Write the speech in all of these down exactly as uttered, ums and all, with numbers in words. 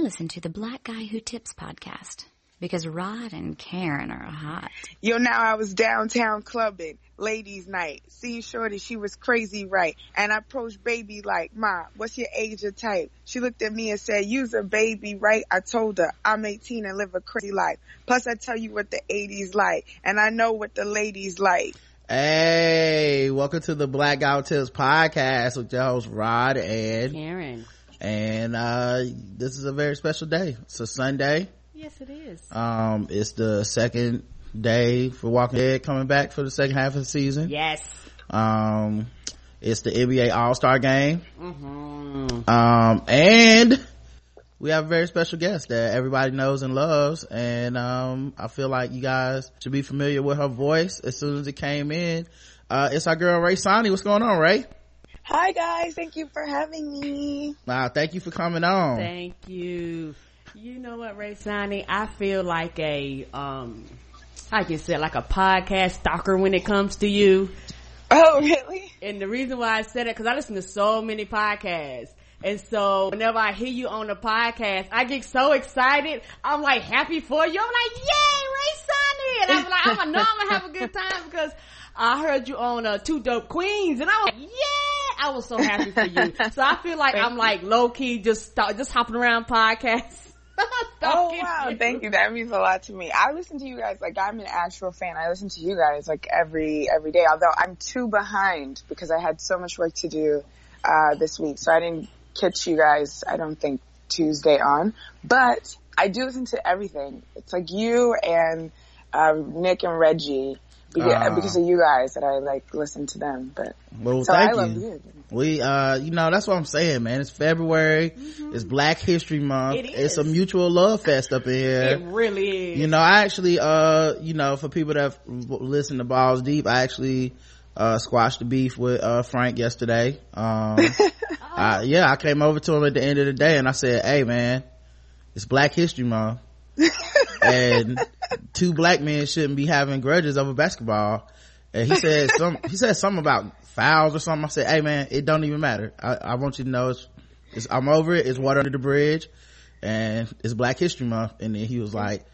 I listen to the Black Guy Who Tips podcast because Rod and Karen are hot. Yo, now I was downtown clubbing, ladies' night. Seen Shorty, she was crazy right. And I approached Baby like, Ma, what's your age or type? She looked at me and said, you's a baby, right? I told her, I'm eighteen and live a crazy life. Plus, I tell you what the eighties like, and I know what the ladies like. Hey, welcome to the Black Guy Who Tips podcast with your host, Rod and Karen. And uh this is a very special day. It's a Sunday. Yes, it is. Um, it's the second day for Walking Dead coming back for the second half of the season. Yes. Um, it's the N B A All-Star Game. Mm-hmm. Um, and we have a very special guest that everybody knows and loves. And um, I feel like you guys should be familiar with her voice as soon as it came in. Uh, it's our girl Rae Sanni. What's going on, Rae? Hi guys, thank you for having me. Wow, thank you for coming on. Thank you. You know what, Rae Sanni, I feel like a um I can say like a podcast stalker when it comes to you. Oh, really? And the reason why I said it, because I listen to so many podcasts. And so whenever I hear you on the podcast, I get so excited. I'm like happy for you. I'm like, yay, Rae Sanni. And I'm like, I'm gonna know I'm gonna have a good time because I heard you on uh, Two Dope Queens, and I was like, yay. I was so happy for you. So I feel like I'm like low-key just start, just hopping around podcasts. Oh, wow. You. Thank you. That means a lot to me. I listen to you guys. Like, I'm an actual fan. I listen to you guys, like, every every day. Although I'm too behind because I had so much work to do uh, this week. So I didn't catch you guys, I don't think, Tuesday on. But I do listen to everything. It's like you and um, Nick and Reggie. Yeah, because of you guys that I like listen to them, but well, so thank I love you. you. We, uh, you know, that's what I'm saying, man. It's February, mm-hmm. It's Black History Month. It is. It's a mutual love fest up in here. It really is. You know, I actually, uh, you know, for people that listen to Balls Deep, I actually uh squashed the beef with uh Frank yesterday. Um, oh. I, yeah, I came over to him at the end of the day and I said, "Hey, man, it's Black History Month." And two black men shouldn't be having grudges over basketball. And he said some he said something about fouls or something. I said, hey man, it don't even matter. I, I want you to know it's, it's I'm over it. It's water under the bridge and it's Black History Month. And then he was like,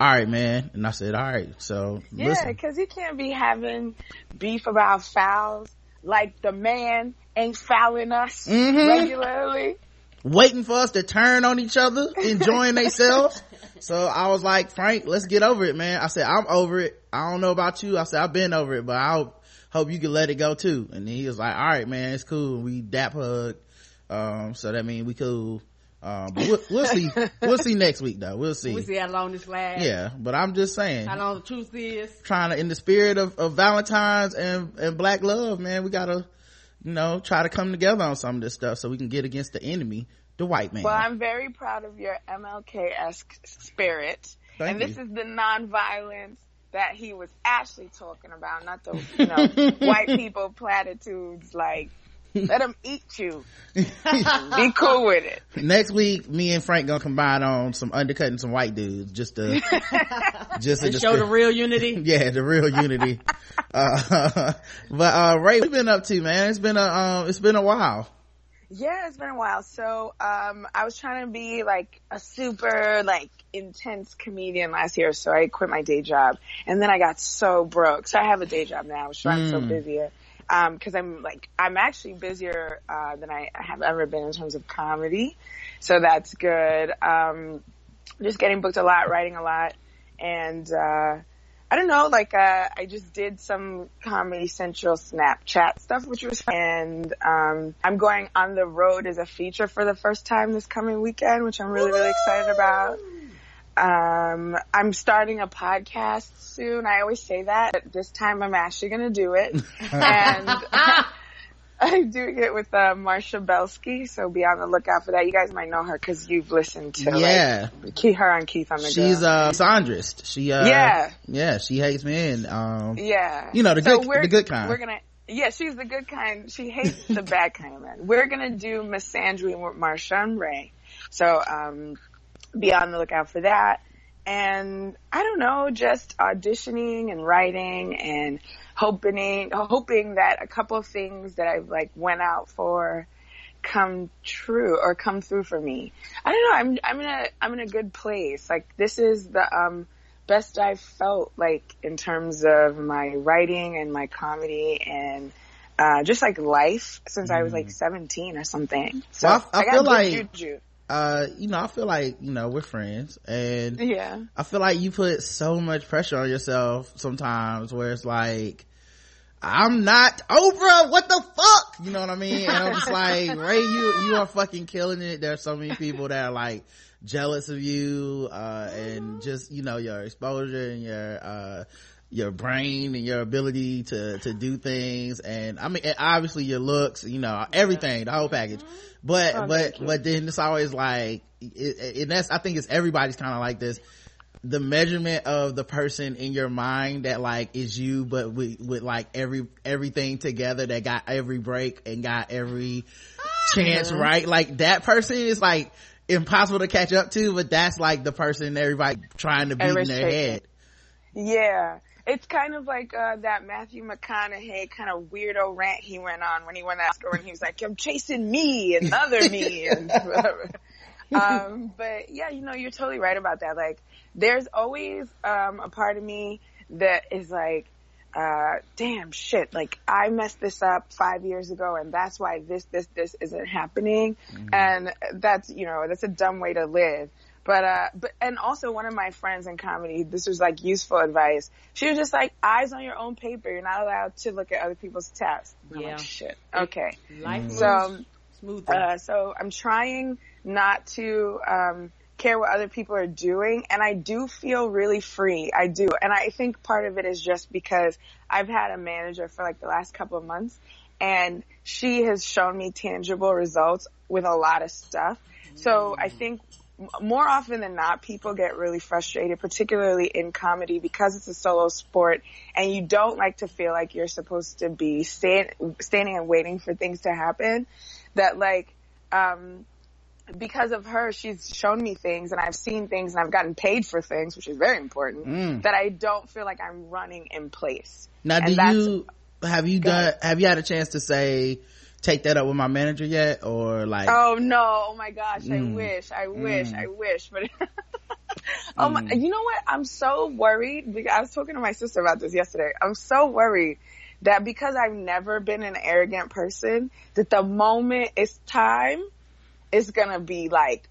all right, man. And I said, all right. So yeah, listen. Because you can't be having beef about fouls. Like the man ain't fouling us mm-hmm. regularly. Waiting for us to turn on each other, enjoying themselves. So I was like, Frank, let's get over it, man. I said, I'm over it. I don't know about you. I said, I've been over it, but I hope, hope you can let it go too. And then he was like, all right, man, it's cool. We dap hug. Um, so that means we cool. Um, but we'll, we'll see. We'll see next week though. We'll see. We'll see how long this lasts. Yeah. But I'm just saying. How long the truth is. Trying to, in the spirit of, of Valentine's and, and black love, man, we gotta, you know, try to come together on some of this stuff so we can get against the enemy, the white man. Well, I'm very proud of your M L K-esque spirit. Thank and you. This is the nonviolence that he was actually talking about, not the, you know, white people platitudes like, let them eat you. Be cool with it. Next week, me and Frank gonna combine on some undercutting some white dudes just to just to show the real unity. Yeah, the real unity. uh, but uh, Rae, what you been up to, man? It's been a um, it's been a while. Yeah, it's been a while. So um, I was trying to be like a super like intense comedian last year, so I quit my day job, and then I got so broke. So I have a day job now, which I'm mm. so busy at. Um, because I'm like, I'm actually busier, uh, than I have ever been in terms of comedy. So that's good. Um, just getting booked a lot, writing a lot. And, uh, I don't know, like, uh, I just did some Comedy Central Snapchat stuff, which was fun. And, um, I'm going on the road as a feature for the first time this coming weekend, which I'm really, really excited about. Um, I'm starting a podcast soon. I always say that, but this time I'm actually going to do it. And I'm doing it with uh, Marcia Belsky, so be on the lookout for that. You guys might know her because you've listened to yeah. like, her on Keith on the She's Girl. She's a misandrist. She, uh, yeah. yeah, she hates men. Um, yeah. You know, the, so good, the good kind. We're going to. Yeah, she's the good kind. She hates the bad kind of men. We're going to do misandry with Marcia and Rae. So, um... be on the lookout for that. And I don't know, just auditioning and writing and hoping hoping that a couple of things that I've like went out for come true or come through for me. I don't know. I'm I'm in a I'm in a good place. Like, this is the um best I've felt, like, in terms of my writing and my comedy and uh just like life since mm. I was like seventeen or something. So well, I, I, I feel like juju. uh you know I feel like you know we're friends, and yeah, I feel like you put so much pressure on yourself sometimes where it's like, I'm not Oprah, what the fuck, you know what I mean? And I'm just like, Rae, you you are fucking killing it. There's so many people that are like jealous of you, uh and just, you know, your exposure and your uh your brain and your ability to to do things, and I mean, and obviously your looks, you know, everything, the whole package. But oh, but but then it's always like, it, and that's, I think it's everybody's kind of like this, the measurement of the person in your mind that like is you, but with, with like every everything together, that got every break and got every chance, mm-hmm. right? Like, that person is like impossible to catch up to, but that's like the person everybody trying to beat every in their head. Yeah. It's kind of like uh that Matthew McConaughey kind of weirdo rant he went on when he went to Oscar, when he was like, I'm chasing me, another me, and whatever. Um, but yeah, you know, you're totally right about that. Like, there's always um a part of me that is like, uh damn shit, like, I messed this up five years ago, and that's why this, this, this isn't happening. Mm-hmm. And that's, you know, that's a dumb way to live. But, uh, but, and also one of my friends in comedy, this was like useful advice. She was just like, eyes on your own paper. You're not allowed to look at other people's tabs. I'm yeah. like, shit. Okay. Life so, smooth. Uh, so I'm trying not to, um, care what other people are doing. And I do feel really free. I do. And I think part of it is just because I've had a manager for like the last couple of months, and she has shown me tangible results with a lot of stuff. So mm. I think, more often than not, people get really frustrated, particularly in comedy, because it's a solo sport and you don't like to feel like you're supposed to be stand, standing and waiting for things to happen. That, like, um, because of her, she's shown me things, and I've seen things, and I've gotten paid for things, which is very important, mm. that I don't feel like I'm running in place. Now, and do you, have you done, have you had a chance to say, take that up with my manager yet, or like, oh no, oh my gosh, mm, I wish I wish mm. I wish but oh mm. my, you know what, I'm so worried, because I was talking to my sister about this yesterday, I'm so worried that because I've never been an arrogant person, that the moment it's time, it's gonna be like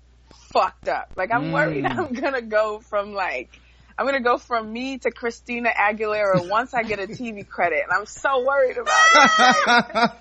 fucked up. Like, I'm mm. worried I'm gonna go from like I'm going to go from me to Christina Aguilera once I get a T V credit. And I'm so worried about it.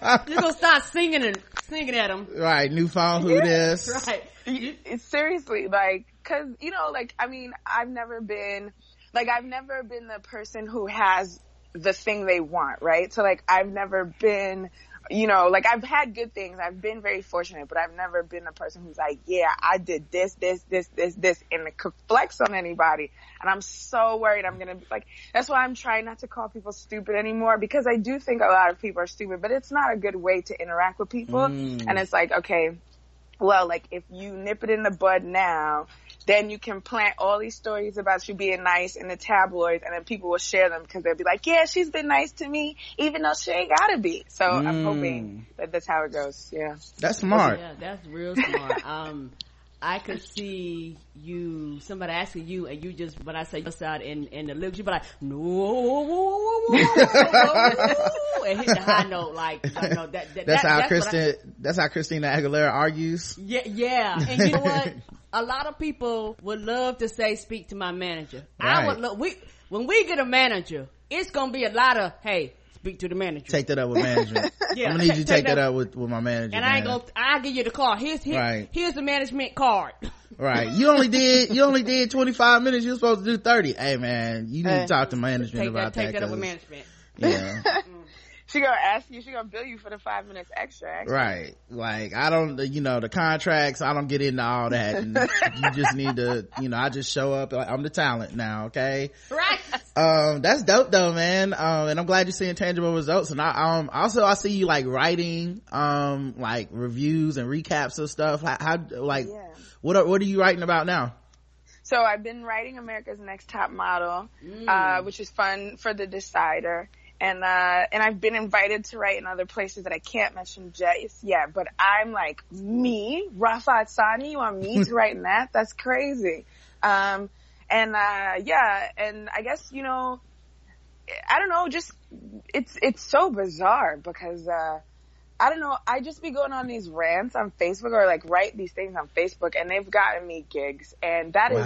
Like, you're going to start singing and singing at them. Right. New phone, who this? Right. It's seriously, like, cause, you know, like, I mean, I've never been, like, I've never been the person who has the thing they want, right? So, like, I've never been, you know, like, I've had good things. I've been very fortunate, but I've never been the person who's like, yeah, I did this, this, this, this, this, and it could flex on anybody. And I'm so worried I'm going to, like, that's why I'm trying not to call people stupid anymore, because I do think a lot of people are stupid, but it's not a good way to interact with people. Mm. And it's like, okay, well, like, if you nip it in the bud now, then you can plant all these stories about you being nice in the tabloids, and then people will share them, because they'll be like, yeah, she's been nice to me, even though she ain't gotta be. So mm. I'm hoping that that's how it goes. Yeah. That's smart. Yeah, that's real smart. um, I could see you, somebody asking you, and you just, when I say just out in, in the lips, you be like, no, and hit the high note, like, like no, that, that, that's that, how that's Christina, I, that's how Christina Aguilera argues. Yeah, yeah. And you know what? A lot of people would love to say, speak to my manager. Right. I would love, we, when we get a manager, it's going to be a lot of, hey, speak to the manager. Take that up with management. Yeah, I'm going to need you to take, take that up, up with, with my manager. And I ain't going to, I'll give you the card. Here's, here's, right. here's the management card. Right. You only did, you only did twenty-five minutes. You were supposed to do thirty. Hey man, you need uh, to talk to management about that. Take that, that, take that up with management. Yeah. She gonna ask you, she gonna bill you for the five minutes extra. Actually. Right. Like, I don't, you know, the contracts, I don't get into all that. And you just need to, you know, I just show up. Like, I'm the talent now. Okay. Right. Um, that's dope though, man. Um, and I'm glad you're seeing tangible results. And I, um, also I see you like writing, um, like reviews and recaps of stuff. How, how like, yeah. what are, what are you writing about now? So I've been writing America's Next Top Model, mm. uh, which is fun for the Decider. And, uh, and I've been invited to write in other places that I can't mention just yet, but I'm like, me, Rae Sanni, you want me to write in that? That's crazy. Um, and, uh, yeah, and I guess, you know, I don't know, just, it's, it's so bizarre because, uh, I don't know, I just be going on these rants on Facebook or like write these things on Facebook and they've gotten me gigs. And that wow.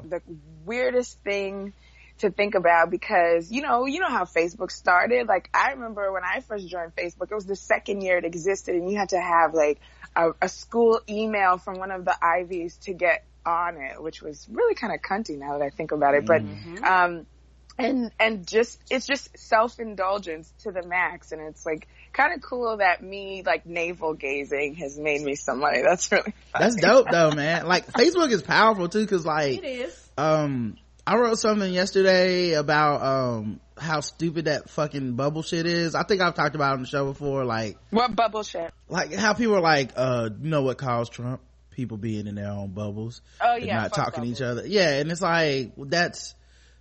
is like the weirdest thing to think about because, you know, you know how Facebook started. Like, I remember when I first joined Facebook, it was the second year it existed and you had to have like a, a school email from one of the Ivies to get on it, which was really kind of cunty now that I think about it. Mm-hmm. But, um, and, and just, it's just self-indulgence to the max. And it's like kind of cool that me like navel gazing has made me some money. That's really funny. That's dope though, man. Like Facebook is powerful too. Cause like, it is. um, I wrote something yesterday about um how stupid that fucking bubble shit is. I think I've talked about it on the show before. Like, what bubble shit? Like how people are like, uh, you know what caused Trump? People being in their own bubbles. Oh yeah, not talking to each other. Yeah, and it's like that's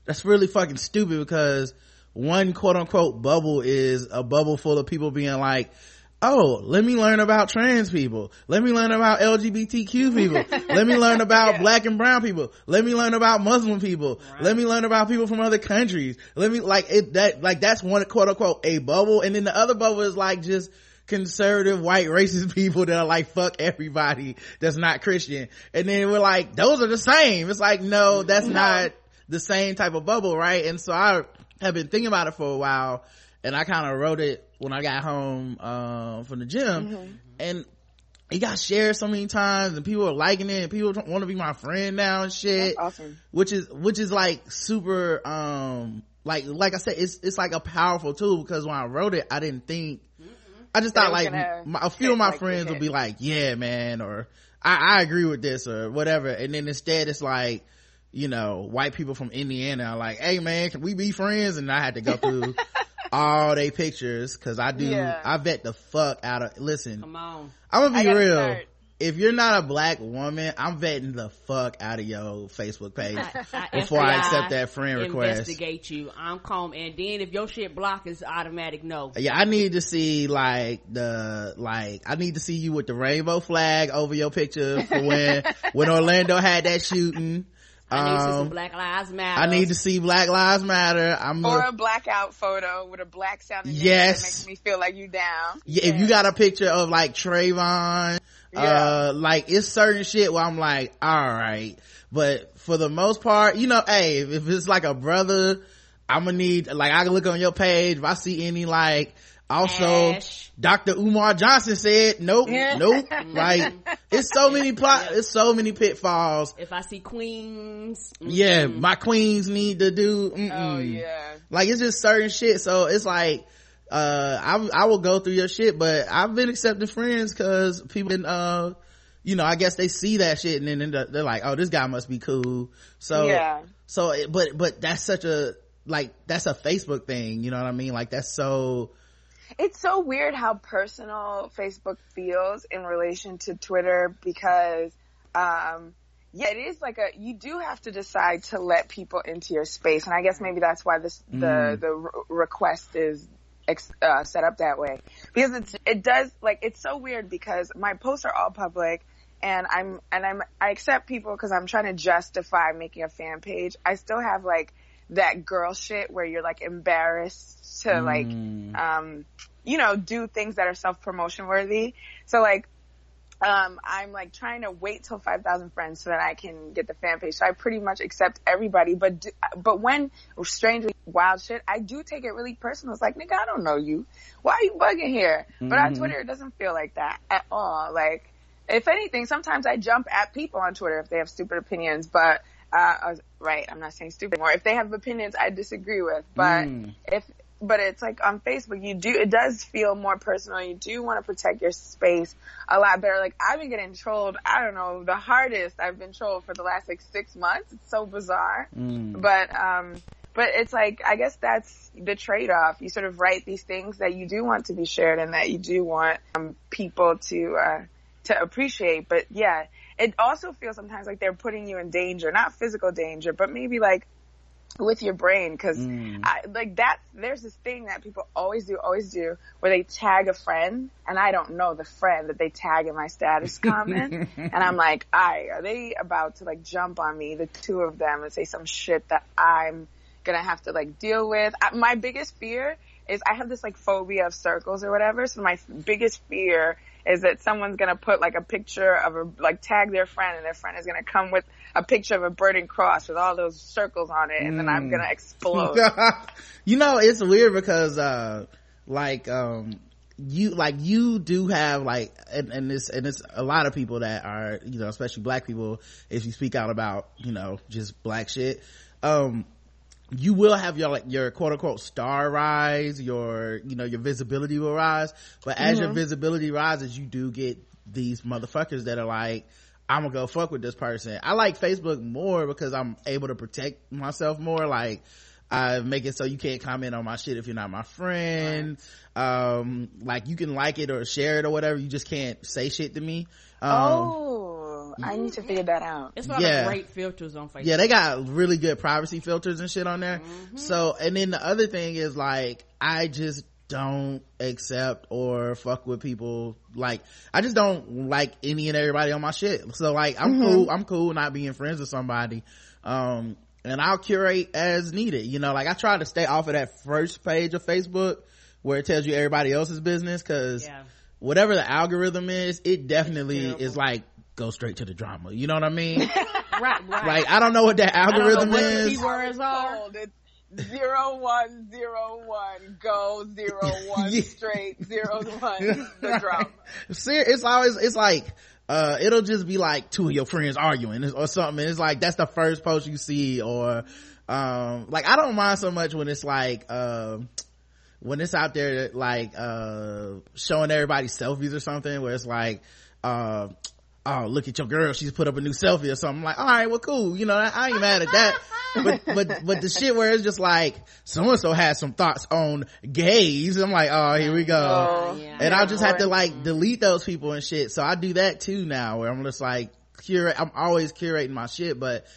that's really fucking stupid because one quote unquote bubble is a bubble full of people being like, oh, let me learn about trans people. Let me learn about L G B T Q people. Let me learn about yeah. black and brown people. Let me learn about Muslim people. Right. Let me learn about people from other countries. Let me like it, that, like that's one quote unquote a bubble. And then the other bubble is like just conservative white racist people that are like, fuck everybody that's not Christian. And then we're like, those are the same. It's like, no, that's no. not the same type of bubble. Right. And so I have been thinking about it for a while and I kind of wrote it when I got home uh, from the gym mm-hmm. and it got shared so many times and people are liking it and people want to be my friend now and shit. That's awesome. Which is, which is like super, um, like, like I said, it's, it's like a powerful tool because when I wrote it, I didn't think, mm-hmm. I just thought like my, a few of my like friends would be like, yeah, man, or I, I agree with this or whatever. And then instead it's like, you know, white people from Indiana are like, hey man, can we be friends? And I had to go through all they pictures because I do yeah. I vet the fuck out of listen come on I'm gonna be real start. If you're not a black woman, I'm vetting the fuck out of your Facebook page I, I before F B I I accept that friend request. Investigate you. I'm calm. And then if your shit block is automatic no. Yeah, I need to see like the, like, I need to see you with the rainbow flag over your picture for when, when Orlando had that shooting. I need to see some Black Lives Matter. I need to see Black Lives Matter. I'm or a, a blackout photo with a black sounding yes. that makes me feel like you down. Yeah, yeah. If you got a picture of like Trayvon, yeah. uh, like it's certain shit where I'm like, all right. But for the most part, you know, hey, if it's like a brother, I'm gonna need, like I can look on your page. If I see any like, also, Ash. Doctor Umar Johnson said, nope, yeah. nope. Like, it's so many plot, it's so many pitfalls. If I see queens. Mm-mm. Yeah, my queens need to do, mm-mm. Oh yeah. Like, it's just certain shit. So it's like, uh, I, I will go through your shit, but I've been accepting friends cause people in, uh, you know, I guess they see that shit and then they're like, oh, this guy must be cool. So, yeah. so, but, but that's such a, like, that's a Facebook thing. You know what I mean? Like, that's so, it's so weird how personal Facebook feels in relation to Twitter because, um, yeah, it is like a, you do have to decide to let people into your space. And I guess maybe that's why this, mm. the, the re- request is ex- uh, set up that way because it's, it does like, it's so weird because my posts are all public and I'm, and I'm, I accept people cause I'm trying to justify making a fan page. I still have like that girl shit where you're like embarrassed to mm. like, um, you know, do things that are self-promotion worthy. So like, um, I'm like trying to wait till five thousand friends so that I can get the fan page. So I pretty much accept everybody, but, do, but when strangely wild shit, I do take it really personal. It's like, nigga, I don't know you. Why are you bugging here? Mm-hmm. But on Twitter, it doesn't feel like that at all. Like, if anything, sometimes I jump at people on Twitter if they have stupid opinions, but, uh, right, I'm not saying stupid anymore. If they have opinions I disagree with, but mm. if, but it's like on Facebook, you do, it does feel more personal. You do want to protect your space a lot better. Like I've been getting trolled. I don't know, the hardest I've been trolled for the last like six months. It's so bizarre, mm. but, um, but it's like, I guess that's the trade-off. You sort of write these things that you do want to be shared and that you do want um, people to, uh, to appreciate. But yeah, it also feels sometimes like they're putting you in danger, not physical danger, but maybe like with your brain, because mm. like that, there's this thing that people always do, always do, where they tag a friend, and I don't know the friend that they tag in my status comment, and I'm like, I are they about to like jump on me, the two of them, and say some shit that I'm gonna have to like deal with? I, my biggest fear is I have this like phobia of circles or whatever, so my biggest fear is that someone's gonna put like a picture of a, like tag their friend, and their friend is gonna come with a picture of a burning cross with all those circles on it, and mm. then I'm gonna explode. You know, it's weird because uh like um you like you do have like and, and this and it's a lot of people that are, you know, especially black people, if you speak out about, you know, just black shit, um you will have your like your quote unquote star rise, your, you know, your visibility will rise, but as mm-hmm. your visibility rises, you do get these motherfuckers that are like, I'm gonna go fuck with this person. I like Facebook more because I'm able to protect myself more. Like, I make it so you can't comment on my shit if you're not my friend. Right. Um, like you can like it or share it or whatever. You just can't say shit to me. Um, oh, I need to figure that out. It's a lot yeah. of great filters on Facebook. Yeah, they got really good privacy filters and shit on there. Mm-hmm. So, and then the other thing is like, I just don't accept or fuck with people. Like, I just don't like any and everybody on my shit. So like, I'm mm-hmm. cool. I'm cool not being friends with somebody. Um, and I'll curate as needed. You know, like I try to stay off of that first page of Facebook where it tells you everybody else's business, because yeah. whatever the algorithm is, it definitely is like, go straight to the drama. You know what I mean? right, right. Like, I don't know what that algorithm is. Zero one zero one go zero one yeah. straight zero one the drama. It's always it's like uh it'll just be like two of your friends arguing or something. It's like that's the first post you see, or um like I don't mind so much when it's like um uh, when it's out there like uh showing everybody selfies or something where it's like uh oh, look at your girl, she's put up a new selfie or something. I'm like, all right, well, cool, you know, I, I ain't mad at that. But but but the shit where it's just like so and so has some thoughts on gays, I'm like, oh, here we go. Oh, yeah. And I'll just have to like delete those people and shit. So I do that too now, where I'm just like curate. I'm always curating my shit, but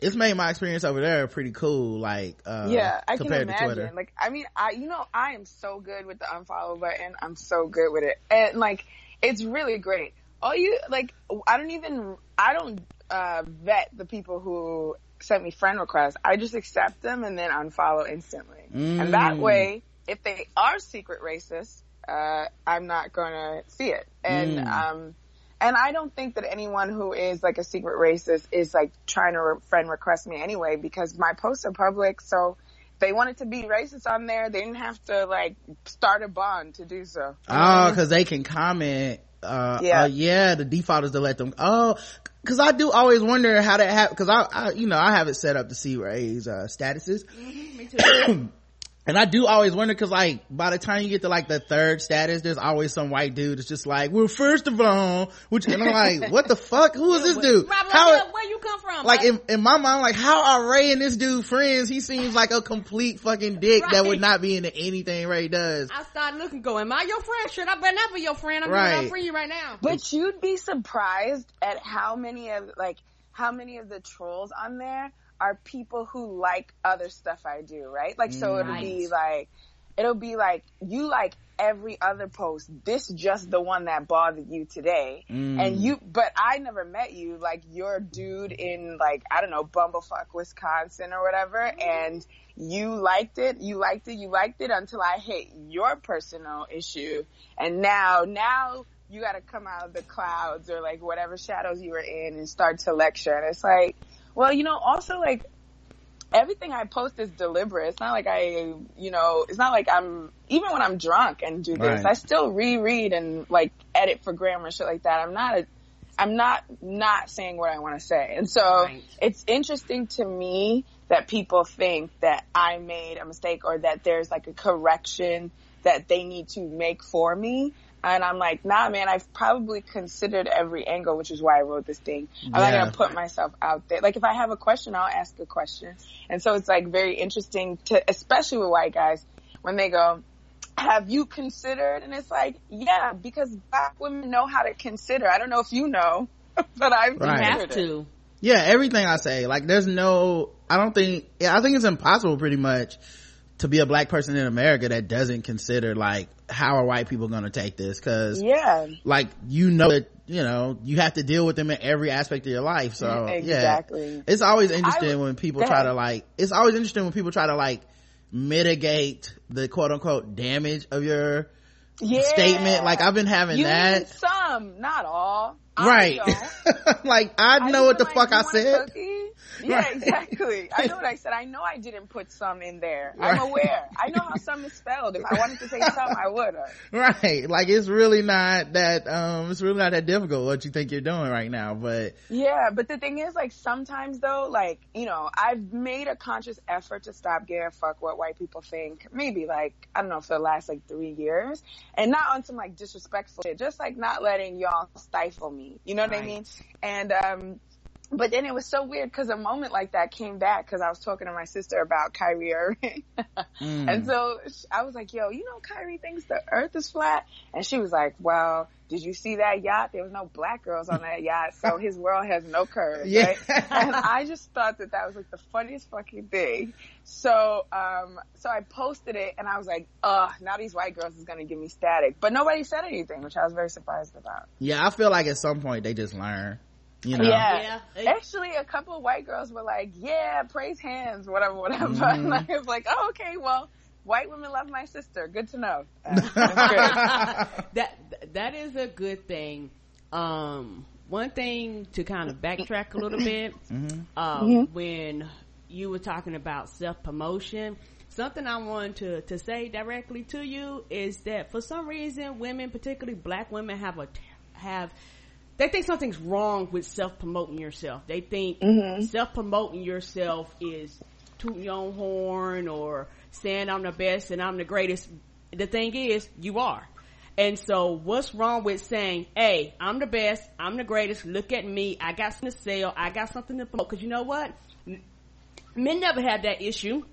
it's made my experience over there pretty cool. Like uh yeah, I can imagine. Like, I mean, I you know, I am so good with the unfollow button. I'm so good with it, and like it's really great. All you like, I don't even I don't uh vet the people who sent me friend requests. I just accept them and then unfollow instantly. Mm. And that way, if they are secret racist, uh, I'm not gonna see it. And mm. um, and I don't think that anyone who is like a secret racist is like trying to re- friend request me anyway, because my posts are public. So if they wanted to be racist on there, they didn't have to like start a bond to do so. Oh, because they can comment. Uh yeah. Uh yeah the default is to let them oh because I do always wonder how that happened, because I, I you know I have it set up to see Rae's uh statuses. Mm-hmm, me too. And I do always wonder, because like by the time you get to like the third status, there's always some white dude that's just like, well, first of all, which, and I'm like, what the fuck, who is this dude? Rob, how, like, where you come from, like, in, in my mind, like, how are Rae and this dude friends? He seems like a complete fucking dick right. that would not be into anything Rae does. I start looking, going, am I your friend? Should I better not be your friend? I'm right. not free right now. But you'd be surprised at how many of like how many of the trolls on there are people who like other stuff I do, right? Like, so nice. it'll be like, it'll be like, you like every other post, this just the one that bothered you today. Mm. And you, but I never met you, like, you're a dude in, like, I don't know, Bumblefuck, Wisconsin or whatever, and you liked it, you liked it, you liked it until I hit your personal issue. And now, now you gotta come out of the clouds or, like, whatever shadows you were in and start to lecture. And it's like, well, you know, also, like, everything I post is deliberate. It's not like I, you know, it's not like I'm, even when I'm drunk and do this, right. I still reread and, like, edit for grammar and shit like that. I'm not, a, I'm not not saying what I want to say. And so right. it's interesting to me that people think that I made a mistake or that there's, like, a correction that they need to make for me. And I'm like, nah, man, I've probably considered every angle, which is why I wrote this thing. I'm yeah. not going to put myself out there. Like, if I have a question, I'll ask a question. And so it's, like, very interesting to, especially with white guys, when they go, have you considered? And it's like, yeah, because black women know how to consider. I don't know if you know, but I've right. considered have to. It. Yeah, everything I say. Like, there's no, I don't think, I think it's impossible pretty much to be a black person in America that doesn't consider, like, how are white people going to take this? Cause, yeah, like, you know that, you know, you have to deal with them in every aspect of your life. So, exactly. Yeah, it's always interesting I, when people try to like, it's always interesting when people try to like mitigate the quote unquote damage of your yeah. statement. Like, I've been having you that. Need some, not all. I right. Like, I, I know what the like, fuck I said. Yeah, right. Exactly. I know what I said. I know I didn't put some in there. Right. I'm aware. I know how some is spelled. If I wanted to say some, I would have. Right. Like, it's really not that, um, it's really not that difficult what you think you're doing right now, but. Yeah, but the thing is, like, sometimes though, like, you know, I've made a conscious effort to stop giving a fuck what white people think. Maybe, like, I don't know, for the last, like, three years. And not on some, like, disrespectful shit. Just, like, not letting y'all stifle me. You know what right. I mean? And, um, but then it was so weird because a moment like that came back because I was talking to my sister about Kyrie Irving. mm. And so I was like, yo, you know, Kyrie thinks the earth is flat. And she was like, well, did you see that yacht? There was no black girls on that yacht. So his world has no curves. Yeah. Right? And I just thought that that was like the funniest fucking thing. So, um, so I posted it and I was like, uh, now these white girls is going to give me static. But nobody said anything, which I was very surprised about. Yeah. I feel like at some point they just learn. You know? Yeah. yeah. Actually, a couple of white girls were like, yeah, praise hands, whatever, whatever. Mm-hmm. And I was like, oh, okay, well, white women love my sister. Good to know. Uh, that That is a good thing. Um, one thing to kind of backtrack a little bit, mm-hmm. Uh, mm-hmm. when you were talking about self-promotion, something I wanted to, to say directly to you is that for some reason, women, particularly black women, have a have they think something's wrong with self-promoting yourself. They think mm-hmm. self-promoting yourself is tooting your own horn or saying I'm the best and I'm the greatest. The thing is, you are. And so what's wrong with saying, hey, I'm the best, I'm the greatest, look at me, I got something to sell, I got something to promote. Because you know what? Men never have that issue.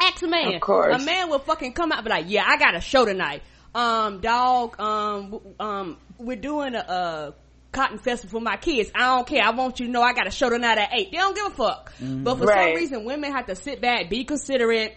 Ask a man. Of course. A man will fucking come out and be like, yeah, I got a show tonight. Um, dog, um, um, we're doing a... a cotton festival for my kids. I don't care. I want you to know I got a show tonight at eight. They don't give a fuck. Mm-hmm. But for right. some reason, women have to sit back, be considerate,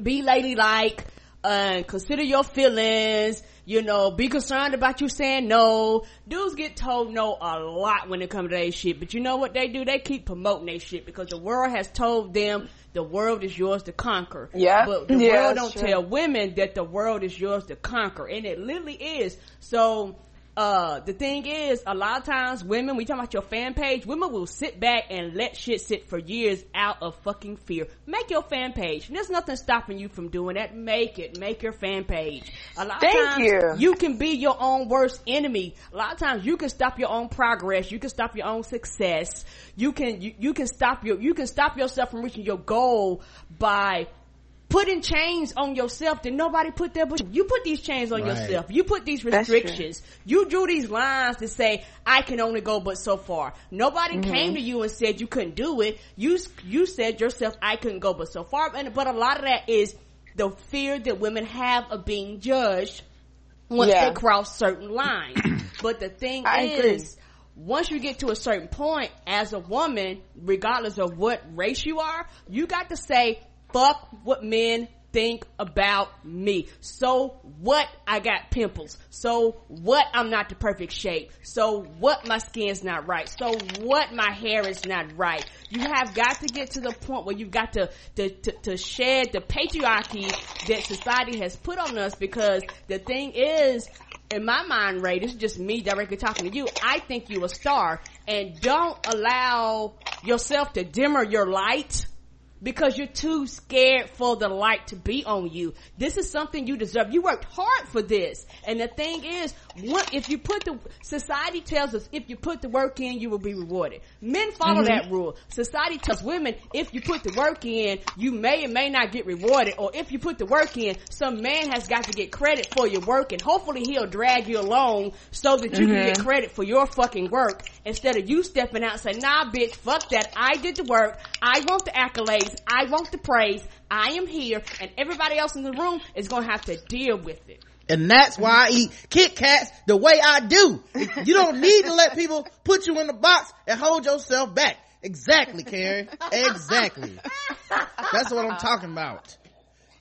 be ladylike, uh, consider your feelings, you know, be concerned about you saying no. Dudes get told no a lot when it comes to their shit. But you know what they do? They keep promoting their shit because the world has told them the world is yours to conquer. Yeah. But the yeah, world don't true. tell women that the world is yours to conquer. And it literally is. So... Uh, the thing is, a lot of times women, we talk about your fan page, women will sit back and let shit sit for years out of fucking fear. Make your fan page. There's nothing stopping you from doing that. Make it. Make your fan page. A lot Thank of times, you. you can be your own worst enemy. A lot of times, you can stop your own progress. You can stop your own success. You can, you, you can stop your, you can stop yourself from reaching your goal by putting chains on yourself that nobody put there but you. You put these chains on right. yourself. You put these restrictions. You drew these lines to say, I can only go but so far. Nobody mm-hmm. came to you and said you couldn't do it. You you said yourself, I couldn't go but so far. And, but a lot of that is the fear that women have of being judged once yeah. they cross certain lines. But the thing I is, agree. Once you get to a certain point, as a woman, regardless of what race you are, you got to say, fuck what men think about me. So what I got pimples. So what I'm not the perfect shape. So what my skin's not right. So what my hair is not right. You have got to get to the point where you've got to, to, to, to shed the patriarchy that society has put on us, because the thing is, in my mind, Rae, this is just me directly talking to you, I think you a star, and don't allow yourself to dimmer your light because you're too scared for the light to be on you. This is something you deserve. You worked hard for this. And the thing is, what if you put the, society tells us if you put the work in, you will be rewarded. Men follow mm-hmm. that rule. Society tells women if you put the work in, you may and may not get rewarded. Or if you put the work in, some man has got to get credit for your work, and hopefully he'll drag you along so that you mm-hmm. can get credit for your fucking work, instead of you stepping out and saying, nah, bitch, fuck that. I did the work. I want the accolades. I want the praise. I am here, and everybody else in the room is gonna have to deal with it. And that's why I eat Kit Kats the way I do. You don't need to let people put you in the box and hold yourself back. Exactly, Karen. Exactly. That's what I'm talking about.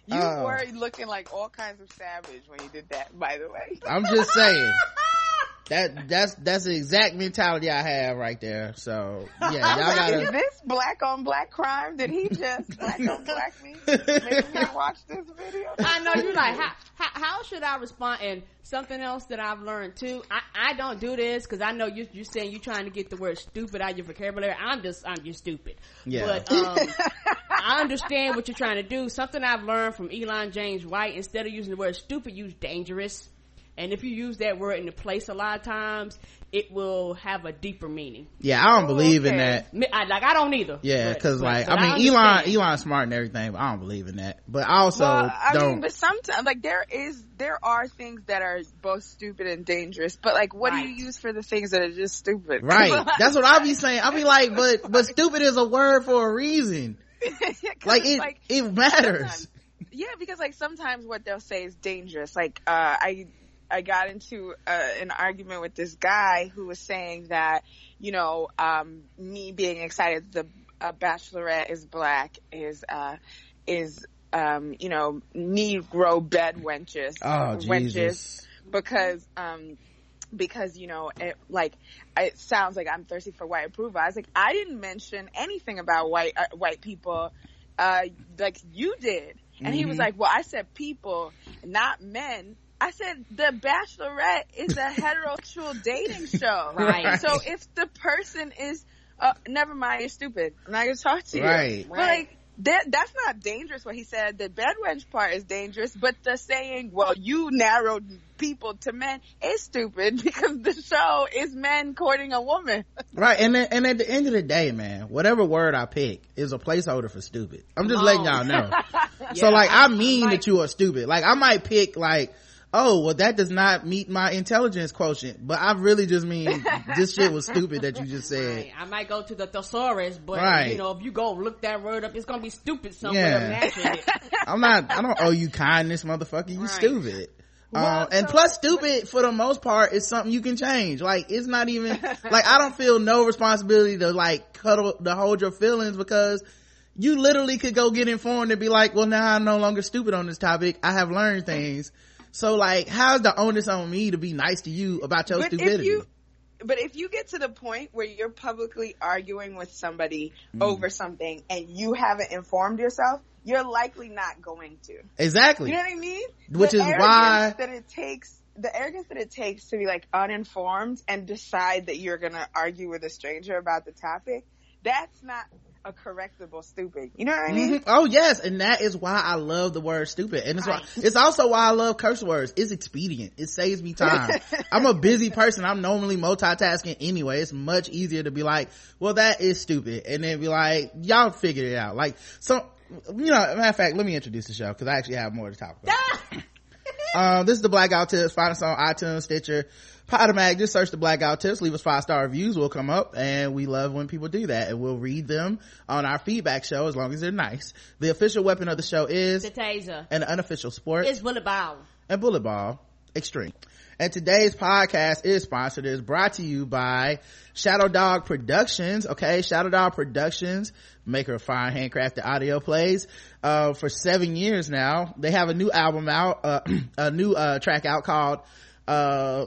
You um, were looking like all kinds of savage when you did that, by the way. I'm just saying. That that's that's the exact mentality I have right there. So yeah, y'all gotta. Is this black on black crime? Did he just black on black me? Maybe not watch this video. I know you're like, how, how how should I respond? And something else that I've learned too, I, I don't do this because I know you you saying you're trying to get the word stupid out of your vocabulary. I'm just I'm just stupid. Yeah. But um, I understand what you're trying to do. Something I've learned from Elon James White: instead of using the word stupid, use dangerous. And if you use that word in the place a lot of times, it will have a deeper meaning. Yeah, I don't believe okay. in that. I, like, I don't either. Yeah, because, like, but I mean, I Elon, Elon's smart and everything, but I don't believe in that. But I also well, I don't. Mean, but sometimes, like, there is, there are things that are both stupid and dangerous, but, like, what right. do you use for the things that are just stupid? Right. That's what I'll be saying. I'll be like, but, but stupid is a word for a reason. Like, it, like, it matters. Yeah, because, like, sometimes what they'll say is dangerous. Like, uh, I, I got into uh, an argument with this guy who was saying that, you know, um, me being excited the uh, Bachelorette is black is uh, is um, you know, Negro bed wenches, oh, wenches, Jesus. because um, because you know, it, like it sounds like I'm thirsty for white approval. I was like, I didn't mention anything about white uh, white people, uh, like you did, and mm-hmm. he was like, well, I said people, not men. I said, The Bachelorette is a heterosexual dating show. Right. So if the person is, uh, never mind, you're stupid. I'm not going to talk to you. Right. But like, that, that's not dangerous what he said. The bedwench part is dangerous, but the saying, well, you narrowed people to men is stupid because the show is men courting a woman. Right. And then, and at the end of the day, man, whatever word I pick is a placeholder for stupid. I'm just oh. letting y'all know. Yeah, so like, I mean like, that you are stupid. Like, I might pick like, oh, well, that does not meet my intelligence quotient. But I really just mean this shit was stupid that you just said. Right. I might go to the thesaurus, but, right. you know, if you go look that word up, it's going to be stupid somewhere. Yeah. It. I'm not, I don't owe you kindness, motherfucker. You right. stupid. Well, um, so, and plus stupid, for the most part, is something you can change. Like, it's not even, like, I don't feel no responsibility to, like, cuddle, to hold your feelings because you literally could go get informed and be like, well, now I'm no longer stupid on this topic. I have learned things. So, like, how's the onus on me to be nice to you about your but stupidity? If you, but if you get to the point where you're publicly arguing with somebody mm. over something and you haven't informed yourself, you're likely not going to. Exactly. You know what I mean? Which the is why that it takes the arrogance that it takes to be, like, uninformed and decide that you're going to argue with a stranger about the topic, that's not a correctable stupid. You know what I mean? Mm-hmm. Oh yes, and that is why I love the word stupid, and it's why, it's also why I love curse words. It's expedient. It saves me time. I'm a busy person. I'm normally multitasking anyway. It's much easier to be like, well, that is stupid, and then be like, y'all figure it out. Like, so you know. Matter of fact, let me introduce the show because I actually have more to talk about. Um, this is the Blackout Tips. Find us on iTunes, Stitcher, Podomatic. Just search the Blackout Tips. Leave us five star reviews. We'll come up, and we love when people do that, and we'll read them on our feedback show as long as they're nice. The official weapon of the show is the taser, and the unofficial sport is bullet ball, and bullet ball extreme. And today's podcast is sponsored, is brought to you by Shadow Dog Productions. Okay, Shadow Dog Productions, maker of fine handcrafted audio plays uh for seven years now. They have a new album out, uh, a new uh track out called uh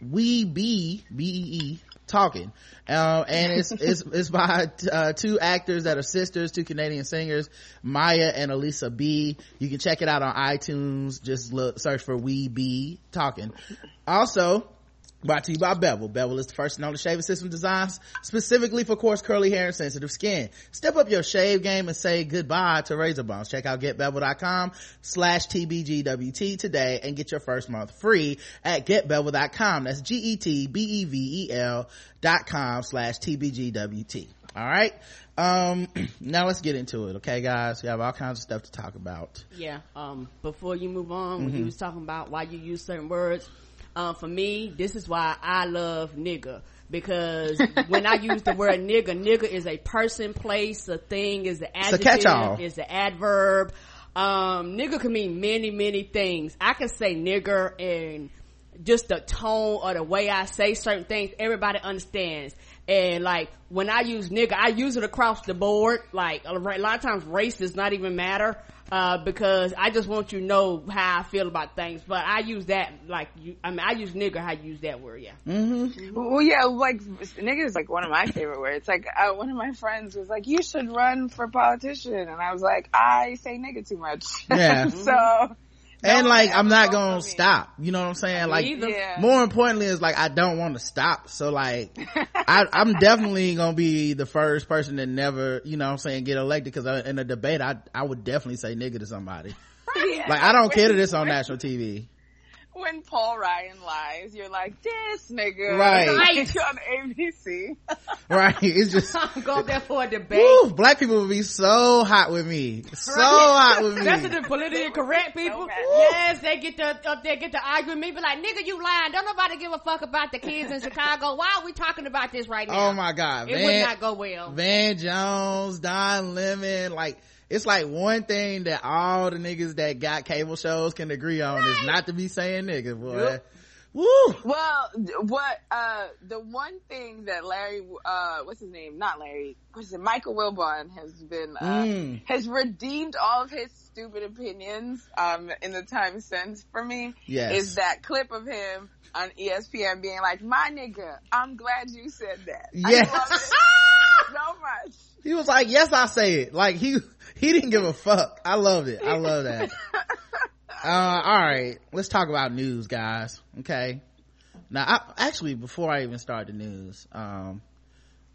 We Be B E E Talking, um and it's it's it's by uh two actors that are sisters, two Canadian singers, Maya and Elisa B. You can check it out on iTunes. Just look, search for We Be Talking. Also brought to you by Bevel. Bevel is the first and only shaving system designed specifically for coarse, curly hair and sensitive skin. Step up your shave game and say goodbye to razor bumps. Check out getbevel.com slash TBGWT today and get your first month free at get bevel dot com. That's G E T B E V E L dot com slash T B G W T. All right. Um, now let's get into it. Okay, guys, we have all kinds of stuff to talk about. Yeah. Um, before you move on, mm-hmm. when you was talking about why you use certain words, Uh, for me, this is why I love nigga, because when I use the word nigga, nigga is a person, place, a thing, is the adjective, it's a catch-all, is the adverb. Um, nigga can mean many, many things. I can say nigger and just the tone or the way I say certain things, everybody understands. And like when I use nigga, I use it across the board. Like a lot of times race does not even matter, uh, because I just want you to know how I feel about things. But I use that, like, you, I mean, I use nigga how you use that word, yeah. Mm-hmm. Well, yeah, like nigga is like one of my favorite words. Like uh, one of my friends was like, you should run for politician. And I was like, I say nigga too much. Yeah. So. And like, I'm not gonna stop. You know what I'm saying? Like, yeah. More importantly is like, I don't want to stop. So like, I, I'm definitely gonna be the first person that never, you know what I'm saying, get elected. Cause in a debate, I, I would definitely say nigga to somebody. Yeah. Like, I don't care that it's on national T V. When Paul Ryan lies, you're like, this nigga. Right. Right. On A B C. Right. It's just. Go there for a debate. Woo, black people would be so hot with me. So right. hot with me. That's what the politically correct people. So yes, they get to, up there, get to argue with me. Be like, nigga, you lying. Don't nobody give a fuck about the kids in Chicago. Why are we talking about this right now? Oh my God. It Van, would not go well. Van Jones, Don Lemon, like. It's like one thing that all the niggas that got cable shows can agree on right. is not to be saying nigga, boy. Yep. Woo. Well, what, uh, the one thing that Larry, uh, what's his name? Not Larry. What's it? Michael Wilbon has been, uh, mm. has redeemed all of his stupid opinions, um, in the time since for me. Yes. Is that clip of him on E S P N being like, my nigga, I'm glad you said that. Yes. I love it so much. He was like, yes, I say it. Like, he, he didn't give a fuck. I love it. I love that. Uh, all right. Let's talk about news, guys. Okay. Now, I, actually, before I even start the news, um,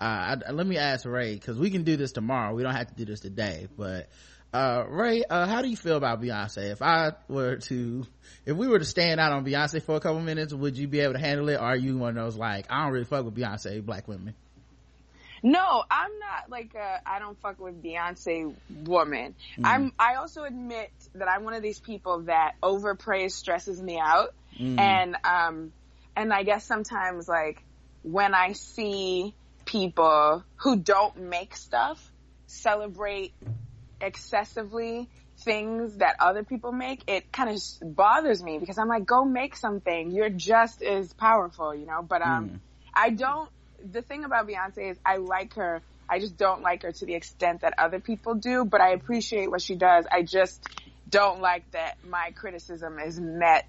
uh, I, let me ask Rae, because we can do this tomorrow. We don't have to do this today. But, uh, Rae, uh, how do you feel about Beyonce? If I were to, if we were to stand out on Beyonce for a couple minutes, would you be able to handle it? Or are you one of those, like, I don't really fuck with Beyonce, black women? No, I'm not like a I don't fuck with Beyonce woman. Mm. I'm I also admit that I'm one of these people that overpraise stresses me out. Mm. And um and I guess sometimes like when I see people who don't make stuff celebrate excessively things that other people make, it kind of bothers me because I'm like, go make something. You're just as powerful, you know? But um mm. I don't The thing about Beyonce is I like her. I just don't like her to the extent that other people do, but I appreciate what she does. I just don't like that my criticism is met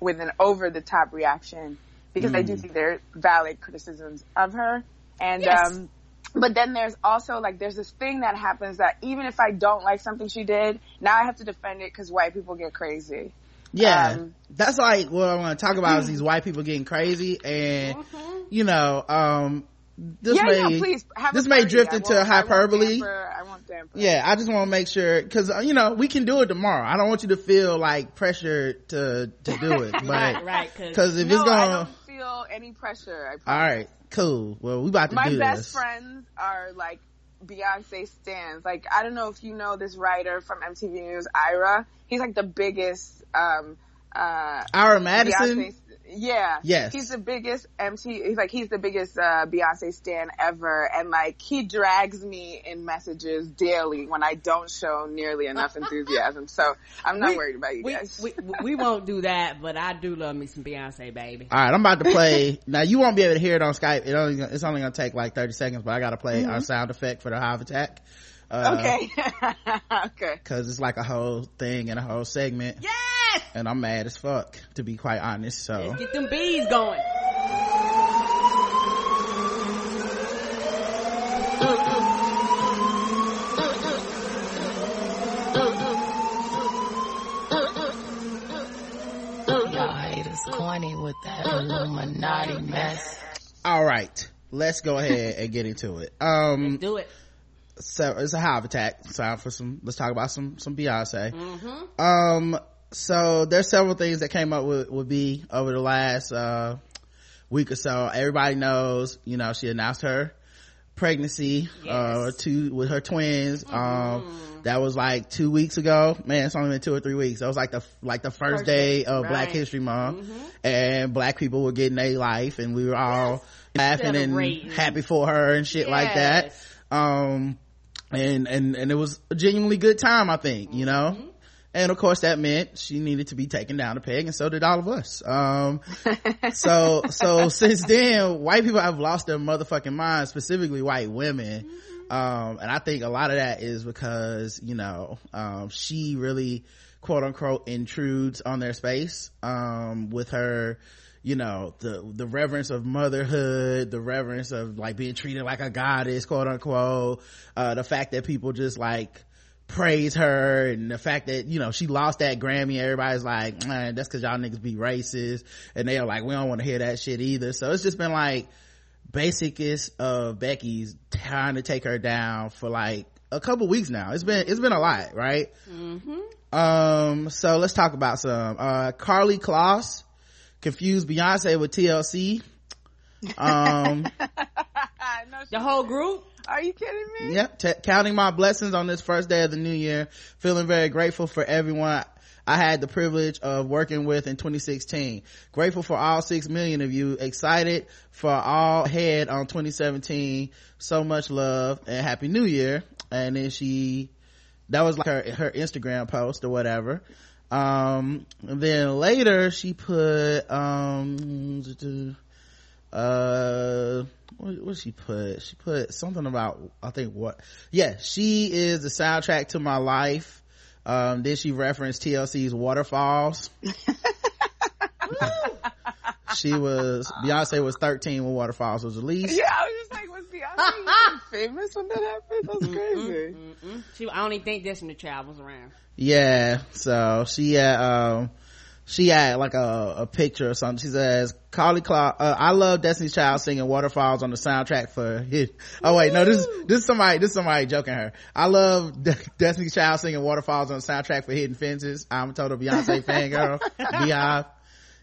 with an over-the-top reaction because mm. I do think there are valid criticisms of her. And yes. um but then there's also, like, there's this thing that happens that even if I don't like something she did, now I have to defend it because white people get crazy. Yeah, um, that's like what I want to talk about is these white people getting crazy and, mm-hmm. you know, um, this yeah, may, no, please, this may drift into hyperbole. I want damper. Yeah, I just want to make sure, cause, you know, we can do it tomorrow. I don't want you to feel like pressured to, to do it, but, right, right, cause, cause if no, it's gonna, I don't feel any pressure. I all right, cool. Well, we about to My do this. My best friends are like Beyonce stands. Like, I don't know if you know this writer from M T V News, Ira. He's like the biggest um uh Ira Madison. Beyonce, yeah. Yes. He's the biggest M T V he's like he's the biggest uh Beyonce stan ever, and like he drags me in messages daily when I don't show nearly enough enthusiasm. So I'm not we, worried about you we, guys. we, we won't do that, but I do love me some Beyonce, baby. All right, I'm about to play. Now you won't be able to hear it on Skype. It only it's only gonna take like thirty seconds, but I gotta play mm-hmm. our sound effect for the hive attack. Uh, okay. Okay. Because it's like a whole thing and a whole segment. Yes! And I'm mad as fuck, to be quite honest, so. Let's get them bees going. Y'all haters corny with that Illuminati mess. All right. Let's go ahead and get into it. Um, Let's do it. So it's a hive attack. Time for some. Let's talk about some some Beyonce. Mm-hmm. Um. So there's several things that came up with with B over the last uh week or so. Everybody knows, you know, she announced her pregnancy yes. uh two with her twins. Mm-hmm. Um, that was like two weeks ago. Man, it's only been two or three weeks. That was like the like the first, first day of right. Black History Month, mm-hmm. and Black people were getting their life, and we were all yes. laughing and happy for her and shit yes. like that. Um. and and and it was a genuinely good time, I think, you know. Mm-hmm. And of course that meant she needed to be taken down a peg, and so did all of us. Um, so, so since then, white people have lost their motherfucking minds, specifically white women. Mm-hmm. Um, and I think a lot of that is because, you know, um, she really quote unquote intrudes on their space, um, with her, you know, the, the reverence of motherhood, the reverence of like being treated like a goddess, quote unquote, uh, the fact that people just like, praise her, and the fact that, you know, she lost that Grammy, everybody's like, man, that's because y'all niggas be racist, and they're like, we don't want to hear that shit either. So it's just been like basicest of Becky's trying to take her down for like a couple weeks now. It's been it's been a lot, right? Mm-hmm. Um so let's talk about some. uh Karlie Kloss confused Beyonce with T L C. Um the whole group. Are you kidding me? Yep. T- counting my blessings on this first day of the new year, feeling very grateful for everyone I had the privilege of working with in twenty sixteen. Grateful for all six million of you. Excited for all head on twenty seventeen. So much love and happy new year. And then she, that was like her, her Instagram post or whatever. Um, and then later she put, um, uh, what did she put? She put something about, I think what, yeah, she is the soundtrack to my life. Um, then she referenced T L C's Waterfalls. She was, Beyonce was thirteen when Waterfalls was released. Yeah, I was just like, was Beyonce famous when that happened? That's crazy. Mm-hmm, mm-hmm. She, I only think that's when the child was around. Yeah, so she, uh, um, she had like a, a picture or something. She says, Karlie Kloss, uh, I love Destiny's Child singing Waterfalls on the soundtrack for his. Oh wait, no, this, this is somebody, this is somebody joking her. I love De- Destiny's Child singing Waterfalls on the soundtrack for Hidden Figures. I'm a total Beyonce fangirl. Beehive.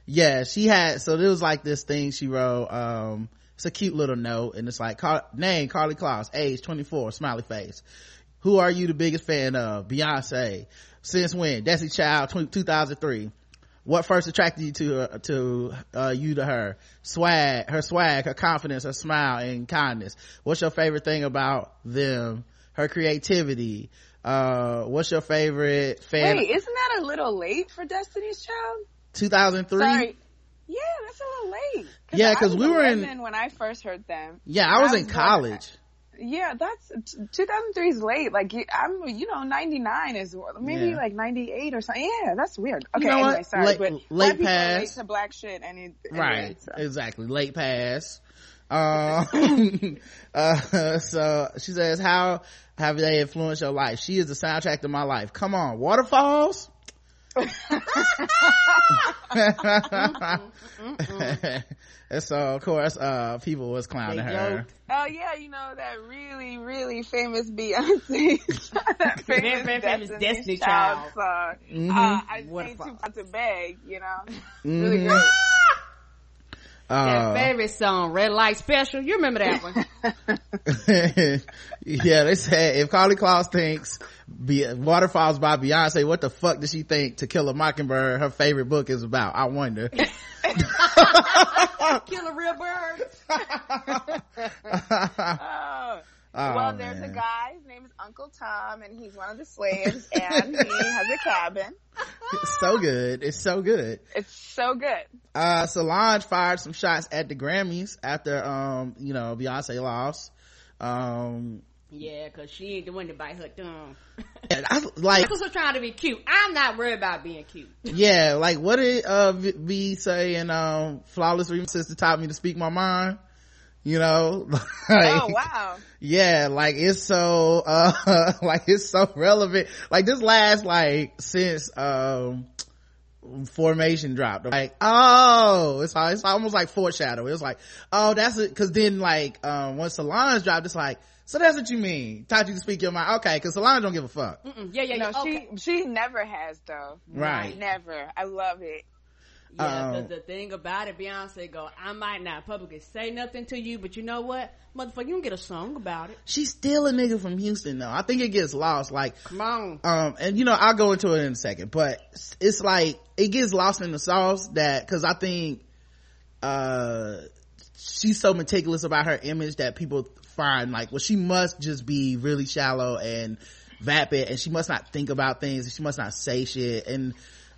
Yeah, she had, so there was like this thing she wrote, um, it's a cute little note, and it's like, Car- name, Karlie Kloss, age twenty-four, smiley face. Who are you the biggest fan of? Beyonce. Since when? Destiny's Child, two thousand three. What first attracted you to her, to uh you to her? Swag, her swag, her confidence, her smile and kindness. What's your favorite thing about them? Her creativity. Uh what's your favorite fan? Wait, isn't that a little late for Destiny's Child? two thousand three? Sorry. Yeah, that's a little late. Cause yeah, because we were in when I first heard them. Yeah, I was, I was in college. Yeah, that's two thousand three is late. Like I'm, you know, ninety-nine is maybe yeah. like ninety-eight or something. Yeah, that's weird. Okay, you know anyway, sorry, late, but late pass. Late to black shit. And it, and right, it, so. Exactly. Late pass. Um, uh, so she says, "How have they influenced your life?" She is the soundtrack to my life. Come on, Waterfalls. And so of course uh people was clowning her. Oh yeah, you know that really really famous Beyonce that famous, famous Destiny, Destiny Child, child. So, mm-hmm. uh, I just need to, to beg, you know. Mm-hmm. Really good. Uh, that favorite song, Red Light Special, you remember that one. Yeah, they said if Karlie Kloss thinks Be- Waterfalls by Beyonce, what the fuck does she think To Kill a Mockingbird, her favorite book, is about? I wonder. Kill a real bird. oh. Oh, well, there's man. a guy, his name is Uncle Tom, and he's one of the slaves, and he has a cabin. It's so good. It's so good. It's so good. Uh, Solange fired some shots at the Grammys after, um, you know, Beyonce lost. Um, yeah, because she ain't the one to bite her thumb. I, like, I was trying to be cute. I'm not worried about being cute. Yeah, like what did uh, V say in um, Flawless Remixes to taught me to speak my mind? You know, like, oh wow, yeah, like it's so uh like it's so relevant. Like this last, like since um Formation dropped, I'm like, oh, it's it's almost like foreshadowing. It was like, oh, that's it, because then like um once Solange dropped, it's like, so that's what you mean, taught you to speak your mind. Okay, because Solange don't give a fuck. Mm-mm. Yeah, yeah, no, yeah. Okay. she she never has though, right? Never. I love it. Yeah, because um, the thing about it, Beyonce go, I might not publicly say nothing to you, but you know what, motherfucker, you can get a song about it. She's still a nigga from Houston, though. I think it gets lost. Like, come on. Um, and you know, I'll go into it in a second, but it's like it gets lost in the sauce that because I think uh, she's so meticulous about her image that people find like, well, she must just be really shallow and vapid, and she must not think about things, and she must not say shit, and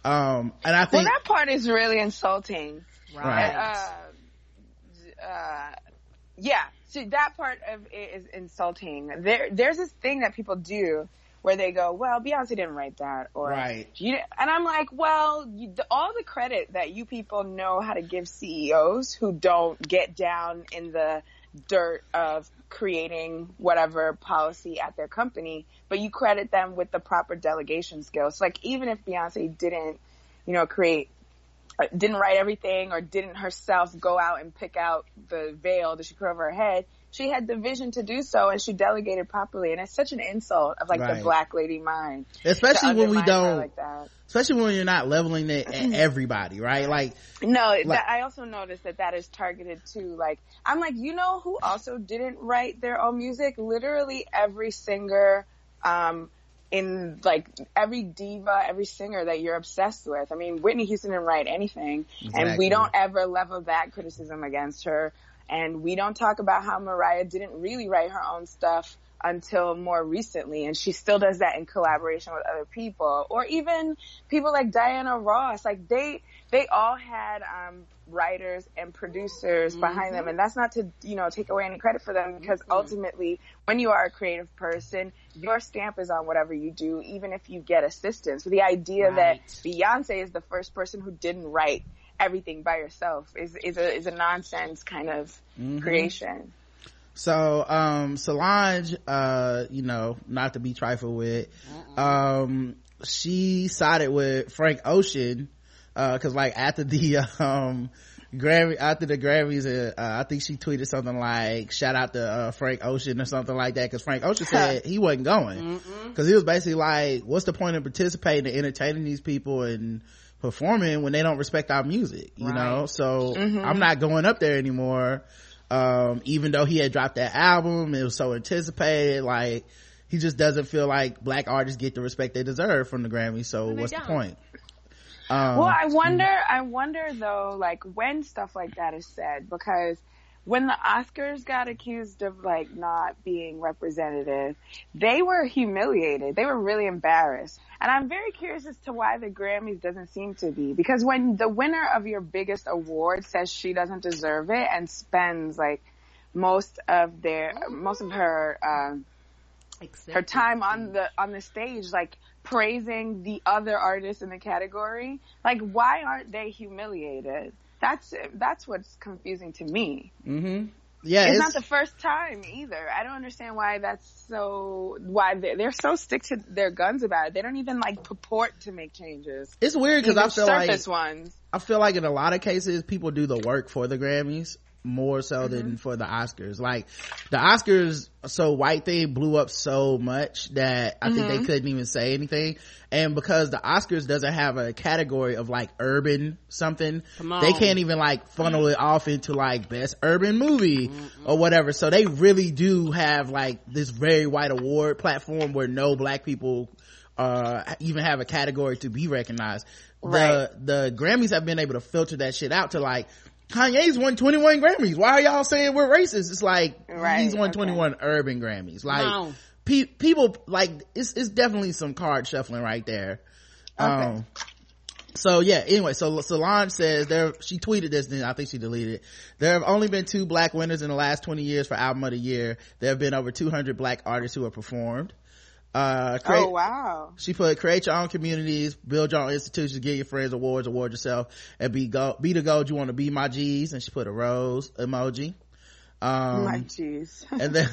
um and I think well, that part is really insulting, right? Uh, uh, yeah, so that part of it is insulting. There, there's this thing that people do where they go, well, Beyonce didn't write that, or right, you, and I'm like, well, you, all the credit that you people know how to give C E Os who don't get down in the dirt of creating whatever policy at their company, but you credit them with the proper delegation skills. So like, even if Beyonce didn't, you know, create, didn't write everything, or didn't herself go out and pick out the veil that she put over her head, she had the vision to do so, and she delegated properly. And it's such an insult of like right. the black lady mind, especially when we don't, like that. especially when you're not leveling it at everybody, right? Like, no, like, that, I also noticed that that is targeted to like, I'm like, you know, who also didn't write their own music? Literally every singer, um, in like every diva, every singer that you're obsessed with. I mean, Whitney Houston didn't write anything, exactly. and we don't ever level that criticism against her. And we don't talk about how Mariah didn't really write her own stuff until more recently. And she still does that in collaboration with other people. Or even people like Diana Ross. Like, they they all had um, writers and producers mm-hmm. behind them. And that's not to, you know, take away any credit for them. Because mm-hmm. ultimately, when you are a creative person, your stamp is on whatever you do, even if you get assistance. So the idea right. that Beyonce is the first person who didn't write everything by yourself is is a is a nonsense kind of mm-hmm. creation. So um Solange, uh you know, not to be trifled with, uh-uh. um she sided with Frank Ocean uh because like after the um Grammy after the Grammys, uh, I think she tweeted something like, shout out to uh, Frank Ocean or something like that, because Frank Ocean said he wasn't going, because he was basically like, what's the point of participating and entertaining these people and performing when they don't respect our music, you right. know? So mm-hmm. I'm not going up there anymore. Um, even though he had dropped that album, it was so anticipated. Like, he just doesn't feel like black artists get the respect they deserve from the Grammy. So what's don't. the point? Um, well, I wonder, I wonder though, like, when stuff like that is said, because when the Oscars got accused of like not being representative, they were humiliated. They were really embarrassed. And I'm very curious as to why the Grammys doesn't seem to be, because when the winner of your biggest award says she doesn't deserve it and spends like most of their, most of her, um, her time on the, on the stage, like praising the other artists in the category, like why aren't they humiliated? That's that's what's confusing to me. Mm-hmm. Yeah, it's, it's not the first time either. I don't understand why that's so. Why they're, they're so stick to their guns about it. They don't even like purport to make changes. It's weird because I feel surface like ones. I feel like in a lot of cases people do the work for the Grammys more so mm-hmm. than for the Oscars. Like the Oscars, so white thing blew up so much that I mm-hmm. think they couldn't even say anything. And because the Oscars doesn't have a category of like urban something, they can't even like funnel mm-hmm. it off into like best urban movie mm-hmm. or whatever. So they really do have like this very white award platform where no black people uh even have a category to be recognized. Right. The the Grammys have been able to filter that shit out to like, Kanye's won twenty-one Grammys. Why are y'all saying we're racist? It's like, right, he's won okay. twenty-one urban Grammys. Like, no. pe- people, like, it's it's definitely some card shuffling right there. Okay. Um, so yeah, anyway, so Solange says, there, she tweeted this, then I think she deleted it. There have only been two black winners in the last twenty years for Album of the Year. There have been over two hundred black artists who have performed. Uh, create, oh wow! She put, create your own communities, build your own institutions, give your friends awards, award yourself, and be go be the gold you want to be. My G's, and she put a rose emoji. Um, my G's, and then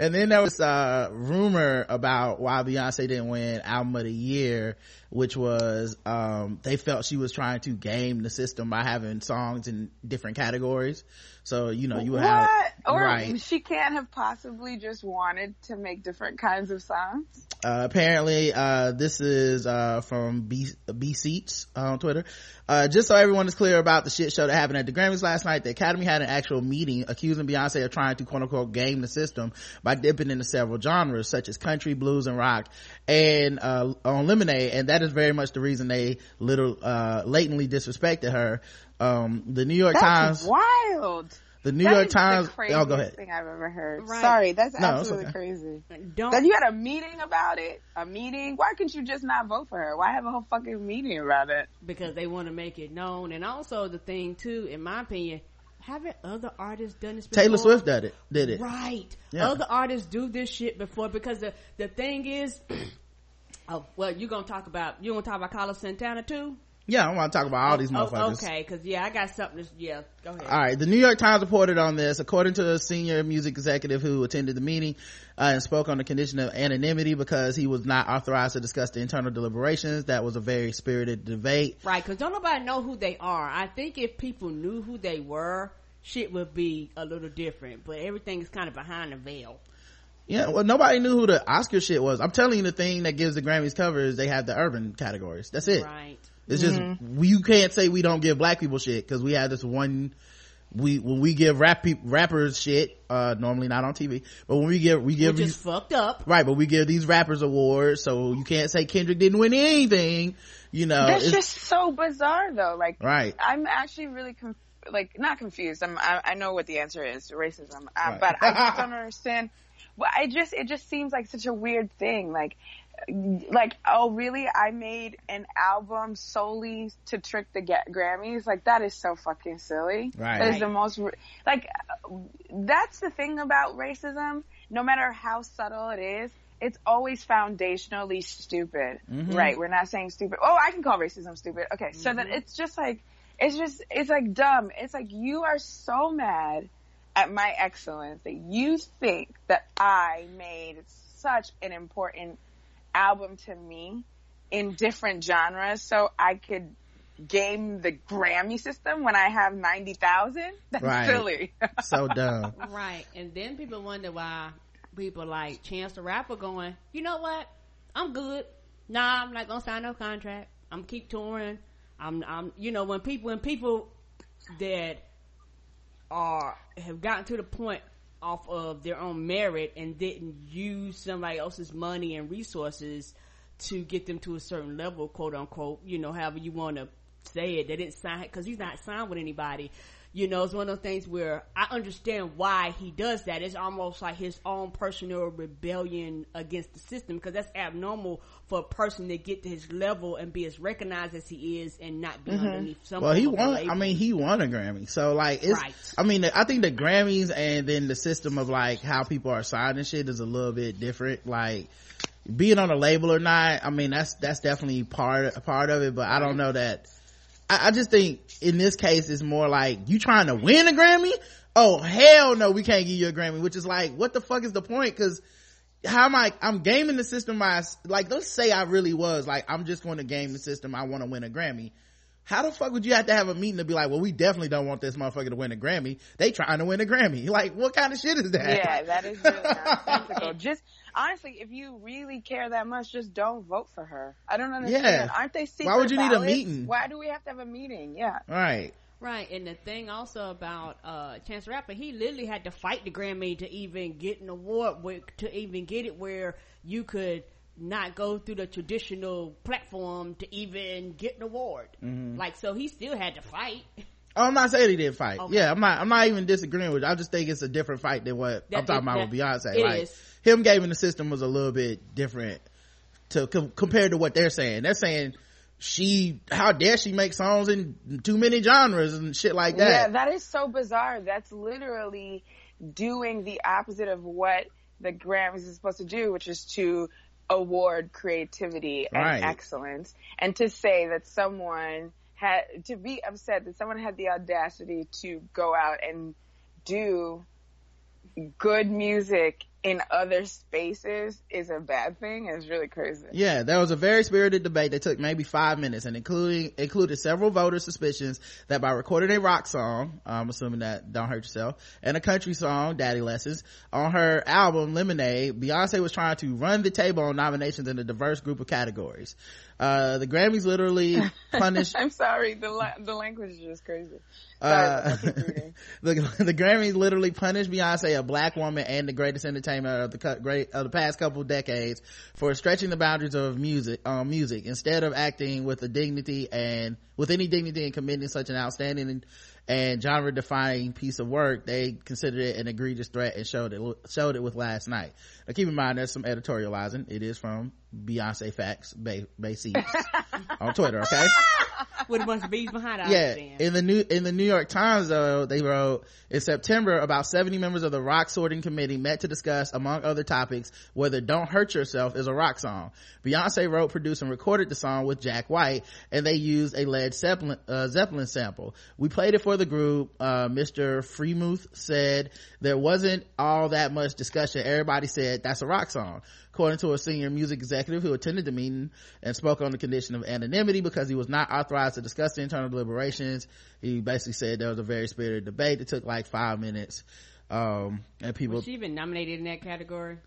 and then there was a rumor about why Beyonce didn't win Album of the Year, which was um they felt she was trying to game the system by having songs in different categories. So you know you would what? have or right. she can't have possibly just wanted to make different kinds of songs. Uh, apparently, uh this is uh from B B Seats on Twitter. Uh just so everyone is clear about the shit show that happened at the Grammys last night, the Academy had an actual meeting accusing Beyonce of trying to quote unquote game the system by dipping into several genres such as country, blues, and rock, and uh on Lemonade, and that is very much the reason they little uh latently disrespected her. Um the New York Times wild The New that York Times. Oh, go ahead. Thing I've ever heard. Right. Sorry, that's no, absolutely that's okay. crazy. Don't. Then you had a meeting about it. A meeting. Why couldn't you just not vote for her? Why have a whole fucking meeting about it? Because they want to make it known, and also the thing too, in my opinion, haven't other artists done this before? Taylor Swift did it. Did it right? Yeah. Other artists do this shit before because the the thing is, oh well, you gonna talk about you gonna talk about Carlos Santana too. Yeah, I want to talk about all these motherfuckers. Oh, okay, because, yeah, I got something to... Yeah, go ahead. All right, the New York Times reported on this. According to a senior music executive who attended the meeting uh, and spoke on the condition of anonymity because he was not authorized to discuss the internal deliberations, that was a very spirited debate. Right, because don't nobody know who they are. I think if people knew who they were, shit would be a little different. But everything is kind of behind the veil. Yeah, well, nobody knew who the Oscar shit was. I'm telling you, the thing that gives the Grammys cover is they have the urban categories. That's it. Right. It's just, mm-hmm. we, you can't say we don't give black people shit, cause we have this one, we, when we give rap pe- rappers shit, uh, normally not on T V, but when we give, we give, we just fucked up. Right, but we give these rappers awards, so you can't say Kendrick didn't win anything, you know. That's just so bizarre though, like, right. I'm actually really, conf- like, not confused, I'm, I, I know what the answer is, racism, uh, right. But I just don't understand, well, I just, it just seems like such a weird thing, like, like oh really I made an album solely to trick the get- Grammys, like that is so fucking silly. Right. That is the most re- like that's the thing about racism, no matter how subtle it is, it's always foundationally stupid. Mm-hmm. Right, we're not saying stupid. Oh, I can call racism stupid. Okay. Mm-hmm. So then it's just like it's just it's like dumb. It's like you are so mad at my excellence that you think that I made such an important album to me in different genres so I could game the Grammy system when I have ninety thousand. That's right. Silly. So dumb. Right. And then people wonder why people like Chance the Rapper going, you know what? I'm good. Nah, I'm not going to sign no contract. I'm keep touring. I'm, I'm, you know, when people, when people that are, have gotten to the point off of their own merit and didn't use somebody else's money and resources to get them to a certain level, quote unquote, you know, however you want to say it. They didn't sign because he's not signed with anybody. You know, it's one of those things where I understand why he does that. It's almost like his own personal rebellion against the system, because that's abnormal for a person to get to his level and be as recognized as he is and not be mm-hmm. underneath someone. Well, he won. I mean, he won a Grammy, so like, it's. Right. I mean, I think the Grammys and then the system of like how people are signing shit is a little bit different. Like being on a label or not, I mean, that's that's definitely part part of it. But I don't know that. I just think in this case it's more like you trying to win a Grammy. Oh hell no, we can't give you a Grammy, which is like what the fuck is the point? Because how am I I'm gaming the system by, like, let's say I really was like I'm just going to game the system, I want to win a Grammy. How the fuck would you have to have a meeting to be like, well, we definitely don't want this motherfucker to win a Grammy, they trying to win a Grammy? Like, what kind of shit is that? Yeah, that is really nonsensical. Just honestly, if you really care that much, just don't vote for her. I don't understand. Yeah. Aren't they secret? Why would you ballots? Need a meeting? Why do we have to have a meeting? Yeah. Right. Right. And the thing also about uh, Chance the Rapper, he literally had to fight the Grammy to even get an award, with, to even get it where you could not go through the traditional platform to even get an award. Mm-hmm. Like, so he still had to fight. Oh, I'm not saying he didn't fight. Okay. Yeah, I'm not. I'm not even disagreeing with you. I just think it's a different fight than what that, I'm talking that, about with Beyonce. Like is. Him gaming the system was a little bit different to com- compared to what they're saying. They're saying she, how dare she make songs in too many genres and shit like that. Yeah, that is so bizarre. That's literally doing the opposite of what the Grammys is supposed to do, which is to award creativity and right. excellence, and to say that someone. Had, to be upset that someone had the audacity to go out and do good music in other spaces is a bad thing. It's really crazy. Yeah, there was a very spirited debate that took maybe five minutes and including included several voters' suspicions that by recording a rock song, I'm assuming that Don't Hurt Yourself, and a country song, Daddy Lessons, on her album Lemonade, Beyonce was trying to run the table on nominations in a diverse group of categories. Uh, the Grammys literally punished. I'm sorry, the la- the language is just crazy. Sorry, uh, the the Grammys literally punished Beyonce, a black woman, and the greatest entertainer entertainment of the great of the past couple decades for stretching the boundaries of music um music instead of acting with the dignity and with any dignity and committing such an outstanding and, and genre defining piece of work. They considered it an egregious threat and showed it showed it with Last Night. Now keep in mind there's some editorializing. It is from Beyonce Facts Bay Basie on Twitter, okay? With a bunch of bees behind us. Yeah. In the new in the New York Times though, they wrote in September about seventy members of the rock sorting committee met to discuss, among other topics, whether Don't Hurt Yourself is a rock song. Beyonce wrote, produced, and recorded the song with Jack White, and they used a Led Zeppelin uh, Zeppelin sample. We played it for the group. uh Mister Freemuth said there wasn't all that much discussion. Everybody said that's a rock song. According to a senior music executive who attended the meeting and spoke on the condition of anonymity because he was not authorized to discuss the internal deliberations, he basically said there was a very spirited debate that took like five minutes. Um, and people. Was she even nominated in that category?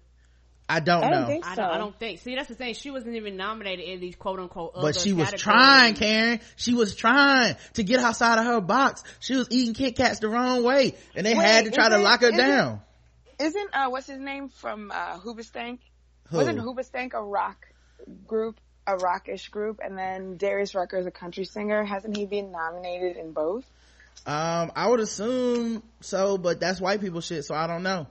I don't know. I don't think so. I don't, I don't think. See, that's the thing. She wasn't even nominated in these quote unquote other categories. But she was trying, Karen. She was trying to get outside of her box. She was eating Kit Kats the wrong way, and they Wait, had to try to lock her isn't, down. Isn't uh, what's his name from uh, Hoobastank? Who? Wasn't Hoobastank a rock group, a rockish group, and then Darius Rucker is a country singer? Hasn't he been nominated in both? Um, I would assume so, but that's white people shit, so I don't know.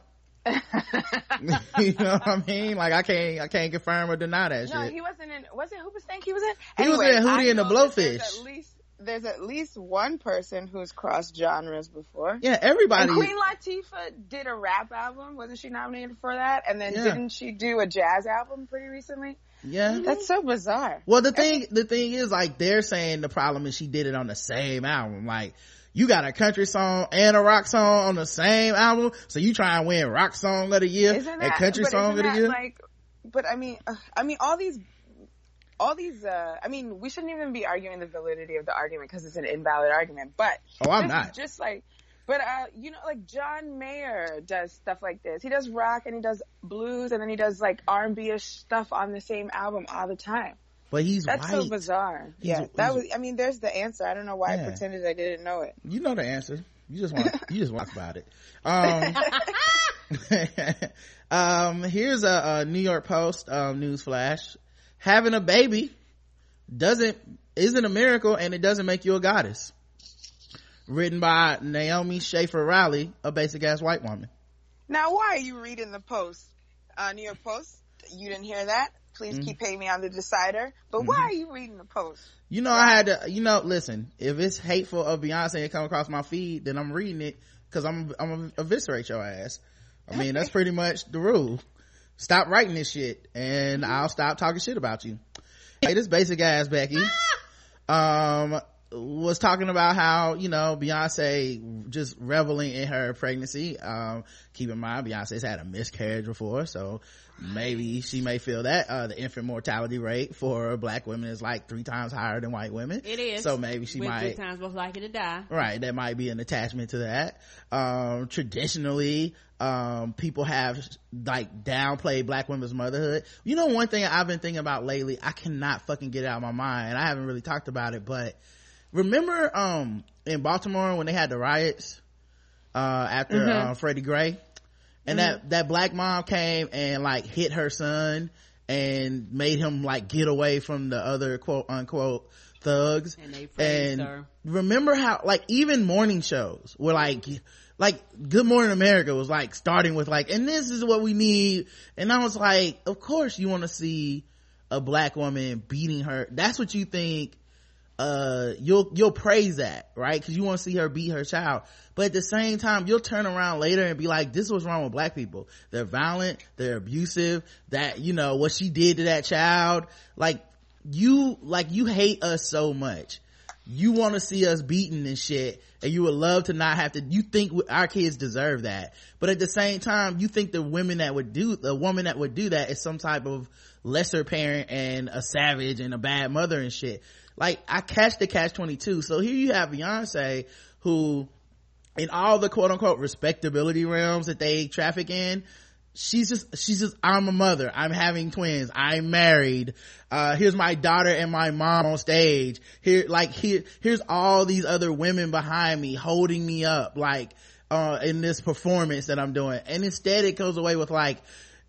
You know what I mean? Like I can't, I can't confirm or deny that. No, shit. he wasn't in. Wasn't Hoobastank? He was in. Anyway, he was in Hootie and the Blowfish. There's at least there's at least one person who's crossed genres before. Yeah, everybody. And Queen Latifah did a rap album. Wasn't she nominated for that? And then yeah. didn't she do a jazz album pretty recently? Yeah, that's so bizarre. Well, the thing, the thing is, like they're saying the problem is she did it on the same album, like. You got a country song and a rock song on the same album, so you try and win rock song of the year that, and country song of the year. Like, but I mean, uh, I mean, all these, all these. Uh, I mean, we shouldn't even be arguing the validity of the argument because it's an invalid argument. But oh, I'm not. Just like, but uh, you know, like John Mayer does stuff like this. He does rock and he does blues and then he does like R and B-ish stuff on the same album all the time. But he's That's white. So bizarre. He's, yeah, that was. I mean, there's the answer. I don't know why yeah. I pretended I didn't know it. You know the answer. You just want. you just want about it. Um, um, here's a, a New York Post um, news flash: having a baby doesn't isn't a miracle, and it doesn't make you a goddess. Written by Naomi Schaefer Riley, a basic ass white woman. Now, why are you reading the Post? Uh, New York Post. You didn't hear that. Please mm-hmm. keep paying me on the Decider. But mm-hmm. why are you reading the Post? You know, right. I had to, you know, listen, if it's hateful of Beyonce and come across my feed, then I'm reading it because I'm, I'm going to eviscerate your ass. I okay. mean, that's pretty much the rule. Stop writing this shit and mm-hmm. I'll stop talking shit about you. Hey, this basic ass Becky, um, was talking about how, you know, Beyonce just reveling in her pregnancy. Um, keep in mind, Beyonce's had a miscarriage before, so maybe she may feel that uh the infant mortality rate for black women is like three times higher than white women. It is. So maybe she We're might three times most likely to die. Right, that might be an attachment to that. Um traditionally, um people have like downplayed black women's motherhood. You know, one thing I've been thinking about lately, I cannot fucking get it out of my mind, and I haven't really talked about it, but remember um in Baltimore when they had the riots uh after mm-hmm. uh, Freddie Gray? And mm-hmm. that, that black mom came and like hit her son and made him like get away from the other quote unquote thugs. And they praised her. Remember how like even morning shows were like, like Good Morning America was like starting with like, and this is what we need. And I was like, of course you want to see a black woman beating her. That's what you think. Uh, you'll, you'll praise that, right? Cause you want to see her beat her child. But at the same time, you'll turn around later and be like, this is what's wrong with black people. They're violent. They're abusive. That, you know, what she did to that child. Like you, like you hate us so much. You want to see us beaten and shit. And you would love to not have to, you think our kids deserve that. But at the same time, you think the women that would do, the woman that would do that is some type of lesser parent and a savage and a bad mother and shit. Like, I catch the catch twenty-two. So here you have Beyonce, who, in all the quote-unquote respectability realms that they traffic in, she's just, she's just, I'm a mother. I'm having twins. I'm married. Uh, here's my daughter and my mom on stage. Here, like, here, here's all these other women behind me holding me up. Like, uh, in this performance that I'm doing. And instead it goes away with like,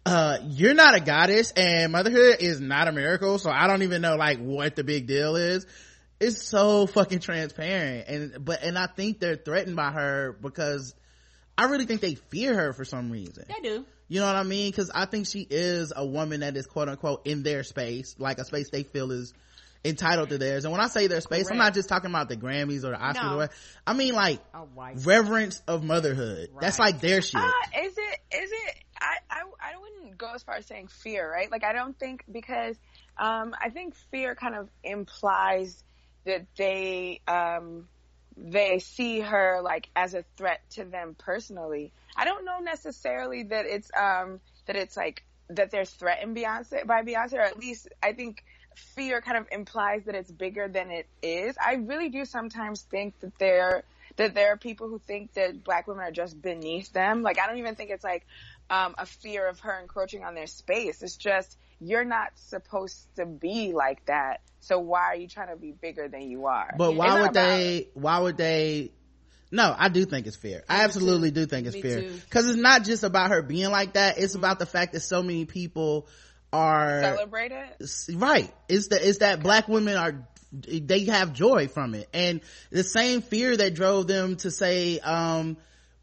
uh, you're not a goddess and motherhood is not a miracle. So I don't even know like what the big deal is. It's so fucking transparent. And, but, and I think they're threatened by her because I really think they fear her for some reason. They do. You know what I mean? Cause I think she is a woman that is quote unquote in their space, like a space they feel is entitled to theirs. And when I say their space, correct, I'm not just talking about the Grammys or the Oscars. No. Or whatever. I mean like reverence of motherhood. Right. That's like their shit. Uh, is it, is it, I, I, I wouldn't go as far as saying fear, right? Like I don't think, because, um, I think fear kind of implies that they, um, they see her like as a threat to them personally. I don't know necessarily that it's um that it's like that they're threatened Beyonce by Beyonce, or at least I think fear kind of implies that it's bigger than it is. I really do sometimes think that there that there are people who think that black women are just beneath them. Like I don't even think it's like um a fear of her encroaching on their space. It's just you're not supposed to be like that. So why are you trying to be bigger than you are? But why would they, why would they, no, I do think it's fear. I absolutely do think it's fear. Cause it's not just about her being like that. It's about the fact that so many people are celebrated. Right. It's the, it's that black women are, they have joy from it. And the same fear that drove them to say, um,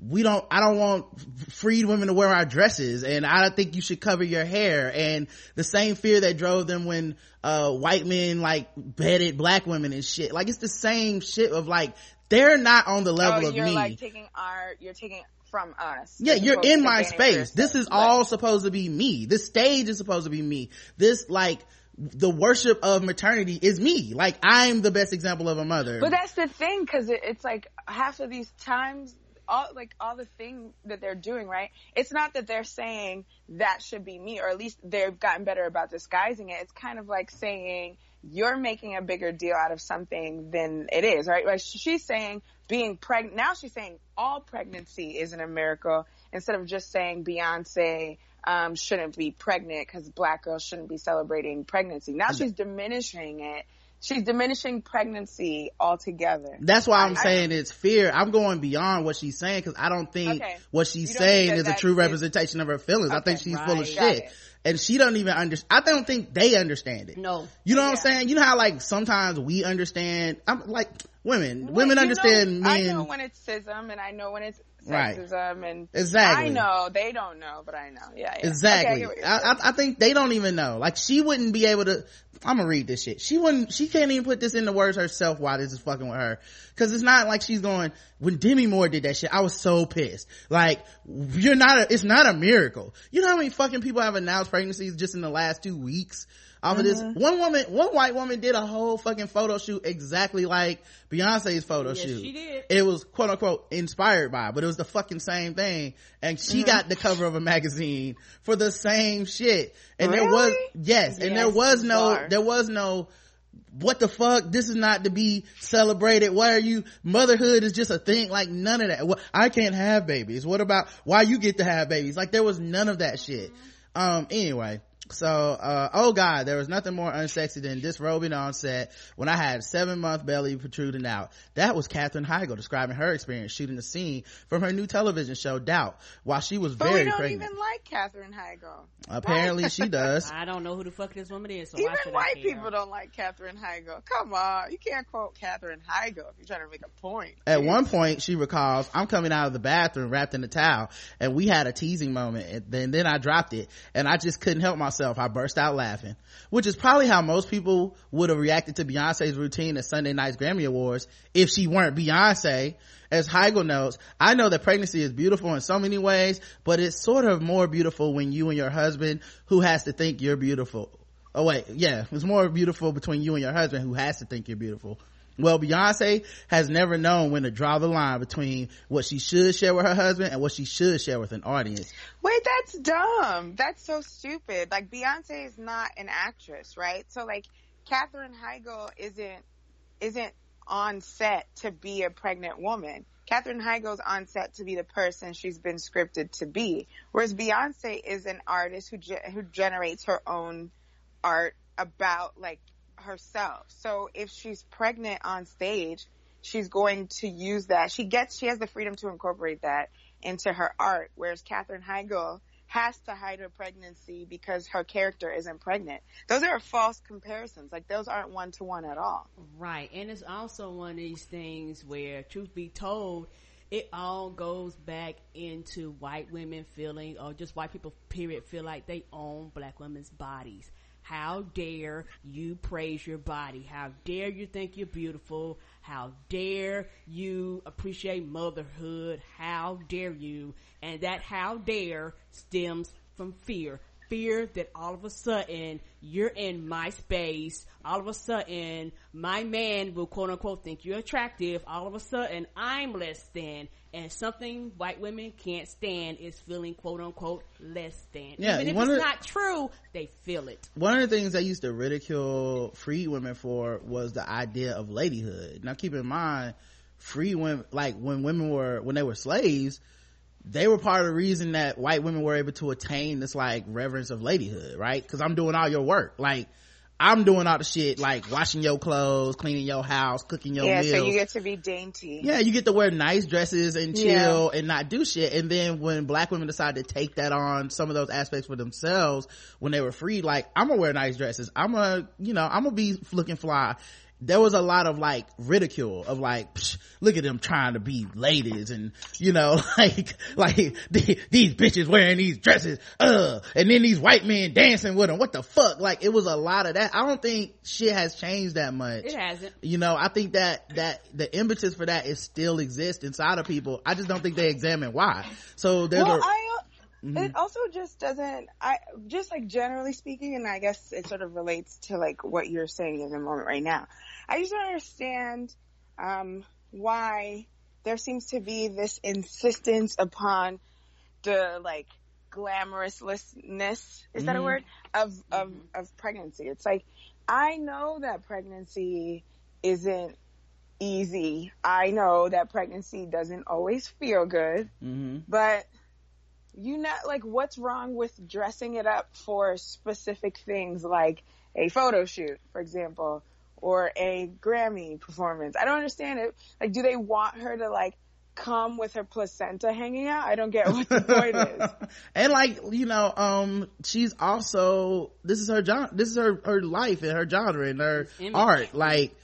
we don't, I don't want freed women to wear our dresses, and I don't think you should cover your hair, and the same fear that drove them when uh white men like bedded black women and shit. Like it's the same shit of like they're not on the level oh, of you're me. You're like taking our, you're taking from us. Yeah, you're in my space. This is all supposed to be me. This stage is supposed to be me. This like the worship of maternity is me. Like I'm the best example of a mother. But that's the thing, because it, it's like half of these times. All like all the thing that they're doing, right? It's not that they're saying that should be me, or at least they've gotten better about disguising it. It's kind of like saying you're making a bigger deal out of something than it is, right? Like she's saying being pregnant. Now she's saying all pregnancy isn't a miracle, instead of just saying Beyonce um, shouldn't be pregnant because black girls shouldn't be celebrating pregnancy. Now she's diminishing it. She's diminishing pregnancy altogether. That's why I'm I, saying I, it's fear. I'm going beyond what she's saying because I don't think okay. what she's saying is a true is, representation of her feelings. Okay, I think she's right, full of shit. It. And she doesn't even understand. I don't think they understand it. No. You know yeah. what I'm saying? You know how like sometimes we understand, I'm like women, well, women understand know, men. I know when it's schism and I know when it's sexism right. and exactly. I know they don't know, but I know. Yeah, yeah. Exactly. Okay, I, I, I think they don't even know. Like she wouldn't be able to. I'm gonna read this shit. She wouldn't. She can't even put this into words herself. Why this is fucking with her? Because it's not like she's going. When Demi Moore did that shit, I was so pissed. Like you're not. A, it's not a miracle. You know how many fucking people have announced pregnancies just in the last two weeks? Off of this, one woman, one white woman did a whole fucking photo shoot exactly like Beyonce's photo yes, shoot. She did. It was quote unquote inspired by, but it was the fucking same thing. And she mm-hmm. got the cover of a magazine for the same shit. And really? there was, yes, yes, and there was no, there was no, what the fuck? This is not to be celebrated. Why are you, motherhood is just a thing. Like none of that. Well, I can't have babies. What about why you get to have babies? Like there was none of that shit. Mm-hmm. Um, anyway. So, uh, oh God, there was nothing more unsexy than disrobing on set when I had seven month belly protruding out. That was Katherine Heigl describing her experience shooting the scene from her new television show, Doubt, while she was but very pregnant. But we don't pregnant. even like Katherine Heigl. Apparently she does. I don't know who the fuck this woman is, so even why should white I people don't like Katherine Heigl. Come on, you can't quote Katherine Heigl if you're trying to make a point. At dude. one point, she recalls, I'm coming out of the bathroom wrapped in a towel, and we had a teasing moment, and then, then I dropped it, and I just couldn't help myself. I burst out laughing, which is probably how most people would have reacted to Beyonce's routine at Sunday night's Grammy Awards if she weren't Beyonce. As Heigl notes, I know that pregnancy is beautiful in so many ways, but it's sort of more beautiful when you and your husband, who has to think you're beautiful. Oh wait, yeah, it's more beautiful between you and your husband, who has to think you're beautiful. Well, Beyonce has never known when to draw the line between what she should share with her husband and what she should share with an audience. Wait, that's dumb. That's so stupid. Like, Beyonce is not an actress, right? So, like, Katherine Heigl isn't isn't on set to be a pregnant woman. Katherine Heigl's on set to be the person she's been scripted to be, whereas Beyonce is an artist who ge- who generates her own art about, like, herself. So if she's pregnant on stage, she's going to use that. She gets, she has the freedom to incorporate that into her art, whereas Katherine Heigl has to hide her pregnancy because her character isn't pregnant. Those are false comparisons. Like, those aren't one-to-one at all. Right. And it's also one of these things where, truth be told, it all goes back into white women feeling, or just white people, period, feel like they own black women's bodies. How dare you praise your body? How dare you think you're beautiful? How dare you appreciate motherhood? How dare you? And that how dare stems from fear. Fear that all of a sudden you're in my space. All of a sudden my man will quote unquote think you're attractive. All of a sudden I'm less than. And something white women can't stand is feeling quote unquote less than. Yeah, even if it's the, not true, they feel it. One of the things they used to ridicule free women for was the idea of ladyhood. Now keep in mind, free women, like when women were, when they were slaves, they were part of the reason that white women were able to attain this like reverence of ladyhood, right? Cause I'm doing all your work. Like, I'm doing all the shit, like washing your clothes, cleaning your house, cooking your yeah, meals. Yeah, so you get to be dainty. Yeah, you get to wear nice dresses and chill yeah. and not do shit. And then when black women decided to take that on, some of those aspects for themselves, when they were free, like, I'm gonna wear nice dresses. I'm gonna, you know, I'm gonna be looking fly. There was a lot of like ridicule of like, psh, look at them trying to be ladies, and you know, like, like the, these bitches wearing these dresses, uh, and then these white men dancing with them. What the fuck? Like, it was a lot of that. I don't think shit has changed that much. It hasn't. You know, I think that, that the impetus for that is still exists inside of people. I just don't think they examine why. So there's well, a, I, mm-hmm. It also just doesn't, I just like generally speaking, and I guess it sort of relates to like what you're saying in the moment right now. I just don't understand um, why there seems to be this insistence upon the like glamorousness, is that mm-hmm. a word, of, of, mm-hmm. of pregnancy. It's like, I know that pregnancy isn't easy. I know that pregnancy doesn't always feel good, mm-hmm. but you not like, what's wrong with dressing it up for specific things like a photo shoot, for example, or a Grammy performance? I don't understand it. Like, do they want her to like come with her placenta hanging out? I don't get what the point is. And like, you know, um, she's also, this is her job, this is her, her life and her genre and her art. Like,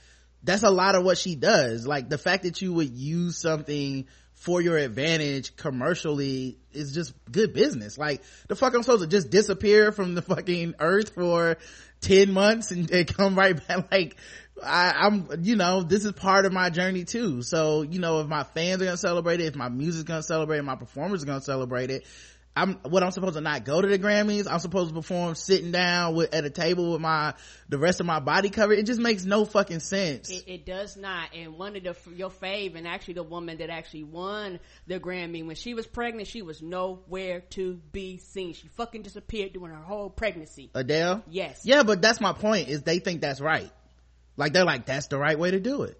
that's a lot of what she does. Like, the fact that you would use something for your advantage commercially is just good business. Like, the fuck I'm supposed to just disappear from the fucking earth for ten months and, and come right back? Like, I, I'm, you know, this is part of my journey too. So, you know, if my fans are going to celebrate it, if my music's going to celebrate it, my performers are going to celebrate it, I'm, what, I'm supposed to not go to the Grammys? I'm supposed to perform sitting down with, at a table with my, the rest of my body covered? It just makes no fucking sense. It, it does not. And one of the, your fave, and actually the woman that actually won the Grammy, when she was pregnant, she was nowhere to be seen. She fucking disappeared during her whole pregnancy. Adele? Yes. Yeah, but that's my point, is they think that's right. Like, they're like, that's the right way to do it.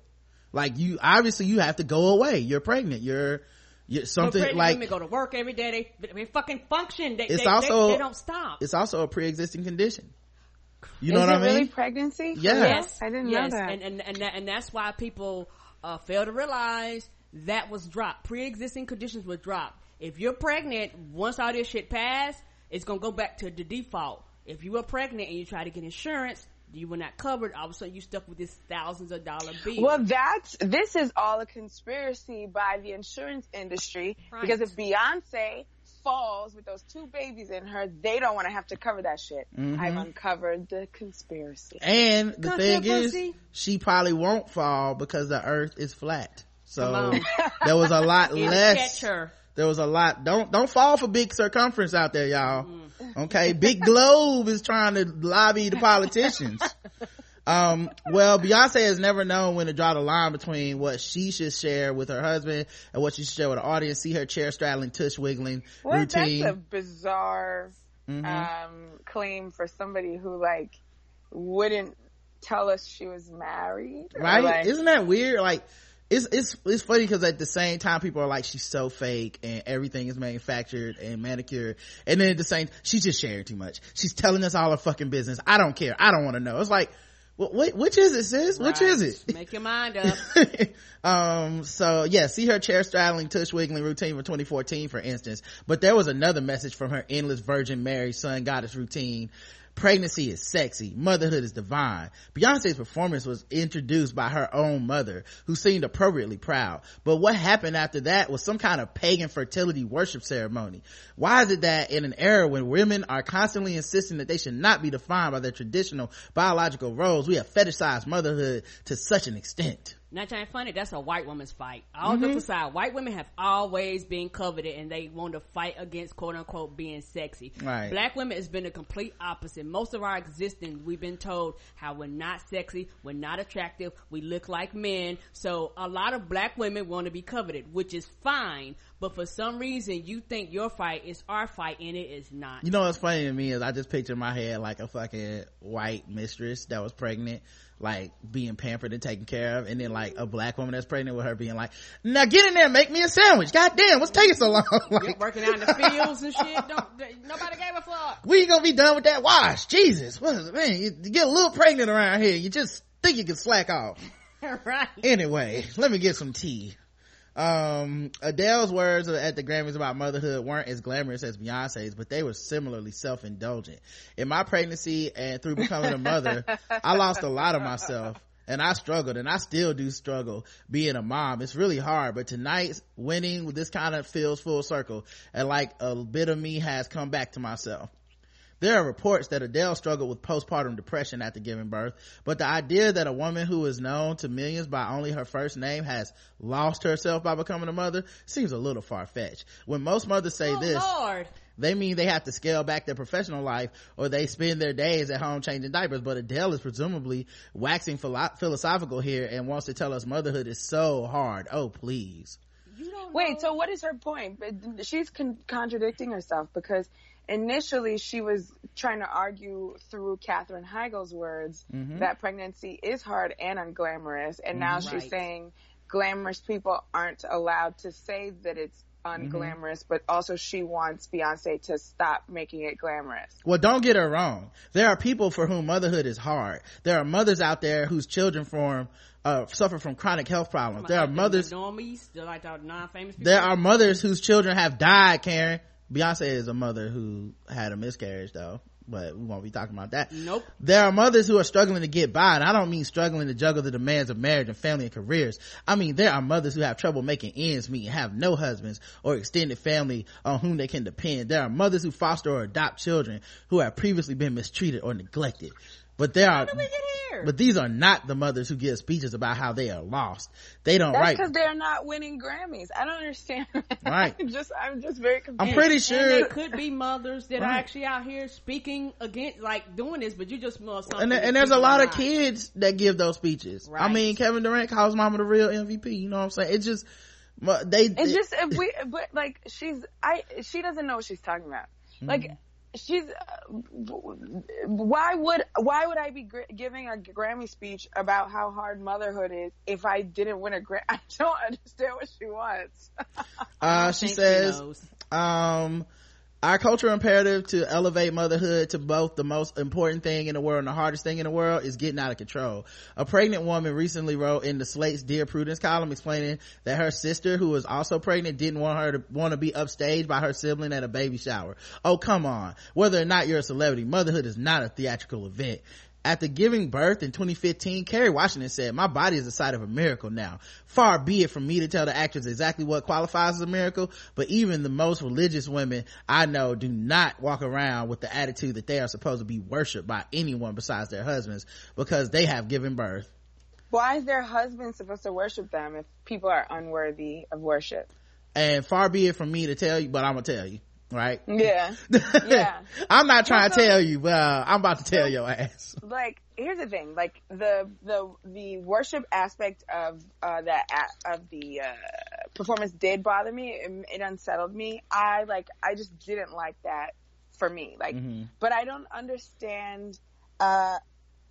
Like, you, obviously you have to go away. You're pregnant. You're, Yeah, something no, like women go to work every day. They, they fucking function. They, it's they, also, they, they don't stop. It's also a pre-existing condition. You know Is what I mean? Really pregnancy? Yeah. Yes, I didn't yes. know that. And and and, that, and that's why people uh, fail to realize that was dropped. Pre-existing conditions were dropped. If you're pregnant, once all this shit passed, it's gonna go back to the default. If you were pregnant and you try to get insurance, you were not covered. All of a sudden, you stuck with this thousands of dollar bill. Well, that's this is all a conspiracy by the insurance industry. Right. Because if Beyonce falls with those two babies in her, they don't want to have to cover that shit. Mm-hmm. I've uncovered the conspiracy. And the thing is, she probably won't fall because the earth is flat. So there was a lot less. There was a lot. Don't don't fall for big circumference out there, y'all. Mm. Okay, Big Globe is trying to lobby the politicians. Um, well, Beyonce has never known when to draw the line between what she should share with her husband and what she should share with the audience. See her chair straddling, tush wiggling well, routine. That's a bizarre mm-hmm. um, claim for somebody who like wouldn't tell us she was married, right? Like, isn't that weird? Like. It's, it's, it's funny because at the same time people are like, she's so fake and everything is manufactured and manicured. And then at the same, she's just sharing too much. She's telling us all her fucking business. I don't care. I don't want to know. It's like, Wait, which is it, sis? Right. Which is it? Make your mind up. um, so yeah, see her chair straddling, tush wiggling routine for twenty fourteen, for instance. But there was another message from her endless Virgin Mary, Sun Goddess routine. Pregnancy is sexy. Motherhood is divine. Beyonce's performance was introduced by her own mother, who seemed appropriately proud. But what happened after that was some kind of pagan fertility worship ceremony. Why is it that in an era when women are constantly insisting that they should not be defined by their traditional biological roles, we have fetishized motherhood to such an extent? Not trying to funny, that's a white woman's fight. All mm-hmm. jokes aside, white women have always been coveted and they want to fight against quote unquote being sexy. Right. Black women has been the complete opposite. Most of our existence, we've been told how we're not sexy, we're not attractive, we look like men. So a lot of black women want to be coveted, which is fine. But for some reason, you think your fight is our fight, and it is not. You know what's funny to me is I just picture in my head like a fucking white mistress that was pregnant, like being pampered and taken care of, and then like a black woman that's pregnant with her being like, "Now get in there and make me a sandwich. Goddamn, what's taking so long?" Like, you're working out in the fields and shit. Don't, nobody gave a fuck. We gonna be done with that wash. Jesus, what is it, man? You get a little pregnant around here, you just think you can slack off. Right. Anyway, let me get some tea. um Adele's words at the Grammys about motherhood weren't as glamorous as Beyonce's, but they were similarly self-indulgent. In my pregnancy and through becoming a mother, I lost a lot of myself, and I struggled, and I still do struggle being a mom. It's really hard, but tonight's winning this kind of feels full circle, and like a bit of me has come back to myself. There are reports that Adele struggled with postpartum depression after giving birth, but the idea that a woman who is known to millions by only her first name has lost herself by becoming a mother seems a little far-fetched. When most mothers say oh, this, Lord. They mean they have to scale back their professional life or they spend their days at home changing diapers, but Adele is presumably waxing philo- philosophical here and wants to tell us motherhood is so hard. Oh, please. You don't Wait, know. So what is her point? She's con- contradicting herself because initially, she was trying to argue through Katherine Heigl's words mm-hmm. that pregnancy is hard and unglamorous, and now right. she's saying glamorous people aren't allowed to say that it's unglamorous, mm-hmm. but also she wants Beyonce to stop making it glamorous. Well, don't get her wrong. There are people for whom motherhood is hard. There are mothers out there whose children form Uh, suffer from chronic health problems. There are mothers. Normies, like our non-famous people. There are mothers whose children have died, Karen. Beyonce is a mother who had a miscarriage, though, but we won't be talking about that. Nope. There are mothers who are struggling to get by, and I don't mean struggling to juggle the demands of marriage and family and careers. I mean, there are mothers who have trouble making ends meet and have no husbands or extended family on whom they can depend. There are mothers who foster or adopt children who have previously been mistreated or neglected. But there are, but these are not the mothers who give speeches about how they are lost. They don't That's write because they're not winning Grammys. I don't understand. Right? I'm just, I'm just very confused. I'm pretty sure there could be mothers that right. are actually out here speaking against, like doing this, but you just know something. And, and there's a lot of kids that give those speeches. Right. I mean, Kevin Durant calls mama the real M V P. You know what I'm saying? It's just they. It's it, just if we, but like she's, I she doesn't know what she's talking about. Mm-hmm. Like. She's, uh, why would, why would I be gr- giving a Grammy speech about how hard motherhood is if I didn't win a Grammy? I don't understand what she wants. uh, she says, she um, our cultural imperative to elevate motherhood to both the most important thing in the world and the hardest thing in the world is getting out of control. A pregnant woman recently wrote in the Slate's Dear Prudence column explaining that her sister, who was also pregnant, didn't want her to want to be upstaged by her sibling at a baby shower. Oh, come on. Whether or not you're a celebrity, motherhood is not a theatrical event. After giving birth in twenty fifteen, Kerry Washington said, "My body is the site of a miracle now. Far be it from me to tell the actress exactly what qualifies as a miracle, but even the most religious women I know do not walk around with the attitude that they are supposed to be worshipped by anyone besides their husbands because they have given birth." Why is their husband supposed to worship them if people are unworthy of worship? And far be it from me to tell you, but I'm going to tell you. Right? Yeah. Yeah. I'm not trying so, to tell you, but uh, I'm about to tell so, your ass. Like, here's the thing. Like, the the the worship aspect of uh, that of the uh, performance did bother me. It, it unsettled me. I like. I just didn't like that for me. Like, mm-hmm. but I don't understand. Uh,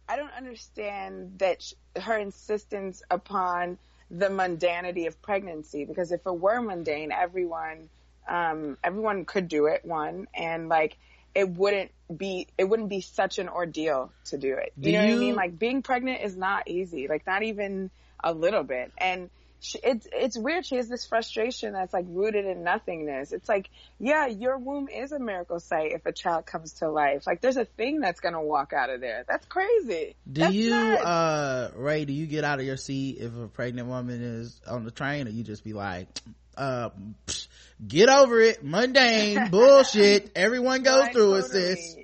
I don't understand that sh- her insistence upon the mundanity of pregnancy. Because if it were mundane, everyone. Um, everyone could do it, one, and like it wouldn't be, it wouldn't be such an ordeal to do it. You do know you... what I mean? Like, being pregnant is not easy, like not even a little bit. And she, it's, it's weird. She has this frustration that's like rooted in nothingness. It's like, yeah, your womb is a miracle site. If a child comes to life, like there's a thing that's going to walk out of there. That's crazy. Do that's you, nuts. uh, Rae, do you get out of your seat if a pregnant woman is on the train, or you just be like, uh, psh, get over it, mundane bullshit. Everyone goes no, through totally, it, sis.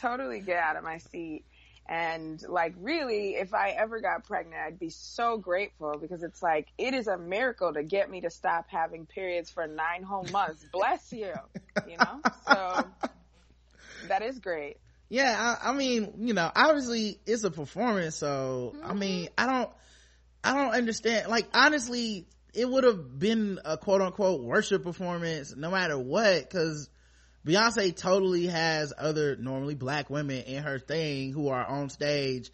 Totally get out of my seat. And like, really, if I ever got pregnant, I'd be so grateful, because it's like, it is a miracle to get me to stop having periods for nine whole months. Bless you, you know? So that is great. Yeah. I, I mean, you know, obviously it's a performance. So, mm-hmm. I mean, I don't, I don't understand. Like, honestly, it would have been a quote unquote worship performance no matter what. 'Cause Beyonce totally has other normally black women in her thing who are on stage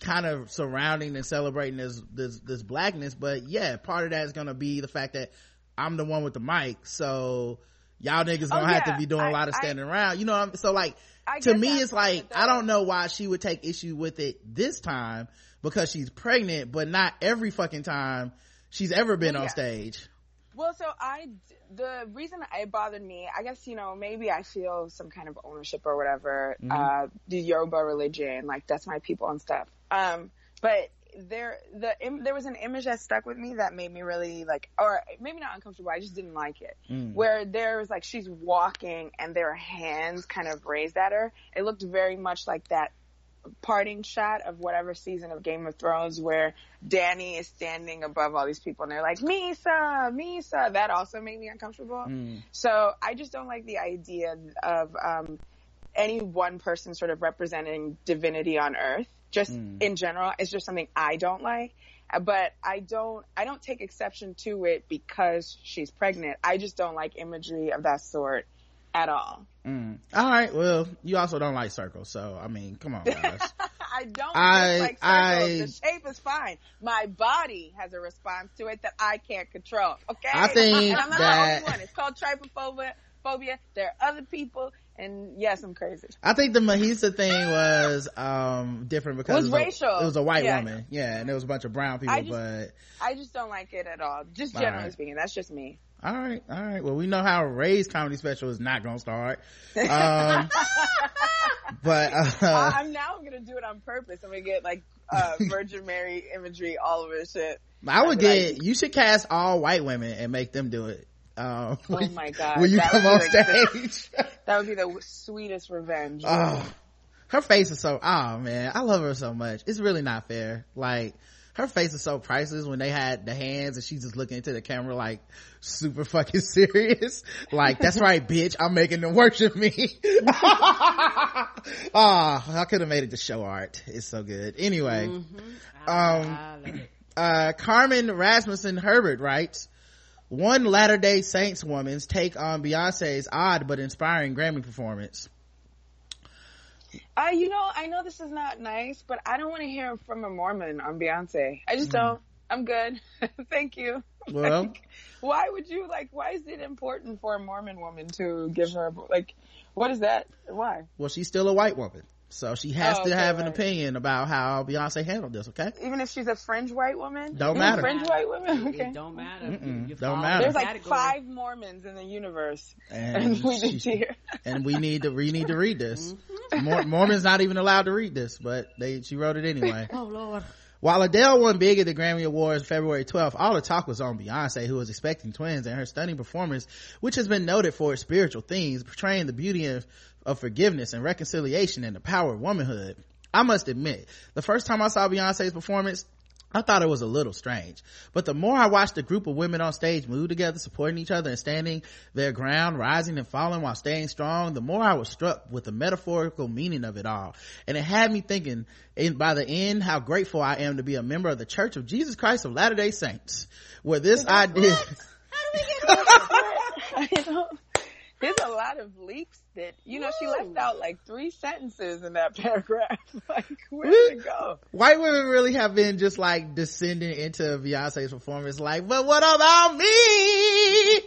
kind of surrounding and celebrating this, this, this blackness. But yeah, part of that is going to be the fact that I'm the one with the mic. So y'all niggas don't oh, yeah. have to be doing I, a lot of standing I, around, you know what I'm, so like, to me, it's like, I don't know why she would take issue with it this time, because she's pregnant, but not every fucking time she's ever been well, on yeah. stage. Well, so I, the reason it bothered me, I guess, you know, maybe I feel some kind of ownership or whatever, mm-hmm. uh, the Yoruba religion, like that's my people and stuff. Um, but there, the, im- there was an image that stuck with me that made me really like, or maybe not uncomfortable, I just didn't like it. Mm. Where there was like, she's walking and their hands kind of raised at her. It looked very much like that parting shot of whatever season of Game of Thrones where Dany is standing above all these people and they're like, Misa, Misa. That also made me uncomfortable. Mm. So I just don't like the idea of um, any one person sort of representing divinity on earth. Just mm. in general, it's just something I don't like. But I don't, I don't take exception to it because she's pregnant. I just don't like imagery of that sort at all. Mm. All right, well, you also don't like circles, so I mean, come on, guys. I don't I, like circles. I, the shape is fine. My body has a response to it that I can't control. Okay, I think and I'm not that, the only one. It's called trypophobia. Phobia. There are other people, and yes, I'm crazy. I think the Mahisa thing was um different because it was, it was racial. A, it was a white yeah. woman, yeah, and there was a bunch of brown people. I just, but I just don't like it at all. Just generally right. speaking, that's just me. all right all right well, we know how Rae's comedy special is not gonna start, um but uh, uh, i'm now i'm gonna do it on purpose. I'm gonna get like uh Virgin Mary imagery all over this shit. I would get like, you should cast all white women and make them do it. Um oh my god, when you come on stage, that would be the sweetest revenge. Oh, her face is so, oh man, I love her so much. It's really not fair. Like, her face is so priceless when they had the hands and she's just looking into the camera like super fucking serious. Like, that's right, bitch, I'm making them worship me. Ah, oh, I could have made it to show art. It's so good. Anyway, mm-hmm. um, uh, Carmen Rasmussen Herbert writes, one Latter-day Saints woman's take on Beyonce's odd but inspiring Grammy performance. Uh, you know, I know this is not nice, but I don't want to hear from a Mormon on Beyonce. I just mm. don't. I'm good. Thank you. Well, like, why would you, like, why is it important for a Mormon woman to give her, like, what is that? Why? Well, she's still a white woman, so she has oh, to okay, have right. an opinion about how Beyonce handled this, okay? Even if she's a fringe white woman? Don't Even matter. Fringe white women? Okay. It don't matter. Mm-mm, don't following. matter. There's like Category. five Mormons in the universe, and, and we she, here. and we need to, we need to read this. Mm-hmm. Mormon's not even allowed to read this, but they she wrote it anyway. Oh Lord. While Adele won big at the Grammy Awards February twelfth, all the talk was on Beyonce, who was expecting twins, and her stunning performance, which has been noted for its spiritual themes, portraying the beauty of, of forgiveness and reconciliation and the power of womanhood. I must admit, the first time I saw Beyonce's performance, I thought it was a little strange, but the more I watched the group of women on stage move together, supporting each other and standing their ground, rising and falling while staying strong, the more I was struck with the metaphorical meaning of it all. And it had me thinking, and by the end, how grateful I am to be a member of the Church of Jesus Christ of Latter-day Saints, where this what? idea... How do we get this? There's a lot of leaks that, you know, Ooh. she left out like three sentences in that paragraph. Like, where did it go? White women really have been just like descending into Beyonce's performance. Like, but what about me? me.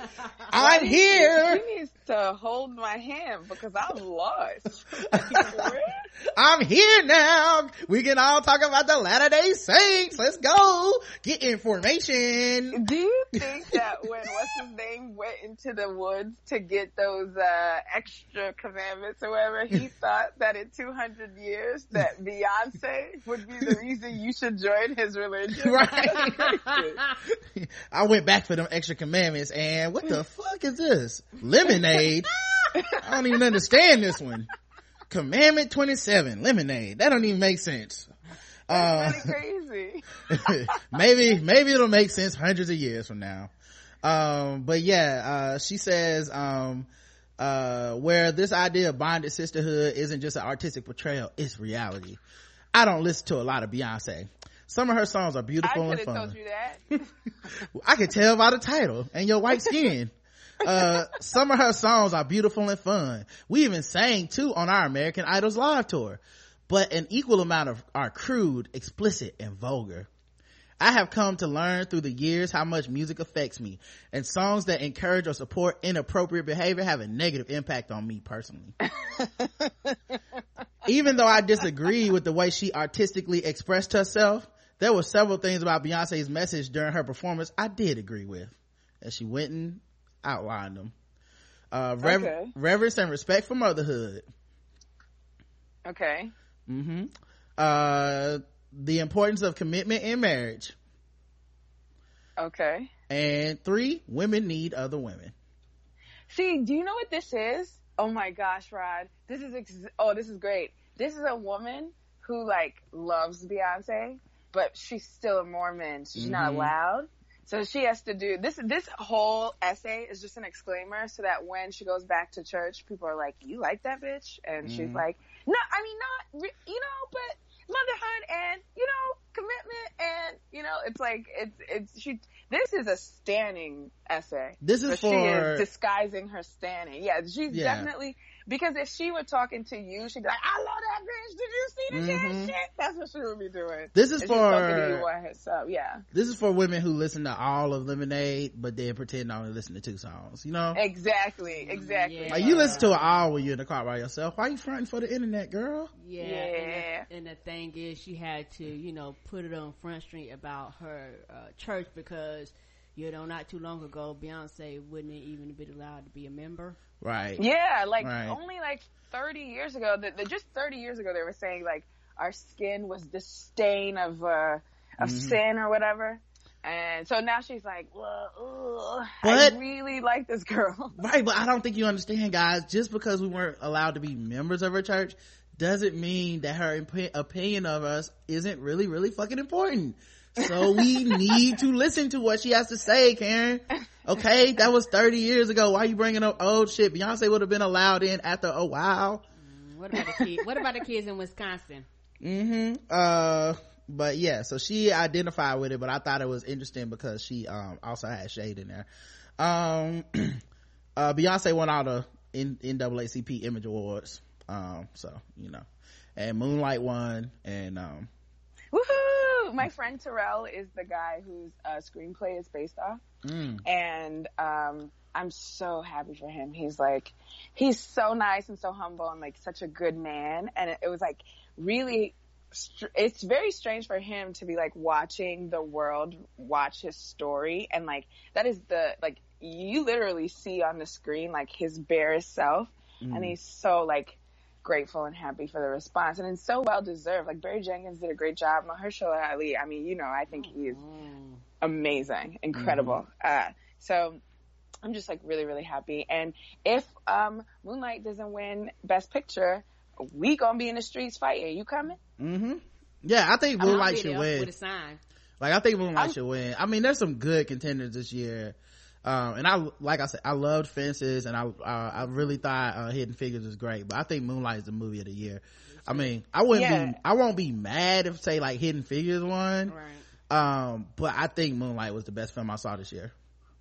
I'm here. She needs to hold my hand because I'm lost. I'm here now. We can all talk about the Latter-day Saints. Let's go. Get information. Do you think that when what's-his-name went into the woods to get those uh, extra commandments or whatever, he thought that in two hundred years that Beyonce would be the reason you should join his religion? Right. I went back for them extra commandments and what the fuck is this? Lemonade? I don't even understand this one. Commandment twenty-seven, lemonade. That don't even make sense. That's uh, really crazy. maybe, maybe it'll make sense hundreds of years from now. Um, but yeah, uh, she says, um, uh, where this idea of bonded sisterhood isn't just an artistic portrayal, it's reality. I don't listen to a lot of Beyonce. Some of her songs are beautiful and fun. I could have told you that. I could tell by the title and your white skin. Uh, some of her songs are beautiful and fun. We even sang too on our American Idols live tour. But an equal amount of are crude, explicit, and vulgar. I have come to learn through the years how much music affects me, and songs that encourage or support inappropriate behavior have a negative impact on me personally. Even though I disagree with the way she artistically expressed herself, there were several things about Beyonce's message during her performance I did agree with, and she went and outlined them. Uh, rever- okay. Reverence and respect for motherhood. Okay. Mm-hmm. Uh, the importance of commitment in marriage. Okay. And three, women need other women. See, do you know what this is? Oh my gosh, Rod. This is, ex- oh, this is great. This is a woman who like loves Beyonce, but she's still a Mormon. She's mm-hmm. not allowed. So she has to do this. This whole essay is just an exclaimer so that when she goes back to church, people are like, you like that bitch? And mm. she's like, no, I mean, not, you know, but motherhood and, you know, commitment and, you know, it's like, it's, it's, she, this is a standing essay. This is for. She is disguising her standing. Yeah, she's yeah. definitely, because if she were talking to you, she'd be like, I love that bitch. Did you see this mm-hmm. shit? That's what she would be doing. This is if for. Herself. Yeah. This is for women who listen to all of Lemonade, but they pretend to only listen to two songs, you know? Exactly, exactly. Yeah. Like, you listen to an hour when you're in the car by yourself. Why you fronting for the internet, girl? Yeah. yeah. And, the, and the thing is, she had to, you know, put it on front street about her uh, church because, you know, not too long ago, Beyonce wouldn't even have been allowed to be a member. Right. Yeah, like right. only like thirty years ago, the, the, just thirty years ago, they were saying like our skin was the stain of uh, of mm-hmm. sin or whatever. And so now she's like, well, but, I really like this girl. Right, but I don't think you understand, guys. Just because we weren't allowed to be members of her church doesn't mean that her imp- opinion of us isn't really, really fucking important. So we need to listen to what she has to say, Karen. Okay, that was thirty years ago. Why are you bringing up old shit? Beyonce would have been allowed in after a while. What about the kids? What about the kids in Wisconsin? Mm-hmm. Uh, but yeah, so she identified with it, but I thought it was interesting because she um also had shade in there. Um, uh, Beyonce won all the N- NAACP Image Awards. Um, so you know, and Moonlight won, and um. Woohoo! My friend Terrell is the guy whose uh, screenplay is based off. Mm. And um, I'm so happy for him. He's like, he's so nice and so humble and like such a good man. And it, it was like really, str- it's very strange for him to be like watching the world watch his story. And like, that is the, like, you literally see on the screen like his barest self. Mm. And he's so like, grateful and happy for the response, and it's so well deserved. Like Barry Jenkins did a great job. Mahershala Ali, I mean, you know, I think he's amazing, incredible. Mm-hmm. Uh, so I'm just like really, really happy. And if um, Moonlight doesn't win Best Picture, we gonna be in the streets fighting. You coming? Mm-hmm. Yeah, I think Moonlight should win. With a sign. Like I think Moonlight I'm- should win. I mean, there's some good contenders this year. Um, and I, like I said, I loved Fences and I, uh, I really thought, uh, Hidden Figures was great, but I think Moonlight is the movie of the year. I mean, I wouldn't yeah. be, I won't be mad if say like Hidden Figures won. Right. Um, but I think Moonlight was the best film I saw this year.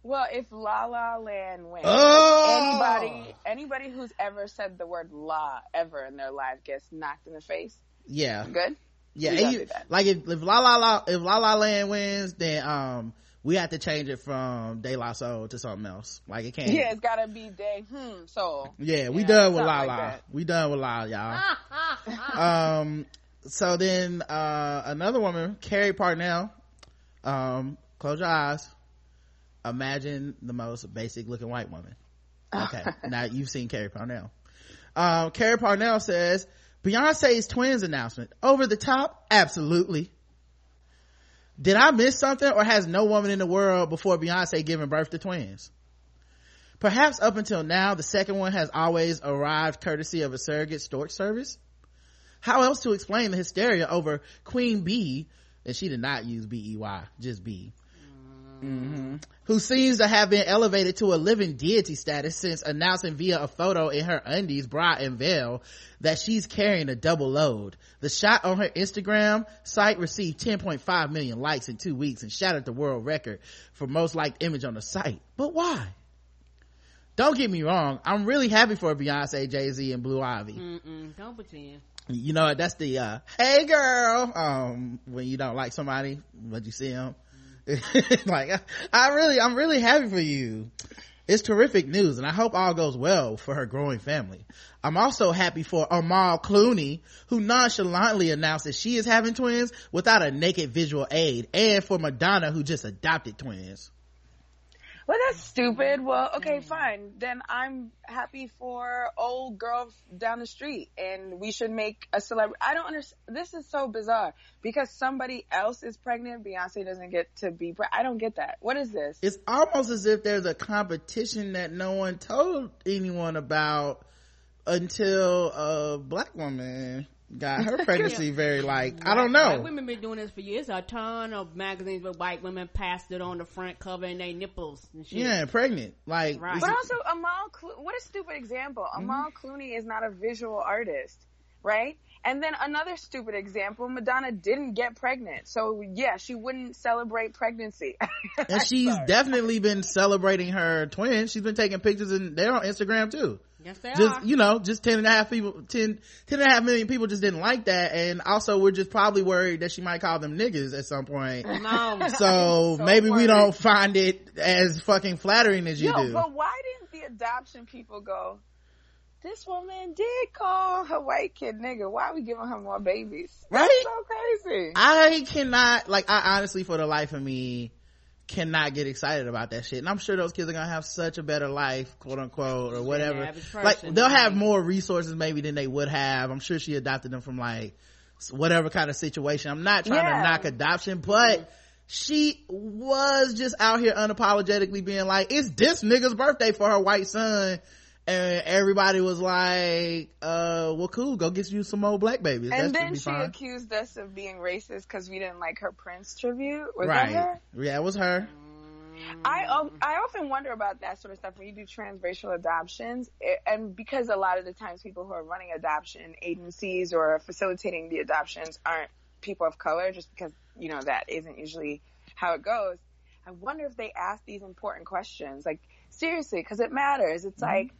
Well, if La La Land wins, oh! anybody, anybody who's ever said the word La ever in their life gets knocked in the face. Yeah. Good. Yeah. You, like if, if La La La, if La La Land wins, then, um, we have to change it from De La Soul to something else. Like it can't. Yeah, it's gotta be De Hmm Soul. Yeah, we yeah, done with La La. Like we done with La, y'all. um. So then uh another woman, Carrie Parnell. Um, close your eyes. Imagine the most basic looking white woman. Okay, now you've seen Carrie Parnell. Um, Carrie Parnell says Beyonce's twins announcement over the top. Absolutely. Did I miss something, or has no woman in the world before Beyonce given birth to twins? Perhaps up until now, the second one has always arrived courtesy of a surrogate storage service. How else to explain the hysteria over Queen B, and she did not use B E Y, just B, mm-hmm. who seems to have been elevated to a living deity status since announcing via a photo in her undies, bra, and veil that she's carrying a double load. The shot on her Instagram site received ten point five million likes in two weeks and shattered the world record for most liked image on the site. But why? Don't get me wrong, I'm really happy for Beyonce, Jay-Z, and Blue Ivy. Mm-mm, don't pretend. You know, that's the uh hey girl um when you don't like somebody but you see them. Like I, I really I'm really happy for you. It's terrific news, and I hope all goes well for her growing family. I'm also happy for Amal Clooney, who nonchalantly announced that she is having twins without a naked visual aid, and for Madonna, who just adopted twins. Well, that's stupid. Well, okay, fine. Then I'm happy for old girl down the street, and we should make a celebrity. I don't understand. This is so bizarre because somebody else is pregnant. Beyonce doesn't get to be pregnant. I don't get that. What is this? It's almost as if there's a competition that no one told anyone about until a black woman got her pregnancy. yeah. Very like white, I don't know. White women been doing this for years. A ton of magazines with white women passed it on the front cover and they nipples and shit. Yeah, pregnant. Like, right. But also, Amal Clo- what a stupid example. Amal mm-hmm. Clooney is not a visual artist, right? And then another stupid example: Madonna didn't get pregnant, so yeah, she wouldn't celebrate pregnancy. And she's sorry. definitely been celebrating her twins. She's been taking pictures, and they're on Instagram too. Yes, they just, are. You know, just ten and a half people, ten, ten and a half million people just didn't like that, and also we're just probably worried that she might call them niggas at some point. No, so, so maybe worried. We don't find it as fucking flattering as you Yo, do. But why didn't the adoption people go, this woman did call her white kid nigga, why are we giving her more babies? Right? That's so crazy. I cannot, like, I honestly, for the life of me, cannot get excited about that shit. And I'm sure those kids are gonna have such a better life, quote unquote, or whatever. Yeah, person, like they'll right? have more resources maybe than they would have. I'm sure she adopted them from like whatever kind of situation. I'm not trying yeah. to knock adoption, but mm-hmm. she was just out here unapologetically being like, it's this nigga's birthday for her white son. And everybody was like, uh, well, cool, go get you some more black babies. And that then she fine. accused us of being racist because we didn't like her Prince tribute. Was right. that her? Yeah, it was her. I, um, I often wonder about that sort of stuff when you do transracial adoptions. It, and because a lot of the times people who are running adoption agencies or facilitating the adoptions aren't people of color, just because, you know, that isn't usually how it goes. I wonder if they ask these important questions. Like, seriously, because it matters. It's mm-hmm. like,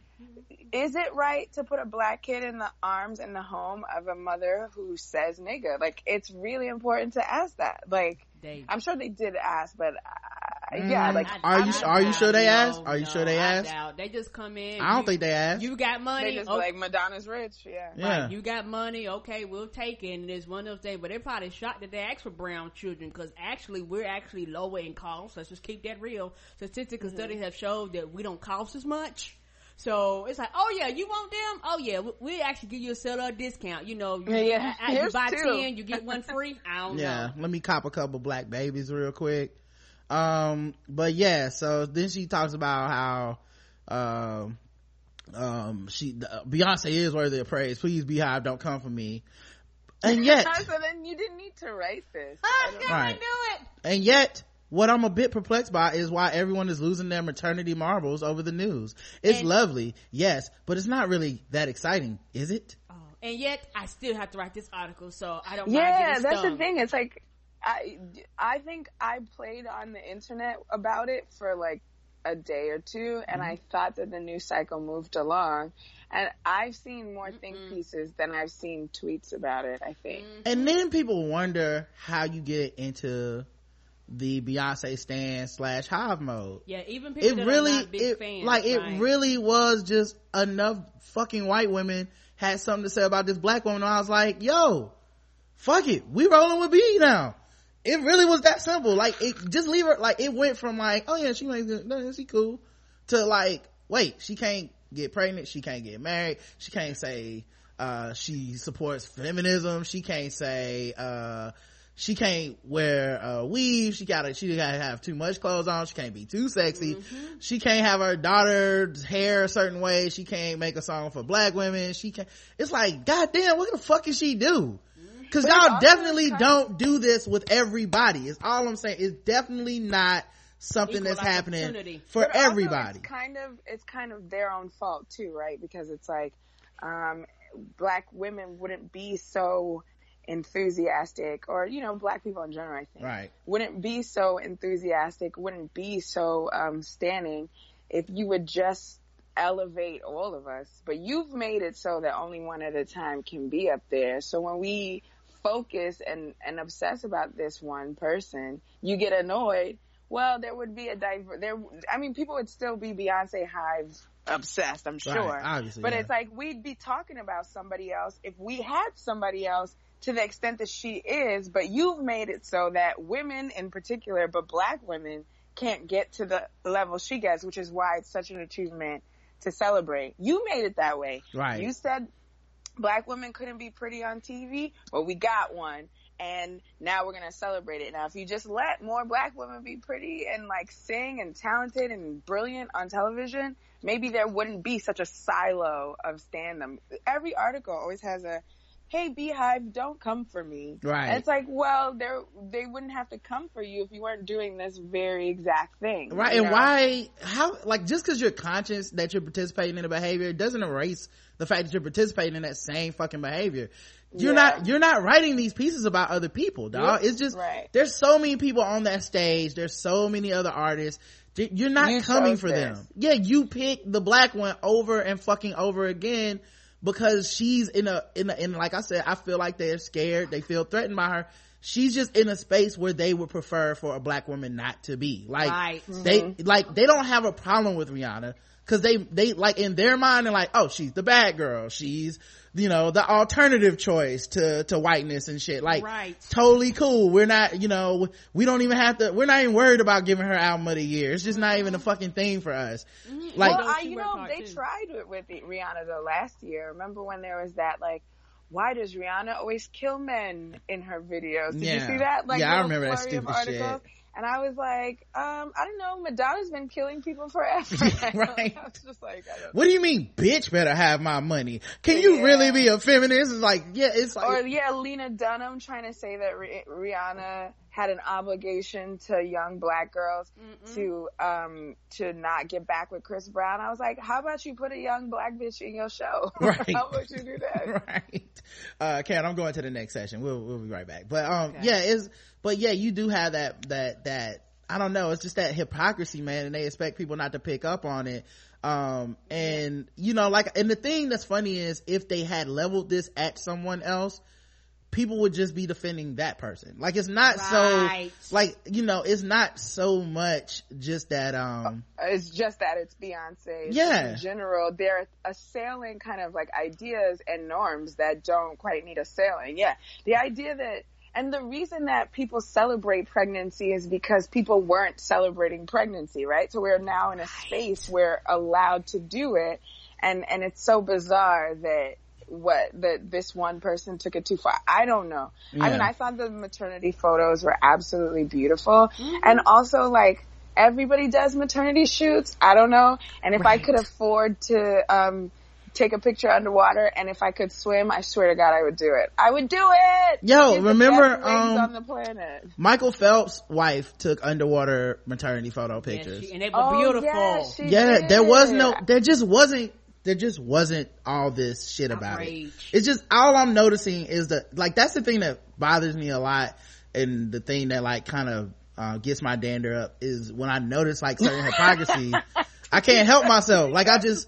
is it right to put a black kid in the arms and the home of a mother who says nigga? Like, it's really important to ask that. Like, they, I'm sure they did ask, but uh, mm, yeah. Like, are you I, are you sure they no, asked? Are you no, sure they I asked? Doubt. They just come in. I don't you, think they asked. You got money? They just okay. like Madonna's rich. Yeah. yeah. Right. You got money? Okay, we'll take it. And it's one of those things, but they're probably shocked that they asked for brown children because actually we're actually lower in cost. Let's just keep that real. Statistics and mm-hmm. studies have showed that we don't cost as much. So it's like, oh yeah, you want them? Oh yeah, we, we actually give you a seller discount. You know, you, yeah, I, I, you buy two. ten, you get one free. I don't yeah, know. Let me cop a couple black babies real quick. Um, but yeah, so then she talks about how, um, um, she uh, Beyonce is worthy of praise. Please, Beehive, don't come for me. And yet, so then you didn't need to write this. I was gonna do it. And yet. What I'm a bit perplexed by is why everyone is losing their maternity marbles over the news. It's and, lovely, yes, but it's not really that exciting, is it? Oh, and yet, I still have to write this article, so I don't mind getting Yeah, that's stung. The thing. It's like, I, I think I played on the internet about it for like a day or two, and mm-hmm. I thought that the news cycle moved along. And I've seen more think pieces than I've seen tweets about it, I think. And then people wonder how you get into the Beyonce stan slash hive mode. Yeah, even people it that really, are not big it, fans. Like, it like, really was just enough fucking white women had something to say about this black woman, and I was like, yo, fuck it, we rolling with B now. It really was that simple. Like, it just leave her, like, it went from like, oh yeah, she like, she cool, to like, wait, she can't get pregnant, she can't get married, she can't say uh she supports feminism, she can't say uh she can't wear a weave, she gotta she gotta have too much clothes on, she can't be too sexy, mm-hmm. she can't have her daughter's hair a certain way, she can't make a song for black women, she can't. It's like, goddamn, what the fuck can she do? Because y'all definitely don't do this with everybody. It's all I'm saying. It's definitely not something that's happening for but everybody. It's kind of it's kind of their own fault too, right? Because it's like um black women wouldn't be so enthusiastic, or, you know, black people in general, I think, right, wouldn't be so enthusiastic, wouldn't be so um standing if you would just elevate all of us. But you've made it so that only one at a time can be up there. So when we focus and and obsess about this one person, you get annoyed. Well, there would be a diver there. I mean, people would still be Beyonce hive obsessed, I'm sure, right, obviously, but yeah. It's like we'd be talking about somebody else if we had somebody else to the extent that she is, but you've made it so that women in particular, but black women, can't get to the level she gets, which is why it's such an achievement to celebrate. You made it that way. Right. You said black women couldn't be pretty on T V. Well, we got one, and now we're going to celebrate it. Now, if you just let more black women be pretty and, like, sing and talented and brilliant on television, maybe there wouldn't be such a silo of stand-up. Every article always has a, hey, Beehive, don't come for me. Right. And it's like, well, they they wouldn't have to come for you if you weren't doing this very exact thing. Right, and know? Why, how, like, just because you're conscious that you're participating in a behavior doesn't erase the fact that you're participating in that same fucking behavior. You're yeah. not, you're not writing these pieces about other people, dog. Yes, it's just, right. There's so many people on that stage. There's so many other artists. You're not you coming for this. them. Yeah, you pick the black one over and fucking over again, because she's in a, in a, in like I said, I feel like they're scared. They feel threatened by her. She's just in a space where they would prefer for a black woman not to be. Like, right. they, mm-hmm. like, they don't have a problem with Rihanna. Cause they, they, like, in their mind, they're like, oh, she's the bad girl. She's, you know, the alternative choice to, to whiteness and shit. Like, right. Totally cool. We're not, you know, we don't even have to, we're not even worried about giving her album of the year. It's just mm-hmm. not even a fucking thing for us. Mm-hmm. Like, well, I, you know, they too. tried it with Rihanna though last year. Remember when there was that, like, why does Rihanna always kill men in her videos? Did yeah. you see that? Like, yeah, I remember that stupid shit. And I was like, um, I don't know, Madonna's been killing people forever. Right. I was just like, I don't know. What do you mean, bitch better have my money? Can yeah. you really be a feminist? It's like, yeah, it's like. Or, yeah, Lena Dunham trying to say that Rih- Rihanna had an obligation to young black girls Mm-mm. to, um, to not get back with Chris Brown. I was like, how about you put a young black bitch in your show? Right. How about you do that? Right. Uh, Karen, I'm going to the next session. We'll, we'll be right back. But, um, okay. yeah, it's, But yeah, you do have that, that, that, I don't know, it's just that hypocrisy, man, and they expect people not to pick up on it. Um, and, you know, like, and the thing that's funny is if they had leveled this at someone else, people would just be defending that person. Like, it's not right. so, like, you know, it's not so much just that, um. It's just that it's Beyonce. It's yeah. In general, they're assailing kind of like ideas and norms that don't quite need assailing. Yeah. The idea that, And the reason that people celebrate pregnancy is because people weren't celebrating pregnancy, right? So we're now in a space where allowed to do it. And, and it's so bizarre that what, that this one person took it too far. I don't know. Yeah. I mean, I thought the maternity photos were absolutely beautiful. Mm-hmm. And also, like, everybody does maternity shoots. I don't know. And if right. I could afford to, um, take a picture underwater, and if I could swim, I swear to God, I would do it. I would do it. Yo, He's remember um on the planet. Michael Phelps' wife took underwater maternity photo pictures, and, she, and they were oh, beautiful. Yeah, yeah there was no, there just wasn't, there just wasn't all this shit about Outrage. it. It's just all I'm noticing is that, like, that's the thing that bothers me a lot, and the thing that, like, kind of uh, gets my dander up is when I notice, like, certain hypocrisy. I can't help myself. Like I just,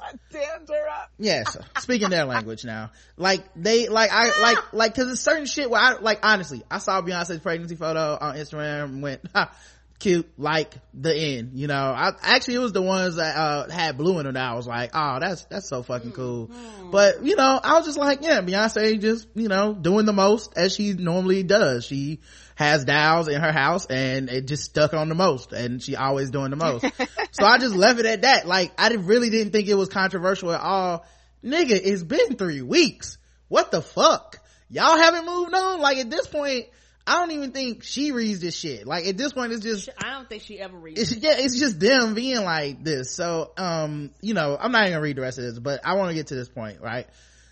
yes. Speaking their language now, like they, like I, like, like, cause it's certain shit where I, like, honestly, I saw Beyonce's pregnancy photo on Instagram, went, ha, cute, like the end, you know. I actually, it was the ones that uh had blue in them that I was like, oh, that's that's so fucking cool. Mm-hmm. But you know, I was just like, yeah, Beyonce just, you know, doing the most as she normally does. She has dolls in her house and it just stuck on the most, and she always doing the most. So I just left it at that. Like I really didn't think it was controversial at all. Nigga, it's been three weeks. What the fuck, y'all haven't moved on? Like at this point, I don't even think she reads this shit. Like at this point, it's just, I don't think she ever reads it's, it. Yeah, it's just them being like this. So, um, you know, I'm not even gonna read the rest of this, but I want to get to this point, right?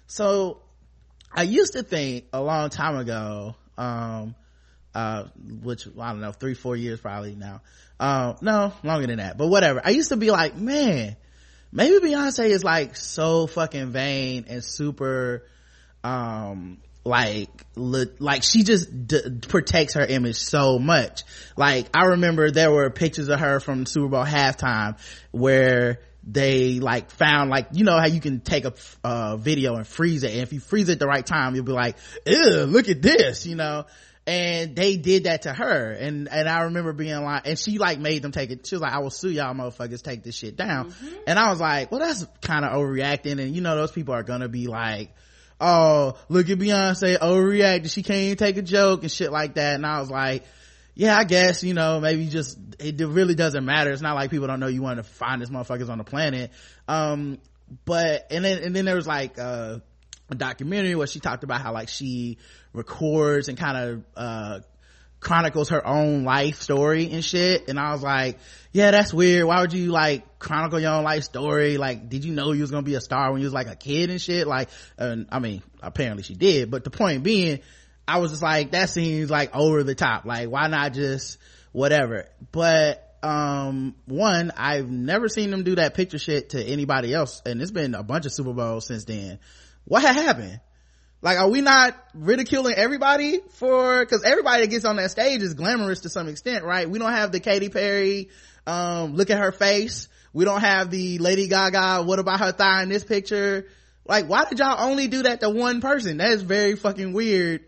So I used to think a long time ago, um, uh, which I don't know, three, four years probably now. Um, no, longer than that, but whatever. I used to be like, man, maybe Beyonce is like so fucking vain and super, um, like like she just d- protects her image so much. Like I remember there were pictures of her from Super Bowl halftime where they like found, like, you know how you can take a uh, video and freeze it, and if you freeze it at the right time you'll be like, ew, look at this, you know. And they did that to her, and and I remember being like, and she like made them take it. She was like, I will sue y'all motherfuckers, take this shit down. Mm-hmm. And I was like, well, that's kind of overreacting, and you know those people are gonna be like, oh, look at Beyonce overreacted, she can't even take a joke and shit like that. And I was like, yeah, I guess, you know, maybe just it really doesn't matter. It's not like people don't know you want to find this motherfuckers on the planet. Um but and then and then there was like uh a documentary where she talked about how like she records and kind of uh chronicles her own life story and shit. And I was like, yeah, that's weird. Why would you like chronicle your own life story? Like, did you know you was gonna be a star when you was like a kid and shit? Like, and I mean, apparently she did, but the point being, I was just like, that seems like over the top. Like, why not just whatever? But um one, I've never seen them do that picture shit to anybody else, and it's been a bunch of Super Bowls since then. What had happened? Like, are we not ridiculing everybody for, cause everybody that gets on that stage is glamorous to some extent, right? We don't have the Katy Perry, um, look at her face. We don't have the Lady Gaga, what about her thigh in this picture? Like, why did y'all only do that to one person? That is very fucking weird.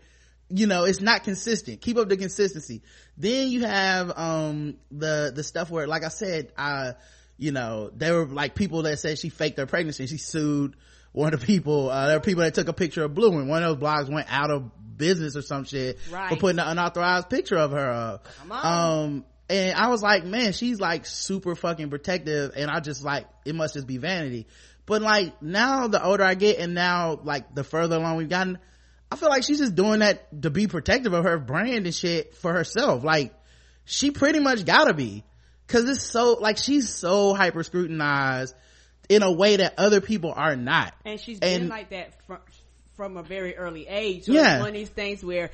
You know, it's not consistent. Keep up the consistency. Then you have, um, the, the stuff where, like I said, uh, you know, there were like people that said she faked her pregnancy. She sued one of the people. Uh there were people that took a picture of Blue, and one of those blogs went out of business or some shit, right, for putting an unauthorized picture of her up. Come on. Um and I was like, man, she's like super fucking protective, and I just like, it must just be vanity. But like now the older I get, and now like the further along we've gotten, I feel like she's just doing that to be protective of her brand and shit for herself. Like she pretty much gotta be, cause it's so like, she's so hyper scrutinized in a way that other people are not, and she's been and, like that from, from a very early age. So yeah, it's one of these things where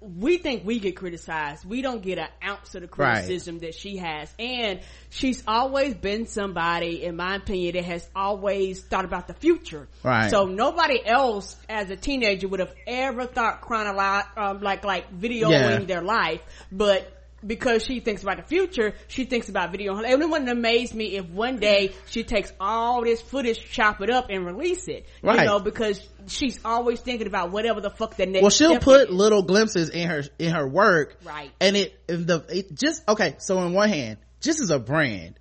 we think we get criticized, we don't get an ounce of the criticism, right, that she has. And she's always been somebody, in my opinion, that has always thought about the future, right? So nobody else as a teenager would have ever thought chronolo- um, like like videoing yeah. their life, but because she thinks about the future, she thinks about video. It wouldn't amaze me if one day she takes all this footage, chop it up, and release it. Right. You know, because she's always thinking about whatever the fuck the next. Well, she'll step put is. little glimpses in her in her work. Right. And it the it just okay. So on one hand, just as a brand,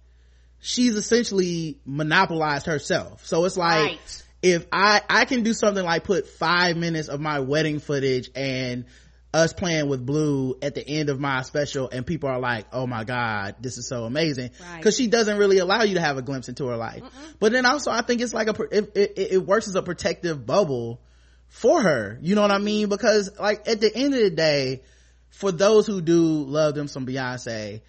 she's essentially monopolized herself. So it's like, right, if I I can do something like put five minutes of my wedding footage and us playing with Blue at the end of my special, and people are like, oh my god, this is so amazing, because right, she doesn't really allow you to have a glimpse into her life. Mm-mm. But then also I think it's like a it, it, it works as a protective bubble for her, you know what I mean? Because like at the end of the day, for those who do love them some Beyonce,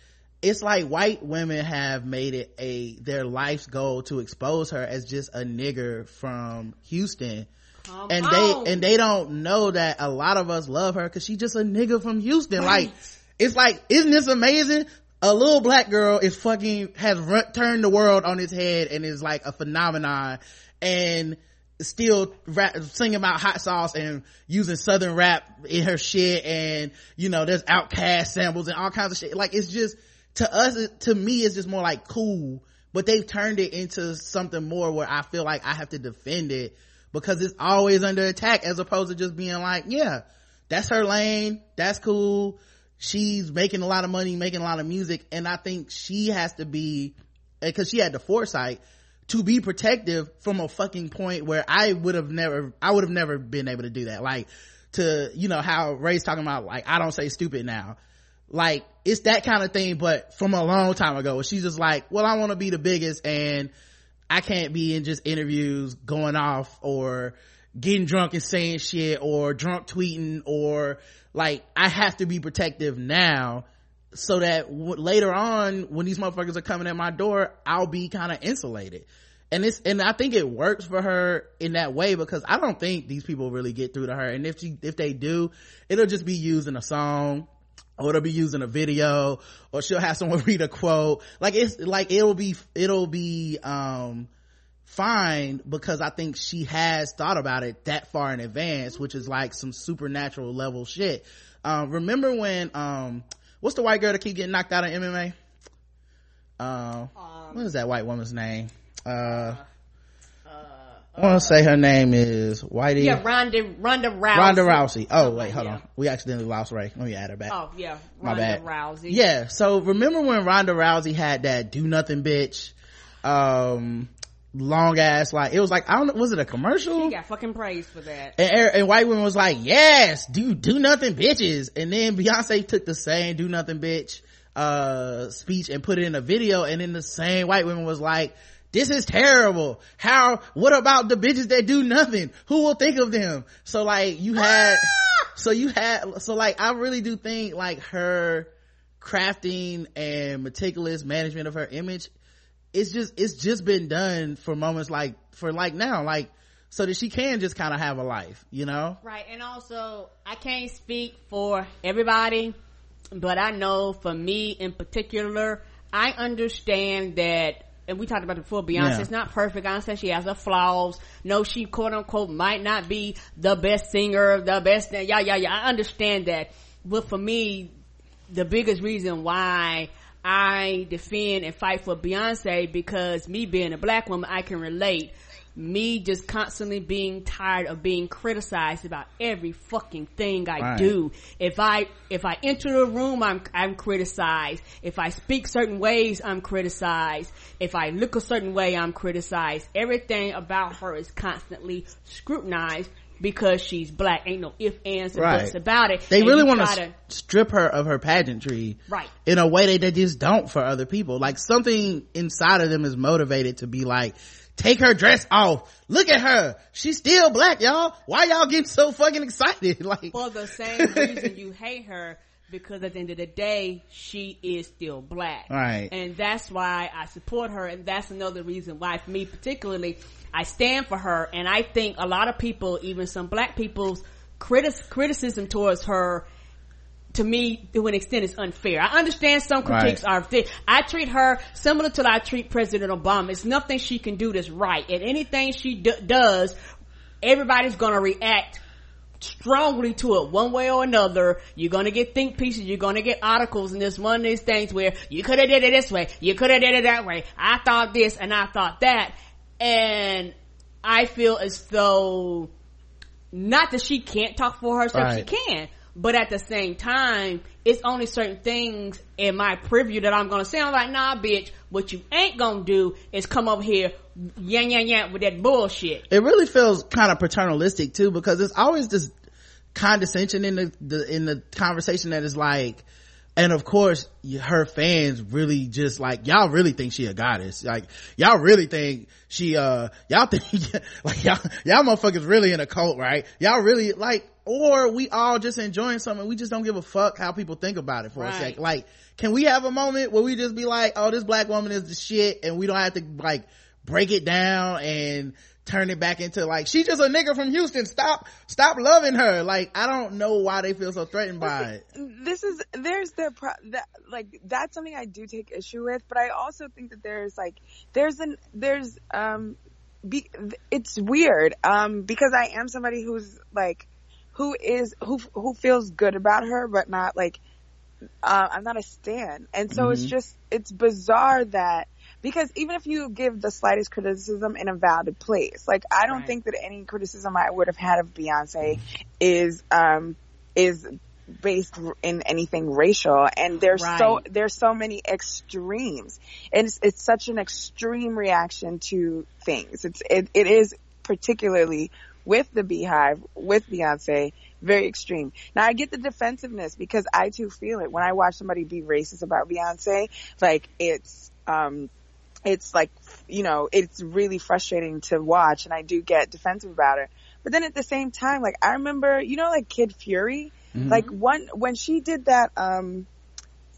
it's like white women have made it a their life's goal to expose her as just a nigger from Houston. Come and on. they and they don't know that a lot of us love her because she's just a nigga from Houston. Right. Like, it's like, isn't this amazing? A little black girl is fucking has run, turned the world on its head and is like a phenomenon, and still rap, singing about hot sauce and using southern rap in her shit, and you know there's Outkast samples and all kinds of shit. Like, it's just, to us, to me, it's just more like cool but they've turned it into something more where I feel like I have to defend it because it's always under attack, as opposed to just being like, yeah, that's her lane, that's cool, she's making a lot of money, making a lot of music. And I think she has to be, because she had the foresight to be protective from a fucking point where I would have never, I would have never been able to do that. Like, to, you know, how Ray's talking about, like, I don't say stupid now. Like, it's that kind of thing, but from a long time ago. She's just like, well, I want to be the biggest and I can't be in just interviews going off or getting drunk and saying shit or drunk tweeting, or like, I have to be protective now so that w- later on when these motherfuckers are coming at my door, I'll be kind of insulated. And it's, and I think it works for her in that way, because I don't think these people really get through to her. And if she, if they do, it'll just be used in a song, or it'll be used in a video, or she'll have someone read a quote. Like, it's like, it'll be, it'll be, um, fine, because I think she has thought about it that far in advance, which is like some supernatural level shit. Um, remember when, um, what's the white girl that keep getting knocked out of M M A? Uh, um, what is that white woman's name? Uh, uh, uh, I want to say her name is Whitey. Yeah, Ronda, Ronda Rousey. Ronda Rousey. Oh, wait, hold yeah. on. We accidentally lost Rae. Let me add her back. Oh, yeah. Ronda My bad. Rousey. Yeah, so remember when Ronda Rousey had that do nothing bitch, um, long ass, like, it was like, I don't know, was it a commercial? She got fucking praised for that. And, and white women was like, yes, do, do nothing bitches. And then Beyonce took the same do nothing bitch, uh, speech and put it in a video. And then the same white women was like, this is terrible. How, what about the bitches that do nothing? Who will think of them? So like you had, ah! so you had, so like I really do think like her crafting and meticulous management of her image, it's just, it's just been done for moments like, for like now, like so that she can just kind of have a life, you know? Right. And also I can't speak for everybody, but I know for me in particular, I understand that. And we talked about it before, Beyonce is yeah. not perfect. I understand she has her flaws. No, she quote unquote might not be the best singer, the best, yeah, yeah, yeah. I understand that. But for me, the biggest reason why I defend and fight for Beyonce, because me being a black woman, I can relate. Me just constantly being tired of being criticized about every fucking thing I right. do. If I, if I enter a room, I'm, I'm criticized. If I speak certain ways, I'm criticized. If I look a certain way, I'm criticized. Everything about her is constantly scrutinized because she's black. Ain't no ifs, ands, and buts right. about it. They and really want to s- strip her of her pageantry. Right. In a way that they just don't for other people. Like something inside of them is motivated to be like, take her dress off. Look at her. She's still black, y'all. Why y'all getting so fucking excited? Like, for the same reason you hate her, because at the end of the day, she is still black. Right. And that's why I support her. And that's another reason why, for me particularly, I stand for her. And I think a lot of people, even some black people's critis- criticism towards her, to me, to an extent, is unfair. I understand some critiques right. are thick. I treat her similar to I treat President Obama. It's nothing she can do that's right. And anything she d- does, everybody's going to react strongly to it one way or another. You're going to get think pieces. You're going to get articles. And it's one of these things where you could have did it this way. You could have did it that way. I thought this and I thought that. And I feel as though, not that she can't talk for herself. Right. She can. But at the same time, it's only certain things in my purview that I'm going to say. I'm like, nah, bitch, what you ain't going to do is come over here, yang, yang, yang, with that bullshit. It really feels kind of paternalistic, too, because it's always this condescension in the, the in the conversation that is like, and of course, her fans really just like, y'all really think she a goddess. Like, y'all really think she, uh, y'all think, like, y'all, y'all motherfuckers really in a cult, right? Y'all really, like, or we all just enjoying something. We just don't give a fuck how people think about it for right. a sec. Like, can we have a moment where we just be like, oh, this black woman is the shit, and we don't have to, like, break it down and turn it back into like, she just a nigga from Houston. Stop, stop loving her. Like, I don't know why they feel so threatened by it. This is, there's the, pro, that, like, that's something I do take issue with, but I also think that there's like, there's an, there's, um, be, it's weird, um, because I am somebody who's like, who is, who, who feels good about her, but not like, uh, I'm not a stan. And so mm-hmm. it's just, it's bizarre that Because even if you give the slightest criticism in a valid place, like, I don't right. think that any criticism I would have had of Beyonce is um, is based in anything racial. And there's right. so there's so many extremes, and it's, it's such an extreme reaction to things. It's it, it is particularly with the Beehive, with Beyonce, very extreme. Now, I get the defensiveness because I too feel it when I watch somebody be racist about Beyonce. Like, it's um. It's like, you know, it's really frustrating to watch, and I do get defensive about her. But then at the same time, like, I remember, you know, like Kid Fury, mm-hmm. like one when she did that um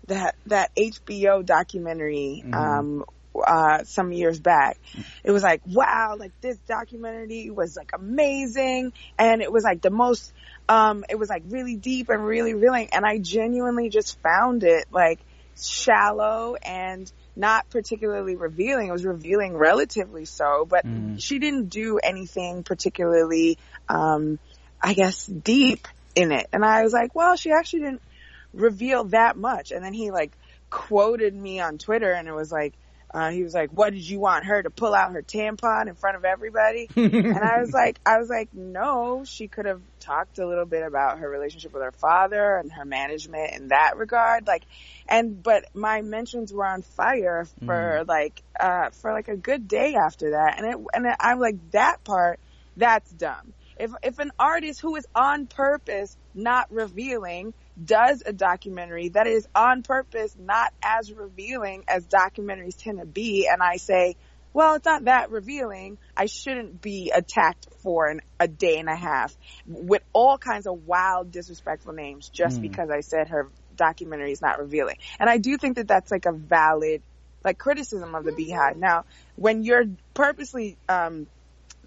that that H B O documentary mm-hmm. um uh some years back. It was like, wow, like this documentary was like amazing, and it was like the most um it was like really deep and really reeling, and I genuinely just found it like shallow and not particularly revealing. It was revealing relatively so, but mm. she didn't do anything particularly, um, I guess, deep in it. And I was like, well, she actually didn't reveal that much. And then he like quoted me on Twitter, and it was like, uh, he was like, what did you want her to pull out her tampon in front of everybody? And I was like, I was like, no, she could have talked a little bit about her relationship with her father and her management in that regard. Like, and, but my mentions were on fire for mm. like, uh, for like a good day after that. And it, and it, I'm like, that part, that's dumb. If, if an artist who is on purpose not revealing does a documentary that is on purpose not as revealing as documentaries tend to be, and I say, well, it's not that revealing, I shouldn't be attacked for an, a day and a half with all kinds of wild, disrespectful names just mm. because I said her documentary is not revealing. And I do think that that's like a valid like criticism of the mm. Beehive. Now, when you're purposely um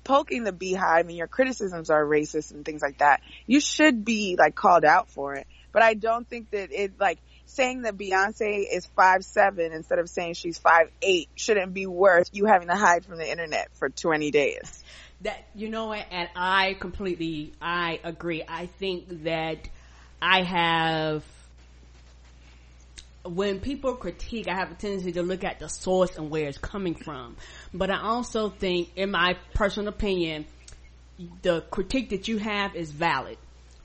poking the Beehive and your criticisms are racist and things like that, you should be like called out for it. But I don't think that it, like, saying that Beyonce is five seven instead of saying she's five eight shouldn't be worth you having to hide from the internet for twenty days. That, you know what, and I completely, I agree. I think that I have, when people critique, I have a tendency to look at the source and where it's coming from. But I also think, in my personal opinion, the critique that you have is valid.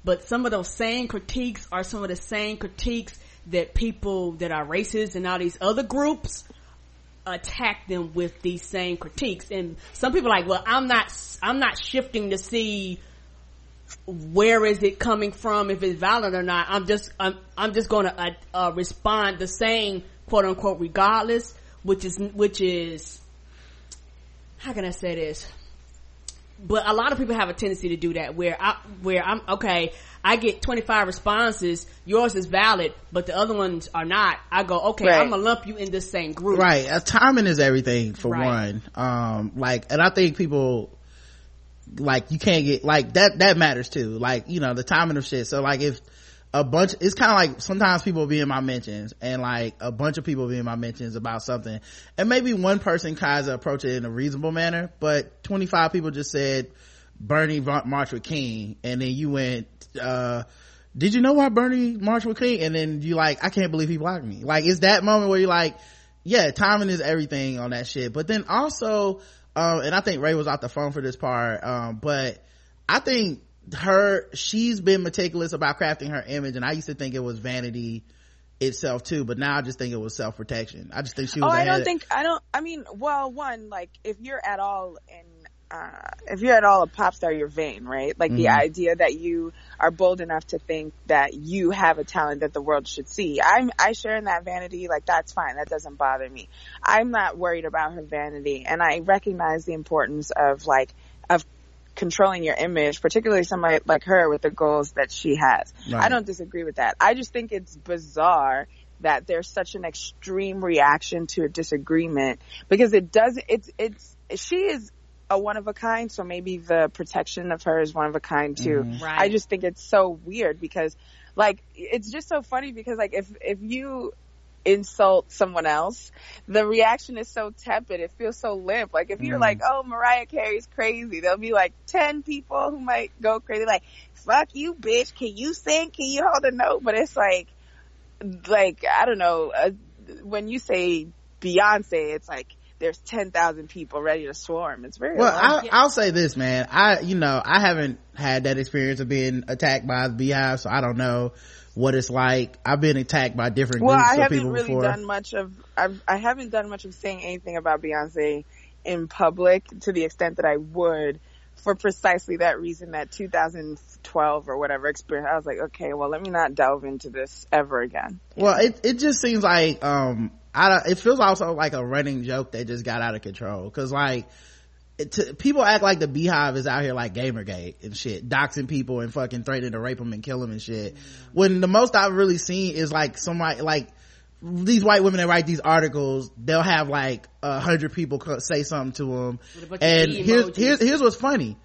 But some of those same critiques are some of the same critiques that people that are racist and all these other groups attack them with these same critiques. And some people are like, well, I'm not, I'm not shifting to see where is it coming from, if it's valid or not. I'm just, I'm, I'm just going to uh, uh, respond the same, quote unquote, regardless, which is, which is, how can I say this? But a lot of people have a tendency to do that, where I, where I'm, okay, I get twenty-five responses, yours is valid, but the other ones are not. I go, okay, right. I'm gonna lump you in this same group. Right. Uh, timing is everything for right. one. Um, like, and I think people, like, you can't get, like, that, that matters too. Like, you know, the timing of shit. So like, if a bunch, it's kind of like sometimes people be in my mentions, and like a bunch of people be in my mentions about something, and maybe one person tries to approach it in a reasonable manner, but twenty-five people just said Bernie Marshall King, and then you went, uh did you know why Bernie Marshall King? And then you like, I can't believe he blocked me. Like, it's that moment where you're like, yeah, timing is everything on that shit. But then also um and I think Rae was off the phone for this part, um but I think her she's been meticulous about crafting her image, and I used to think it was vanity itself too, but now I just think it was self-protection. I just think she was oh, ahead. I don't think I don't I mean well one like if you're at all in uh if you're at all a pop star, you're vain, right? Like, mm-hmm. the idea that you are bold enough to think that you have a talent that the world should see, I'm I share in that vanity. Like, that's fine, that doesn't bother me. I'm not worried about her vanity, and I recognize the importance of like of controlling your image, particularly somebody like her with the goals that she has. Right. I don't disagree with that. I just think it's bizarre that there's such an extreme reaction to a disagreement, because it does, it's, it's, she is a one of a kind, so maybe the protection of her is one of a kind too. Mm-hmm. Right. I just think it's so weird, because like, it's just so funny, because like if, if you insult someone else, the reaction is so tepid, it feels so limp. Like, if you're mm. like, oh, Mariah Carey's crazy, there'll be like ten people who might go crazy like, fuck you, bitch, can you sing, can you hold a note? But it's like, like I don't know, uh, when you say Beyonce, it's like, there's ten thousand people ready to swarm. It's very well, I'll, yeah. I'll say this, man. I, you know, I haven't had that experience of being attacked by the beehive, so I don't know what it's like. I've been attacked by different well, groups I of people really before. Well, I haven't really done much of, I've, I haven't done much of saying anything about Beyonce in public to the extent that I would, for precisely that reason, that two thousand twelve or whatever experience. I was like, okay, well, let me not delve into this ever again. Well, it, it just seems like, um, I, it feels also like a running joke that just got out of control. Cause like, it, t- people act like the beehive is out here like Gamergate and shit, doxing people and fucking threatening to rape them and kill them and shit. Mm-hmm. When the most I've really seen is like somebody, like these white women that write these articles, they'll have like a hundred people co- say something to them. And here's, here's, here's what's funny.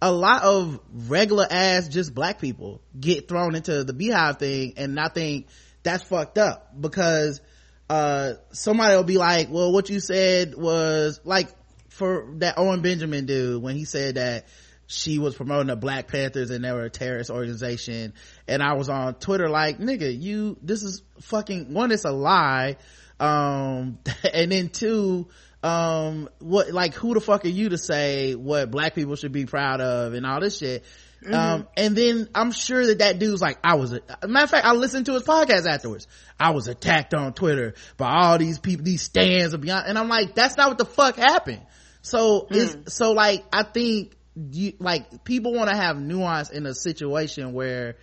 A lot of regular ass, just black people get thrown into the beehive thing. And I think that's fucked up because uh somebody will be like, well, what you said was like, for that Owen Benjamin dude, when he said that she was promoting the Black Panthers and they were a terrorist organization, and I was on Twitter like, nigga, you, this is fucking, one, it's a lie, um and then two, um what, like, who the fuck are you to say what black people should be proud of and all this shit? Mm-hmm. Um, and then I'm sure that that dude's like, I was, a, matter of fact, I listened to his podcast afterwards. I was attacked on Twitter by all these people, these stands of Beyonce. And I'm like, that's not what the fuck happened. So mm. it's, so like, I think you, like, people want to have nuance in a situation where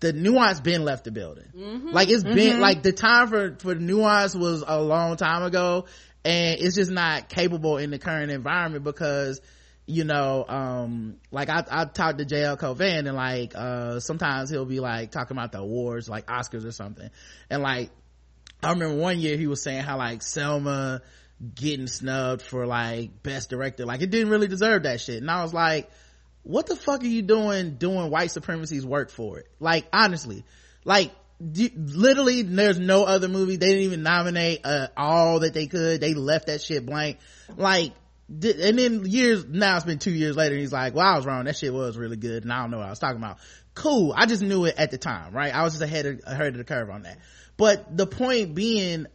the nuance been left the building. Mm-hmm. Like it's mm-hmm. been, like the time for, for nuance was a long time ago, and it's just not capable in the current environment because, you know, um like I I talked to J L Covan, and like uh sometimes he'll be like talking about the awards, like Oscars or something, and like I remember one year he was saying how like Selma getting snubbed for like best director, like it didn't really deserve that shit. And I was like, what the fuck are you doing doing white supremacy's work for it? Like honestly, like d- literally there's no other movie. They didn't even nominate uh, all that they could. They left that shit blank. Like, and then years now, it's been two years later, and he's like, well, I was wrong, that shit was really good, and I don't know what I was talking about. Cool, I just knew it at the time, right? I was just ahead of, ahead of the curve on that. But the point being,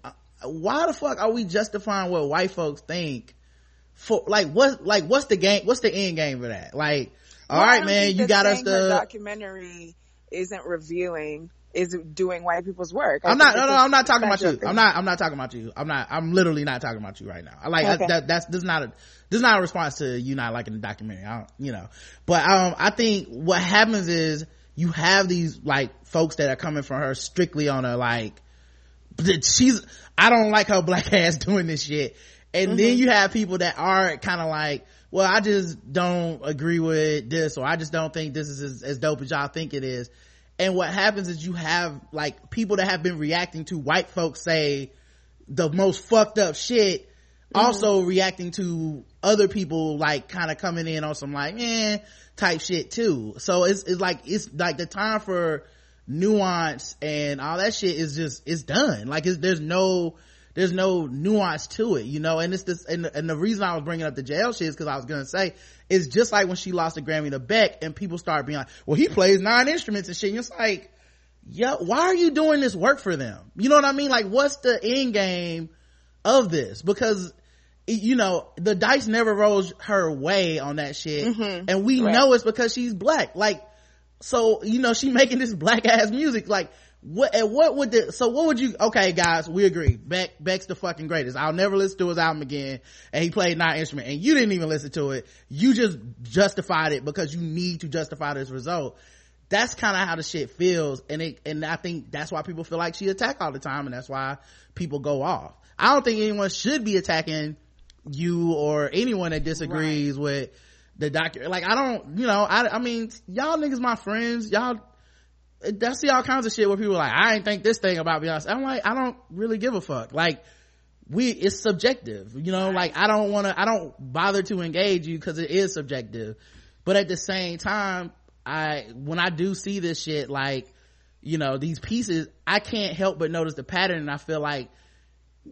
why the fuck are we justifying what white folks think for, like, what, like what's the game, what's the end game for that? Like, all well, right, man, you got us the documentary isn't revealing, is doing white people's work. I I'm not, no, no, I'm not talking about you. I'm not, I'm not talking about you. I'm not, I'm literally not talking about you right now. I like, okay. I, that, that's, this is not a, this is not a response to you not liking the documentary. I don't, you know, but, um, I think what happens is you have these like folks that are coming from her strictly on a like, she's, I don't like her black ass doing this shit. And mm-hmm. then you have people that are kind of like, well, I just don't agree with this, or I just don't think this is as, as dope as y'all think it is. And what happens is you have like people that have been reacting to white folks say the most fucked up shit, mm-hmm. also reacting to other people like kind of coming in on some like, eh, type shit too. So it's, it's like, it's like the time for nuance and all that shit is just, it's done. Like it's, there's no, there's no nuance to it, you know? And it's this, and the, and the reason I was bringing up the jail shit is because I was going to say, it's just like when she lost the Grammy to Beck and people start being like, well, he plays nine instruments and shit. And it's like, yeah, why are you doing this work for them? You know what I mean? Like, what's the end game of this? Because, you know, the dice never rolls her way on that shit. Mm-hmm. And we right. know it's because she's black. Like, so, you know, she making this black ass music. Like, what and what would the so what would you okay guys, we agree, Beck Beck's the fucking greatest, I'll never listen to his album again, and he played nine instrument, and you didn't even listen to it, you just justified it because you need to justify this result. That's kind of how the shit feels, and it and I think that's why people feel like she attacked all the time, and that's why people go off. I don't think anyone should be attacking you or anyone that disagrees right. with the document. Like I don't, you know, I I mean, y'all niggas my friends, y'all, I see all kinds of shit where people are like, I ain't think this thing about Beyonce. I'm like, I don't really give a fuck. Like, we, it's subjective, you know, like I don't want to, I don't bother to engage you because it is subjective. But at the same time, I, when I do see this shit, like, you know, these pieces, I can't help but notice the pattern. And I feel like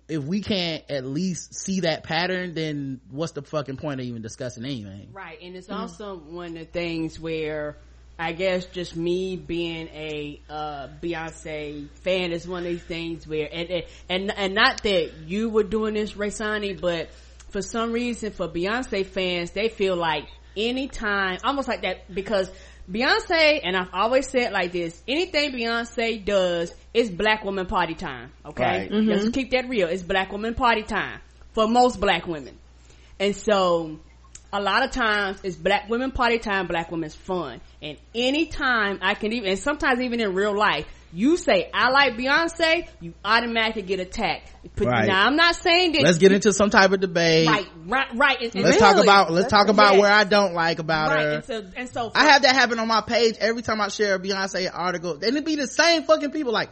if we can't at least see that pattern, then what's the fucking point of even discussing anything? Right. And it's also mm-hmm. one of the things where, I guess just me being a uh, Beyonce fan is one of these things where, and and and not that you were doing this, Rae Sanni, but for some reason, for Beyonce fans, they feel like anytime, almost like that, because Beyonce, and I've always said like this, anything Beyonce does, it's black woman party time, okay? Right. Mm-hmm. Let's keep that real. It's black woman party time for most black women. And so a lot of times it's black women party time, black women's fun. And anytime I can even, and sometimes even in real life, you say, I like Beyonce, you automatically get attacked. Right. Now, I'm not saying that. Let's get into some type of debate. Right, right, right. And, and let's really, talk about, let's talk about yeah. where I don't like about right. her. And so, and so I have that happen on my page every time I share a Beyonce article. And it'd be the same fucking people like,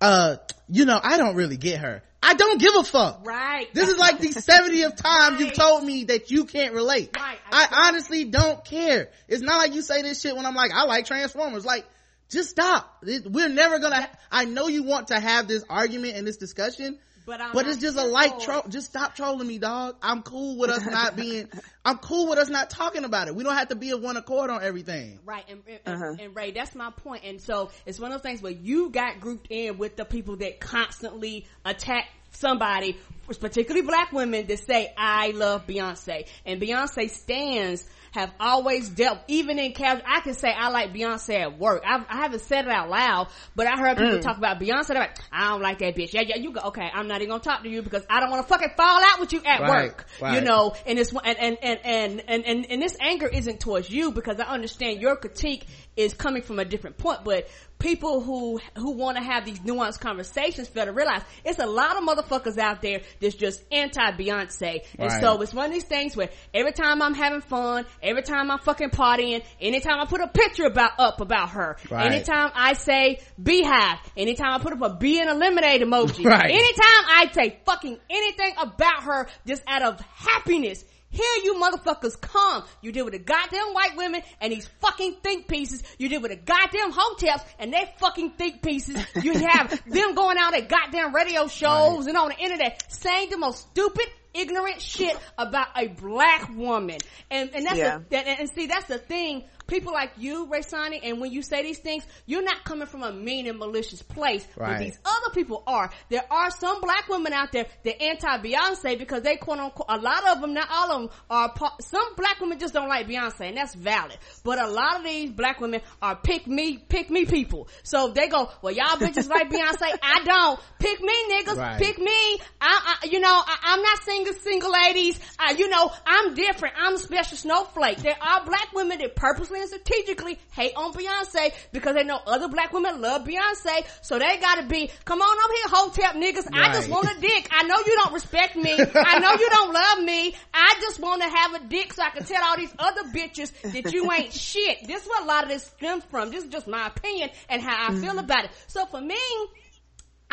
uh, you know, I don't really get her. I don't give a fuck. Right. This is like the seventieth time right. you've told me that you can't relate. Right. I, I honestly don't care. It's not like you say this shit when I'm like, I like Transformers. Like, just stop. We're never gonna, I know you want to have this argument and this discussion, but, I'm but it's just a light troll. Just stop trolling me, dog. I'm cool with us not being, I'm cool with us not talking about it. We don't have to be of one accord on everything. Right. And, and, uh-huh. and Rae, that's my point. And so it's one of those things where you got grouped in with the people that constantly attack somebody, particularly black women, that say, I love Beyonce. And Beyonce stands have always dealt, even in casual, I can say I like Beyonce at work. I've, I haven't said it out loud, but I heard people mm. talk about Beyonce. They're like, I don't like that bitch. Yeah, yeah, you go, okay, I'm not even gonna talk to you because I don't want to fucking fall out with you at right, work. Right. You know, and it's, and, and, and, and, and, and, and this anger isn't towards you because I understand your critique is coming from a different point, but people who, who want to have these nuanced conversations fail to realize it's a lot of motherfuckers out there that's just anti-Beyonce. Right. And so it's one of these things where every time I'm having fun, every time I'm fucking partying, anytime I put a picture about, up about her, right. anytime I say beehive, anytime I put up a bee and a lemonade emoji, right. anytime I say fucking anything about her just out of happiness, here you motherfuckers come. You deal with the goddamn white women and these fucking think pieces. You deal with the goddamn hotels and their fucking think pieces. You have them going out at goddamn radio shows right. and on the internet saying the most stupid, ignorant shit about a black woman. And, and that's yeah. a, that, and see, that's the thing. People like you, Rae Sanni, and when you say these things, you're not coming from a mean and malicious place. Right. But these other people are. There are some black women out there that anti-Beyonce because they quote unquote, a lot of them, not all of them, are part, some black women just don't like Beyonce, and that's valid. But a lot of these black women are pick me, pick me people. So they go, well, y'all bitches like Beyonce, I don't. Pick me, niggas. Right. Pick me. I, I you know, I, I'm not single, single ladies. I, you know, I'm different. I'm a special snowflake. There are black women that purposely and strategically hate on Beyonce because they know other black women love Beyonce, so they gotta be, come on over here, hotel niggas, right. I just want a dick. I know you don't respect me. I know you don't love me. I just want to have a dick so I can tell all these other bitches that you ain't shit. This is where a lot of this stems from. This is just my opinion and how I feel about it. So for me,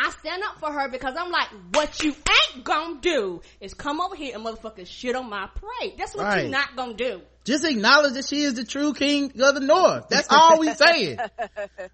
I stand up for her because I'm like, what you ain't gonna do is come over here and motherfucking shit on my parade. That's what right. you're not gonna do. Just acknowledge that she is the true king of the North. That's all we saying.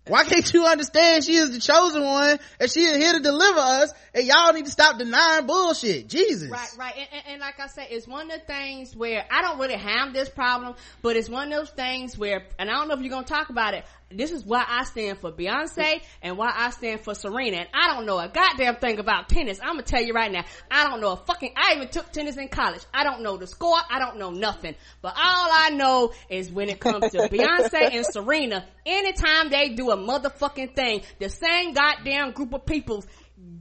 Why can't you understand she is the chosen one and she is here to deliver us and y'all need to stop denying bullshit? Jesus. Right, right. And, and, and like I said, it's one of the things where I don't really have this problem, but it's one of those things where, and I don't know if you're going to talk about it, this is why I stand for Beyonce and why I stand for Serena. And I don't know a goddamn thing about tennis. I'm going to tell you right now. I don't know a fucking, I even took tennis in college. I don't know the score. I don't know nothing. But all I know is when it comes to Beyonce and Serena, anytime they do a motherfucking thing, the same goddamn group of people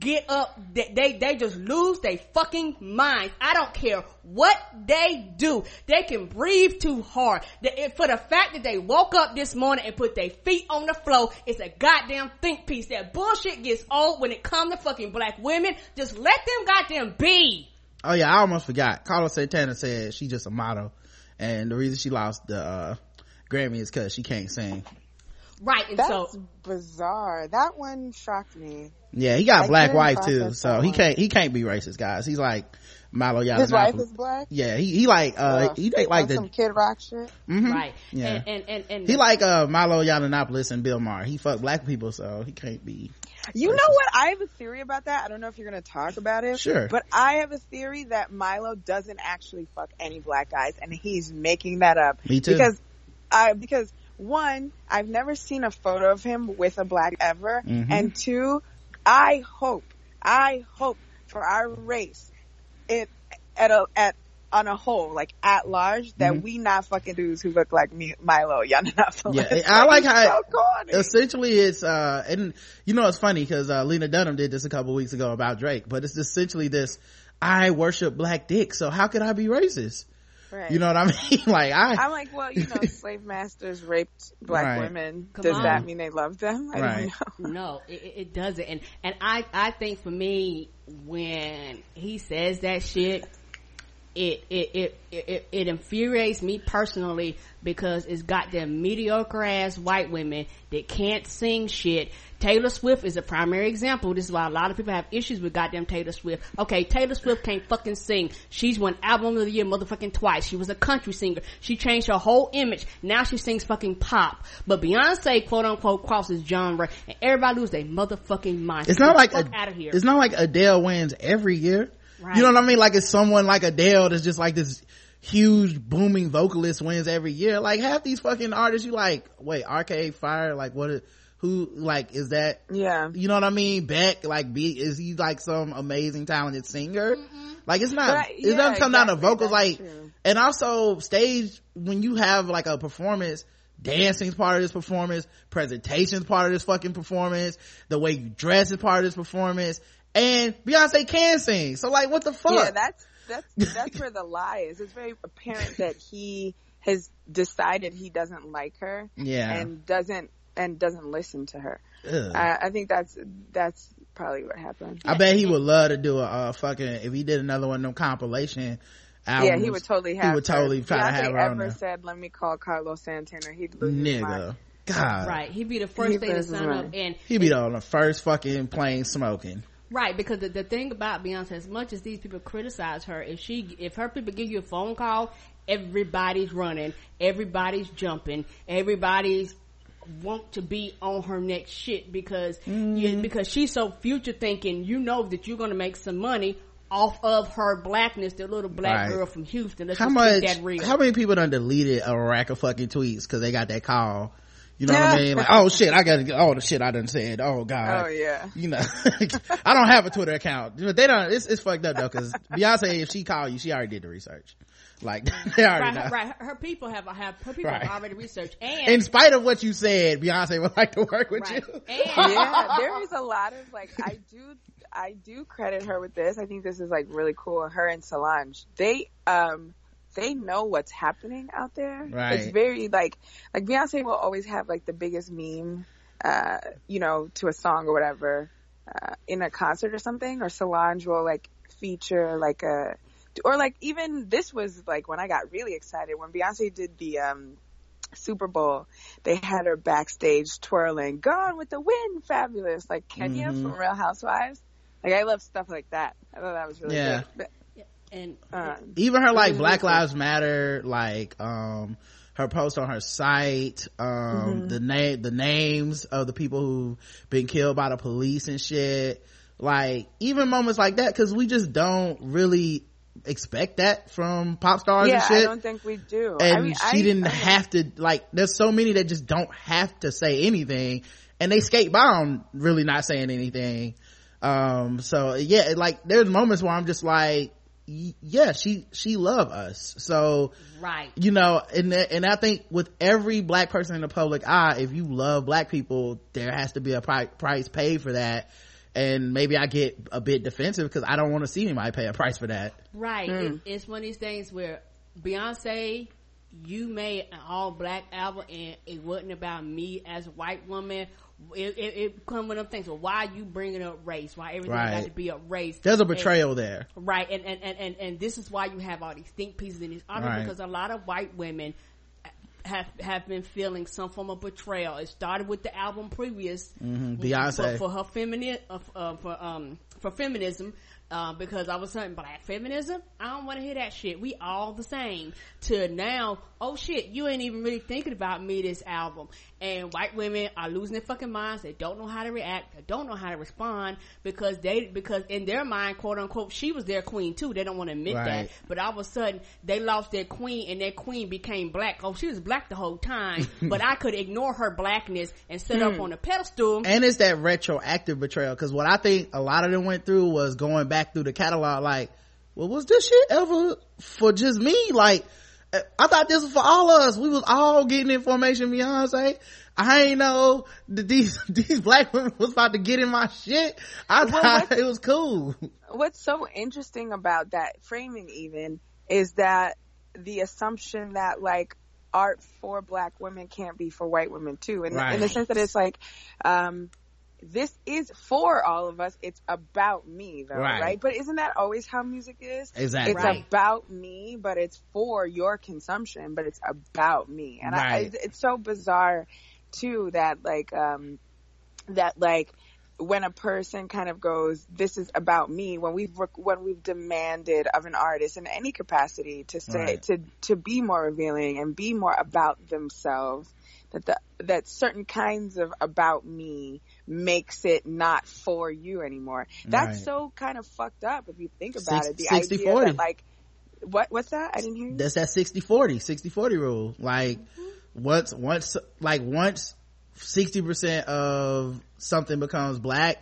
get up, they, they, they just lose their fucking minds. I don't care what they do. They can breathe too hard. The, for the fact that they woke up this morning and put their feet on the floor, it's a goddamn think piece. That bullshit gets old when it comes to fucking black women. Just let them goddamn be. Oh yeah, I almost forgot. Carla Santana said she's just a model. And the reason she lost the uh, Grammy is because she can't sing. Right, and that's so bizarre. That one shocked me. Yeah, he got a black wife too, so he can't he can't be racist, guys. He's like Milo Yiannopoulos. His wife is black. Yeah, he he like uh, uh he like, like the some Kid Rock shit. Mm-hmm. Right. Yeah, and, and, and, and he like uh Milo Yiannopoulos and Bill Maher. He fuck black people, so he can't be. You know what? I have a theory about that. I don't know if you're going to talk about it. Sure. But I have a theory that Milo doesn't actually fuck any black guys, and he's making that up. Me too. Because, uh, because one, I've never seen a photo of him with a black ever. Mm-hmm. And two, I hope, I hope for our race, it at a, at on a whole, like at large, that mm-hmm. we not fucking dudes who look like me, Milo. Y'all not so yeah, like, I like how so essentially it's uh and you know it's funny because uh, Lena Dunham did this a couple weeks ago about Drake, but it's essentially this: I worship black dick, so how could I be racist? Right. You know what I mean? Like I, I'm like, well, you know, slave masters raped black right. women. Come Does on. That mean they love them? I right. don't know. No, it, it doesn't. And and I I think for me, when he says that shit, it it it it, it infuriates me personally because it's got them mediocre ass white women that can't sing shit. Taylor Swift is a primary example. This is why a lot of people have issues with goddamn Taylor Swift. Okay, Taylor Swift can't fucking sing. She's won album of the year motherfucking twice. She was a country singer. She changed her whole image. Now she sings fucking pop. But Beyonce, quote unquote, crosses genre, and everybody loses their motherfucking mind. It's not like Ad- out of here. It's not like Adele wins every year. Right. You know what I mean? Like it's someone like Adele that's just like this huge booming vocalist wins every year. Like half these fucking artists, you like, wait, Arcade Fire, like what? Is, who like is that? Yeah, you know what I mean. Beck, like, be is he like some amazing talented singer? Mm-hmm. Like it's not, I, yeah, it doesn't come exactly, down to vocals. Like, true. And also stage when you have like a performance, dancing's part of this performance, presentation's part of this fucking performance, the way you dress is part of this performance, and Beyonce can sing. So like, what the fuck? Yeah, that's that's that's where the lie is. It's very apparent that he has decided he doesn't like her. Yeah, and doesn't. and doesn't listen to her. I, I think that's that's probably what happened. I bet he would love to do a uh, fucking, if he did another one of them compilation albums. Yeah, he would totally have. He would totally her. try yeah, to have her on there. If he ever said, let me call Carlos Santana, he'd lose Nigga. his mind. God. Right, he'd be the first he thing to sign up. And he'd be on the first fucking plane smoking. Right, because the, the thing about Beyonce, as much as these people criticize her, if she, if her people give you a phone call, everybody's running, everybody's jumping, everybody's want to be on her next shit because mm. you, because she's so future thinking. You know that you're going to make some money off of her blackness, the little black right. girl from Houston. Let's how much that real. How many people done deleted a rack of fucking tweets because they got that call? You know what I mean? Like, oh shit, I gotta get all the shit I done said. Oh god. Oh yeah. You know, I don't have a Twitter account, but they don't. It's, it's fucked up though, because Beyonce, if she called you, she already did the research. Like they already right, know. Right. Her people have have her people right. have already researched. And in spite of what you said, Beyonce would like to work with right. you. And yeah, there is a lot of like I do I do credit her with this. I think this is like really cool. Her and Solange, they um. they know what's happening out there. Right. It's very like, like Beyonce will always have like the biggest meme, uh, you know, to a song or whatever, uh, in a concert or something, or Solange will like feature like a, or like even this was like when I got really excited when Beyonce did the, um, Super Bowl, they had her backstage twirling Gone with the Wind, fabulous, like Kenya mm-hmm. from Real Housewives. Like I love stuff like that. I thought that was really yeah. good. But, and uh, even her like Black Lives Matter, like um her post on her site, um mm-hmm. the name the names of the people who've been killed by the police and shit, like even moments like that, because we just don't really expect that from pop stars yeah, and shit. I don't think we do. And I mean, she I, didn't I, have to like there's so many that just don't have to say anything and they skate by on really not saying anything. Um so yeah, like there's moments where I'm just like, yeah, she she love us, so right, you know, and and I think with every black person in the public eye, if you love black people, there has to be a pri- price paid for that. And maybe I get a bit defensive because I don't want to see anybody pay a price for that. Right, mm. it, it's one of these things where Beyonce, you made an all black album, and it wasn't about me as a white woman. It, it, it come with them things. Well, why are you bringing up race? Why everything right. got to be a race? There's a betrayal and, there, right? And and, and and and this is why you have all these think pieces in these articles right. because a lot of white women have have been feeling some form of betrayal. It started with the album previous, mm-hmm. Beyonce for, for her feminine uh, uh, for um for feminism. Uh, because all of a sudden, black feminism, I don't want to hear that shit. We all the same. To now, oh shit, you ain't even really thinking about me this album. And white women are losing their fucking minds. They don't know how to react. They don't know how to respond because they, because in their mind, quote unquote, she was their queen too. They don't want to admit right. that. But all of a sudden, they lost their queen and their queen became black. Oh, she was black the whole time, but I could ignore her blackness and sit hmm. up on a pedestal. And it's that retroactive betrayal. Cause what I think a lot of them went through was going back through the catalog like, well, was this shit ever for just me? Like, I thought this was for all of us. We was all getting information, Beyonce. I ain't know that these, these black women was about to get in my shit. I well, thought it was cool. What's so interesting about that framing even is that the assumption that like art for black women can't be for white women too. And right. in the sense that it's like, um, this is for all of us. It's about me though, right? right? But isn't that always how music is? Exactly. It's right. about me, but it's for your consumption, but it's about me. And right. I, it's so bizarre too that like um that like when a person kind of goes, this is about me, when we've when we've demanded of an artist in any capacity to say right. to to be more revealing and be more about themselves, that the that certain kinds of about me makes it not for you anymore. That's right. so kind of fucked up if you think about Six, it the sixty, idea forty. That like what what's that I didn't hear you. That's that sixty forty rule, like mm-hmm. Once, once, like once sixty percent of something becomes black,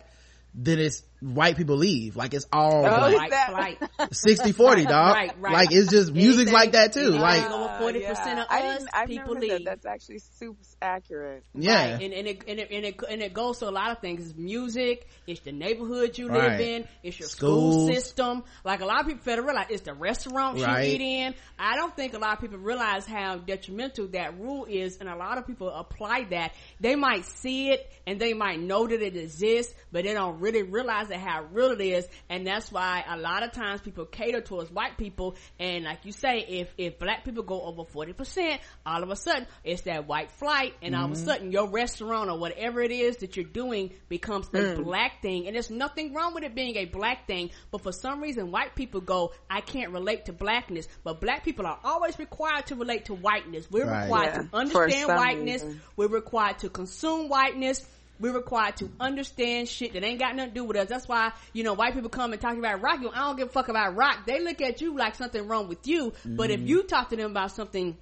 then it's white people leave. Like it's all oh, black. Right, right. sixty forty, dog. Right, right. Like it's just music's like that too. Uh, like forty percent yeah. of us, I've people leave. That. That's actually super accurate. Yeah. Right. And, and, it, and, it, and, it, and it goes to a lot of things. It's music. It's the neighborhood you right. live in. It's your Schools. school system. Like a lot of people fail to realize it's the restaurant right. you eat in. I don't think a lot of people realize how detrimental that rule is. And a lot of people apply that. They might see it and they might know that it exists, but they don't really realize and how real it is. And that's why a lot of times people cater towards white people, and like you say, if if black people go over forty percent, all of a sudden it's that white flight, and mm-hmm. all of a sudden your restaurant or whatever it is that you're doing becomes a mm. black thing. And there's nothing wrong with it being a black thing, but for some reason white people go, I can't relate to blackness, but black people are always required to relate to whiteness. We're right. required yeah. to understand whiteness reason. We're required to consume whiteness. We're required to understand shit that ain't got nothing to do with us. That's why, you know, white people come and talk about rock. You know, I don't give a fuck about rock. They look at you like something wrong with you. Mm-hmm. But if you talk to them about something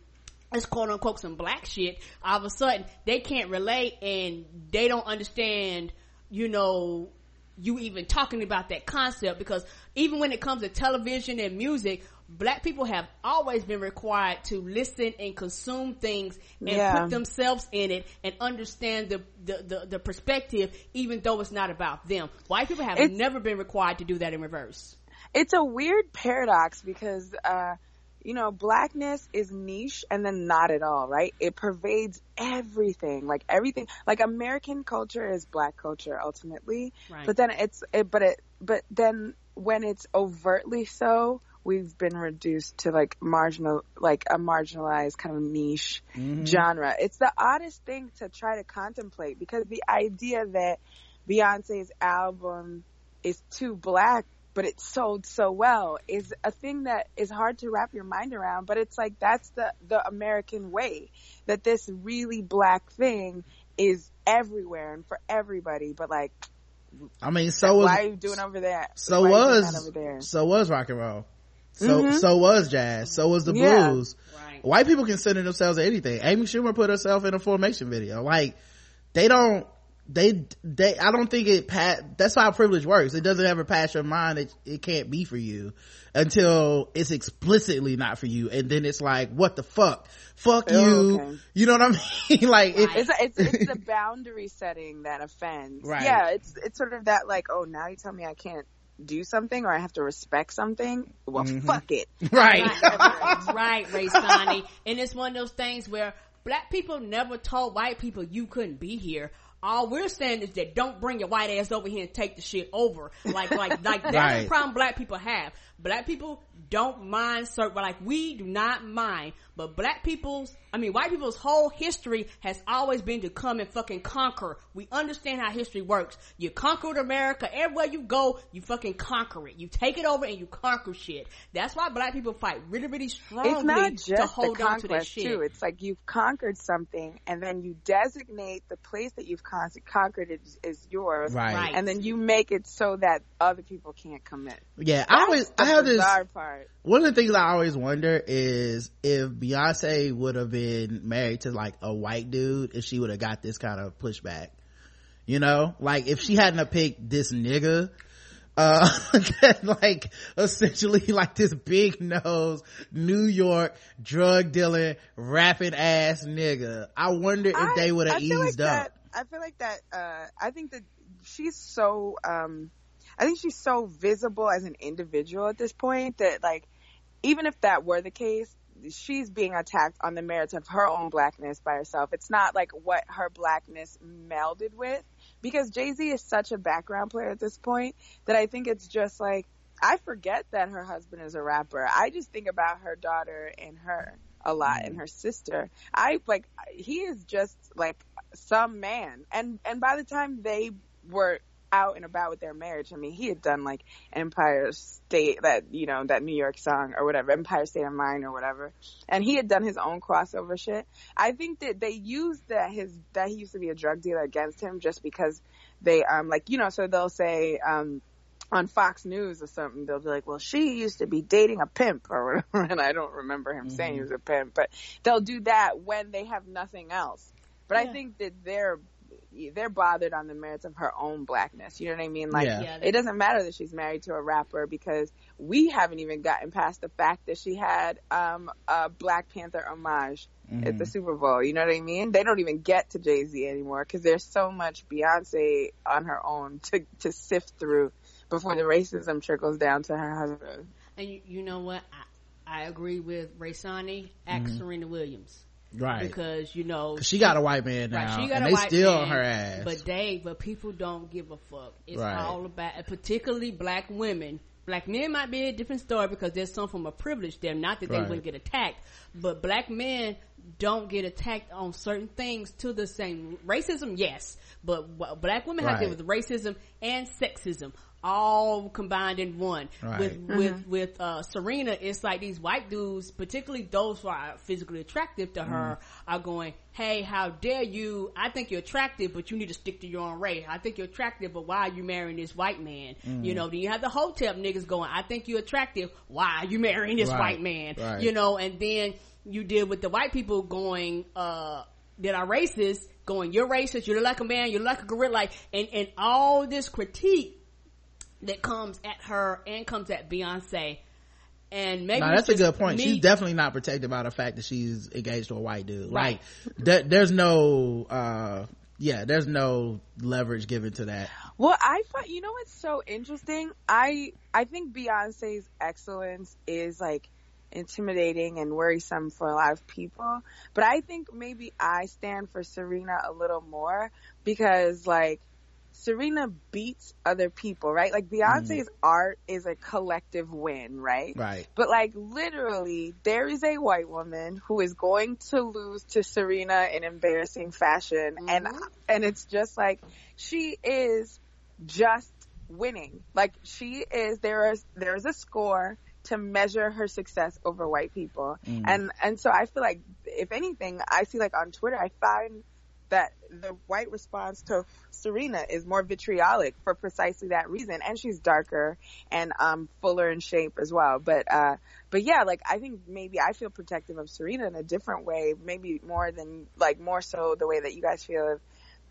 that's quote unquote some black shit, all of a sudden they can't relate and they don't understand, you know, you even talking about that concept. Because even when it comes to television and music, black people have always been required to listen and consume things and yeah. put themselves in it and understand the, the, the, the perspective, even though it's not about them. White people have it's, never been required to do that in reverse. It's a weird paradox because, uh, you know, blackness is niche and then not at all, right? It pervades everything, like everything, like American culture is black culture ultimately, right. but then it's, it, but it, but then when it's overtly so, we've been reduced to like marginal, like a marginalized kind of niche mm-hmm. genre. It's the oddest thing to try to contemplate, because the idea that Beyonce's album is too black, but it sold so well, is a thing that is hard to wrap your mind around. But it's like, that's the, the American way, that this really black thing is everywhere and for everybody. But like, I mean, so was, why are you doing over there? So why was, over there? So was rock and roll. So mm-hmm. so was jazz. So was the yeah. blues. Right. White people consider themselves anything. Amy Schumer put herself in a Formation video. Like they don't. They they. I don't think it. Pass, that's how privilege works. It doesn't ever pass your mind. It it can't be for you until it's explicitly not for you, and then it's like, what the fuck? Fuck oh, you. Okay. You know what I mean? Like right. it's, it's it's the boundary setting that offends. Right. Yeah. It's it's sort of that like, oh, now you tell me I can't do something, or I have to respect something. Well, mm-hmm. fuck it. Right. Right, right, Rae Sanni. And it's one of those things where black people never told white people you couldn't be here. All we're saying is that don't bring your white ass over here and take the shit over. Like, like, like that's right. the problem black people have. Black people don't mind certain, like we do not mind, but black people's, I mean, white people's whole history has always been to come and fucking conquer. We understand how history works. You conquered America. Everywhere you go, you fucking conquer it. You take it over and you conquer shit. That's why black people fight really, really strongly it's not just to hold on to that shit. Too. It's like you've conquered something and then you designate the place that you've con- conquered is, is yours. Right. And then you make it so that other people can't come in. Yeah. I always, I have this, part. One of the things I always wonder is if Beyonce would have been married to like a white dude, and she would have got this kind of pushback, you know, like if she hadn't have picked this nigga, uh like essentially like this big nose New York drug dealing rapping ass nigga. I wonder if I, they would have eased like up. That, I feel like that uh I think that she's so um I think she's so visible as an individual at this point that, like, even if that were the case, she's being attacked on the merits of her own blackness by herself. It's not like what her blackness melded with, because Jay-Z is such a background player at this point that I think it's just like, I forget that her husband is a rapper. I just think about her daughter and her a lot and her sister. I like, he is just like some man. And, and by the time they were out and about with their marriage, I mean, he had done like Empire State, that, you know, that New York song or whatever, Empire State of Mind or whatever, and he had done his own crossover shit. I think that they used that his that he used to be a drug dealer against him just because they um like, you know, so they'll say um on Fox News or something, they'll be like, well, she used to be dating a pimp or whatever, and I don't remember him mm-hmm. saying he was a pimp, but they'll do that when they have nothing else. But yeah. I think that they're they're bothered on the merits of her own blackness. You know what I mean? Like, yeah. Yeah, it doesn't matter that she's married to a rapper, because we haven't even gotten past the fact that she had um, a Black Panther homage mm-hmm. at the Super Bowl. You know what I mean? They don't even get to Jay-Z anymore because there's so much Beyonce on her own to, to sift through before the racism trickles down to her husband. And you, you know what? I, I agree with Rae Sanni, ask mm-hmm. Serena Williams. Right, because you know she got a white man now, right, she got and a they white still man, on her ass. But they, but people don't give a fuck. It's right. all about, particularly black women. Black men might be a different story because there's some from a privilege there. Not that they right. wouldn't get attacked, but black men don't get attacked on certain things to the same racism. Yes, but black women right. have to deal with racism and sexism. All combined in one. Right. With mm-hmm. with with uh, Serena, it's like these white dudes, particularly those who are physically attractive to her, mm. are going, "Hey, how dare you? I think you're attractive, but you need to stick to your own race. I think you're attractive, but why are you marrying this white man?" Mm. You know, then you have the hotep niggas going, "I think you're attractive. Why are you marrying this right. white man?" Right. You know, and then you deal with the white people going, uh, that are racist, going, "You're racist. You're like a man. You're like a gorilla." Like, and and all this critique that comes at her and comes at Beyonce. And maybe no, that's a good point. Me. She's definitely not protected by the fact that she's engaged to a white dude. Right. Like th- there's no, uh, yeah, there's no leverage given to that. Well, I thought, you know what's so interesting? I, I think Beyonce's excellence is like intimidating and worrisome for a lot of people, but I think maybe I stand for Serena a little more because, like, Serena beats other people, right? Like, Beyonce's mm. art is a collective win, right? Right. But, like, literally, there is a white woman who is going to lose to Serena in embarrassing fashion. Mm-hmm. And and it's just, like, she is just winning. Like, she is, there is, there is a score to measure her success over white people. Mm. And, and so I feel like, if anything, I see, like, on Twitter, I find that the white response to Serena is more vitriolic for precisely that reason. And she's darker and um fuller in shape as well. But uh but yeah, like, I think maybe I feel protective of Serena in a different way, maybe more than, like, more so the way that you guys feel of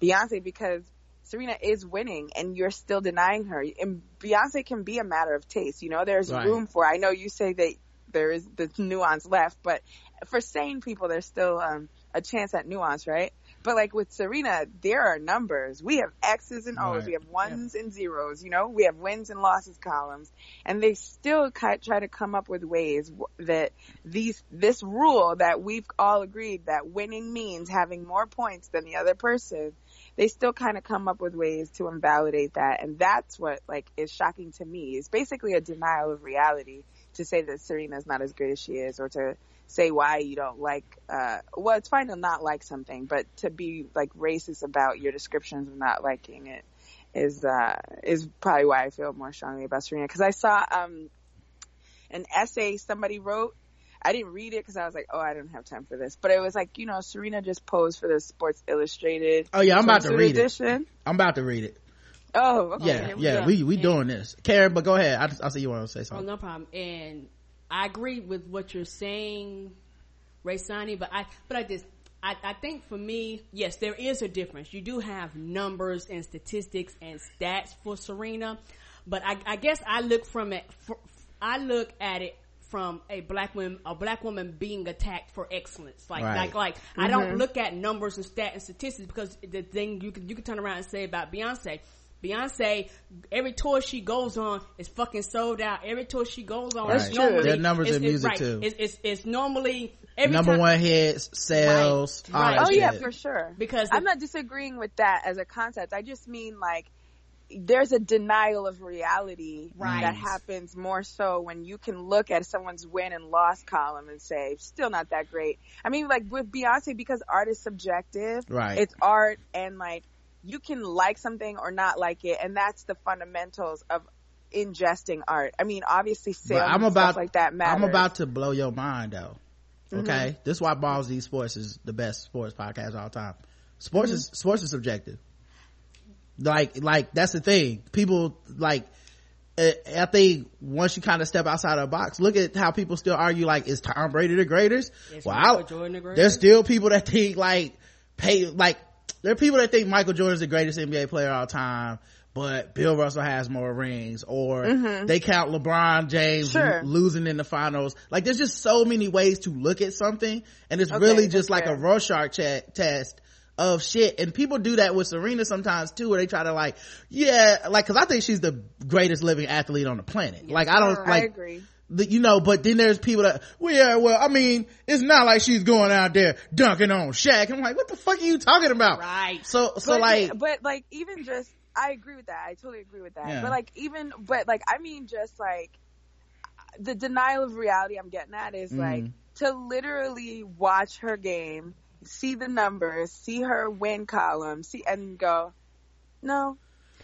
Beyonce, because Serena is winning and you're still denying her. And Beyonce can be a matter of taste, you know, there's right. room for, I know you say that there is this nuance left, but for sane people, there's still um a chance at nuance, right? But, like, with Serena, there are numbers. We have X's and O's. Right. We have ones yeah. and zeros, you know? We have wins and losses columns. And they still try to come up with ways that these this rule that we've all agreed that winning means having more points than the other person, they still kind of come up with ways to invalidate that. And that's what, like, is shocking to me. It's basically a denial of reality to say that Serena's not as good as she is, or to say why you don't like, uh, well, it's fine to not like something, but to be, like, racist about your descriptions of not liking it is, uh, is probably why I feel more strongly about Serena. Cause I saw, um, an essay somebody wrote. I didn't read it cause I was like, oh, I don't have time for this, but it was like, you know, Serena just posed for the Sports Illustrated. Oh yeah. I'm about to read edition. it. I'm about to read it. Oh, okay. Yeah. Here we yeah. Go. We, we and, doing this. Karen, but go ahead. I, I see you want to say something. Oh, no problem. And I agree with what you're saying, Rae Sanni, but I, but I just, I, I think for me, yes, there is a difference. You do have numbers and statistics and stats for Serena, But I, I guess I look from it. For, I look at it from a black woman, a black woman being attacked for excellence. Like, right. like, like mm-hmm. I don't look at numbers and stat and statistics, because the thing you can you can turn around and say about Beyonce. Beyonce, every tour she goes on is fucking sold out. Every tour she goes on, right. is normally their numbers it's, in it's, music right. too. It's, it's, it's normally every number time, one hits, sales. Right. All right. That oh shit. Yeah, for sure. Because I'm it, not disagreeing with that as a concept. I just mean like there's a denial of reality right. that happens more so when you can look at someone's win and loss column and say, still not that great. I mean, like with Beyonce, because art is subjective. Right. It's art, and like, you can like something or not like it, and that's the fundamentals of ingesting art. I mean, obviously sales I'm and about, stuff like that matters. I'm about to blow your mind, though. Okay? Mm-hmm. This is why Balls D Sports is the best sports podcast of all time. Sports mm-hmm. is sports is subjective. Like, like that's the thing. People, like, I think once you kind of step outside of the box, look at how people still argue, like, is Tom Brady the greatest? Is wow. Jordan the greatest? There's still people that think, like, pay, like, there are people that think Michael Jordan is the greatest N B A player of all time, but Bill Russell has more rings, or mm-hmm. they count LeBron James sure. lo- losing in the finals. Like, there's just so many ways to look at something, and it's okay, really just fair. Like a Rorschach ch- test of shit. And people do that with Serena sometimes too, where they try to like, yeah, like, cause I think she's the greatest living athlete on the planet. Yeah, like, I don't, I like, agree. The, you know, but then there's people that, well, yeah, well, I mean, it's not like she's going out there dunking on Shaq. I'm like, what the fuck are you talking about? Right. So, so but, like, yeah, but like, even just, I agree with that. I totally agree with that. Yeah. But like, even, but like, I mean, just like the denial of reality I'm getting at is mm-hmm. like to literally watch her game, see the numbers, see her win column, see, and go, no.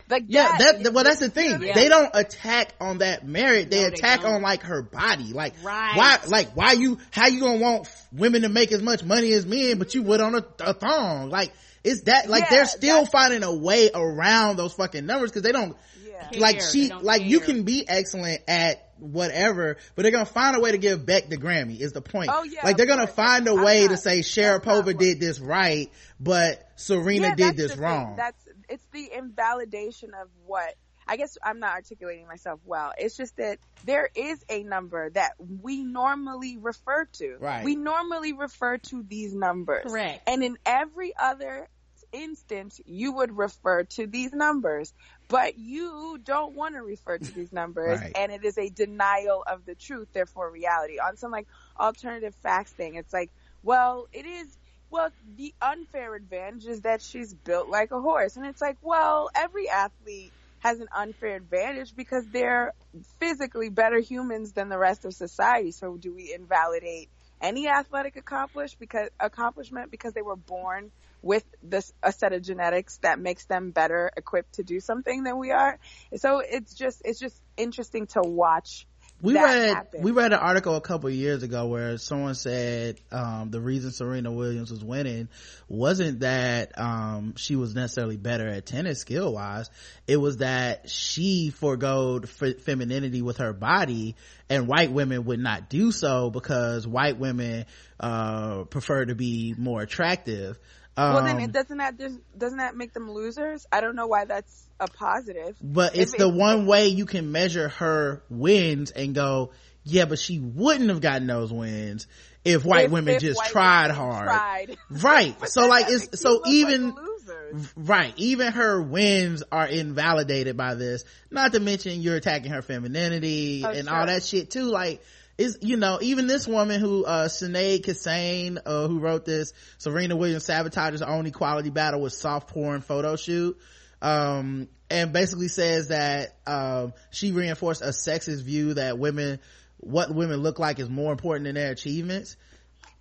Like yeah, that, that well that's the thing. Yeah. They don't attack on that merit. They no, attack they on like her body. Like right. why like why you how you gonna want women to make as much money as men, but you would on a, a thong? Like it's that like yeah, they're still finding a way around those fucking numbers, because they don't yeah. like care. she like care. You can be excellent at whatever, but they're gonna find a way to give back the Grammy is the point. Oh yeah, like they're gonna course. find a way not, to say Sharapova did this right, but Serena yeah, did this wrong. Thing. That's it's the invalidation of what I guess I'm not articulating myself well. It's just that there is a number that we normally refer to. Right. We normally refer to these numbers. Correct. And in every other instance, you would refer to these numbers, but you don't want to refer to these numbers. Right. And it is a denial of the truth, therefore reality. On some like alternative facts thing, it's like, well, it is. Well, the unfair advantage is that she's built like a horse. And it's like, well, every athlete has an unfair advantage because they're physically better humans than the rest of society. So do we invalidate any athletic accomplish because, accomplishment because they were born with this, a set of genetics that makes them better equipped to do something than we are? So it's just it's just interesting to watch. We that read happened. we read an article a couple of years ago where someone said um the reason Serena Williams was winning wasn't that um she was necessarily better at tennis skill wise. It was that she forgoed f- femininity with her body, and white women would not do so because white women uh prefer to be more attractive. Um, well, then it doesn't that doesn't that make them losers? I don't know why that's a positive. But it's if the it, one way you can measure her wins and go, yeah, but she wouldn't have gotten those wins if white if, women if just white tried women hard, tried. Right? So like, it's so even like right, even her wins are invalidated by this. Not to mention you're attacking her femininity oh, and sure. all that shit too, like. Is, you know, even this woman who, uh, Sinead Kassane, uh, who wrote this, Serena Williams sabotages her own equality battle with soft porn photo shoot, um, and basically says that, um, she reinforced a sexist view that women, what women look like is more important than their achievements.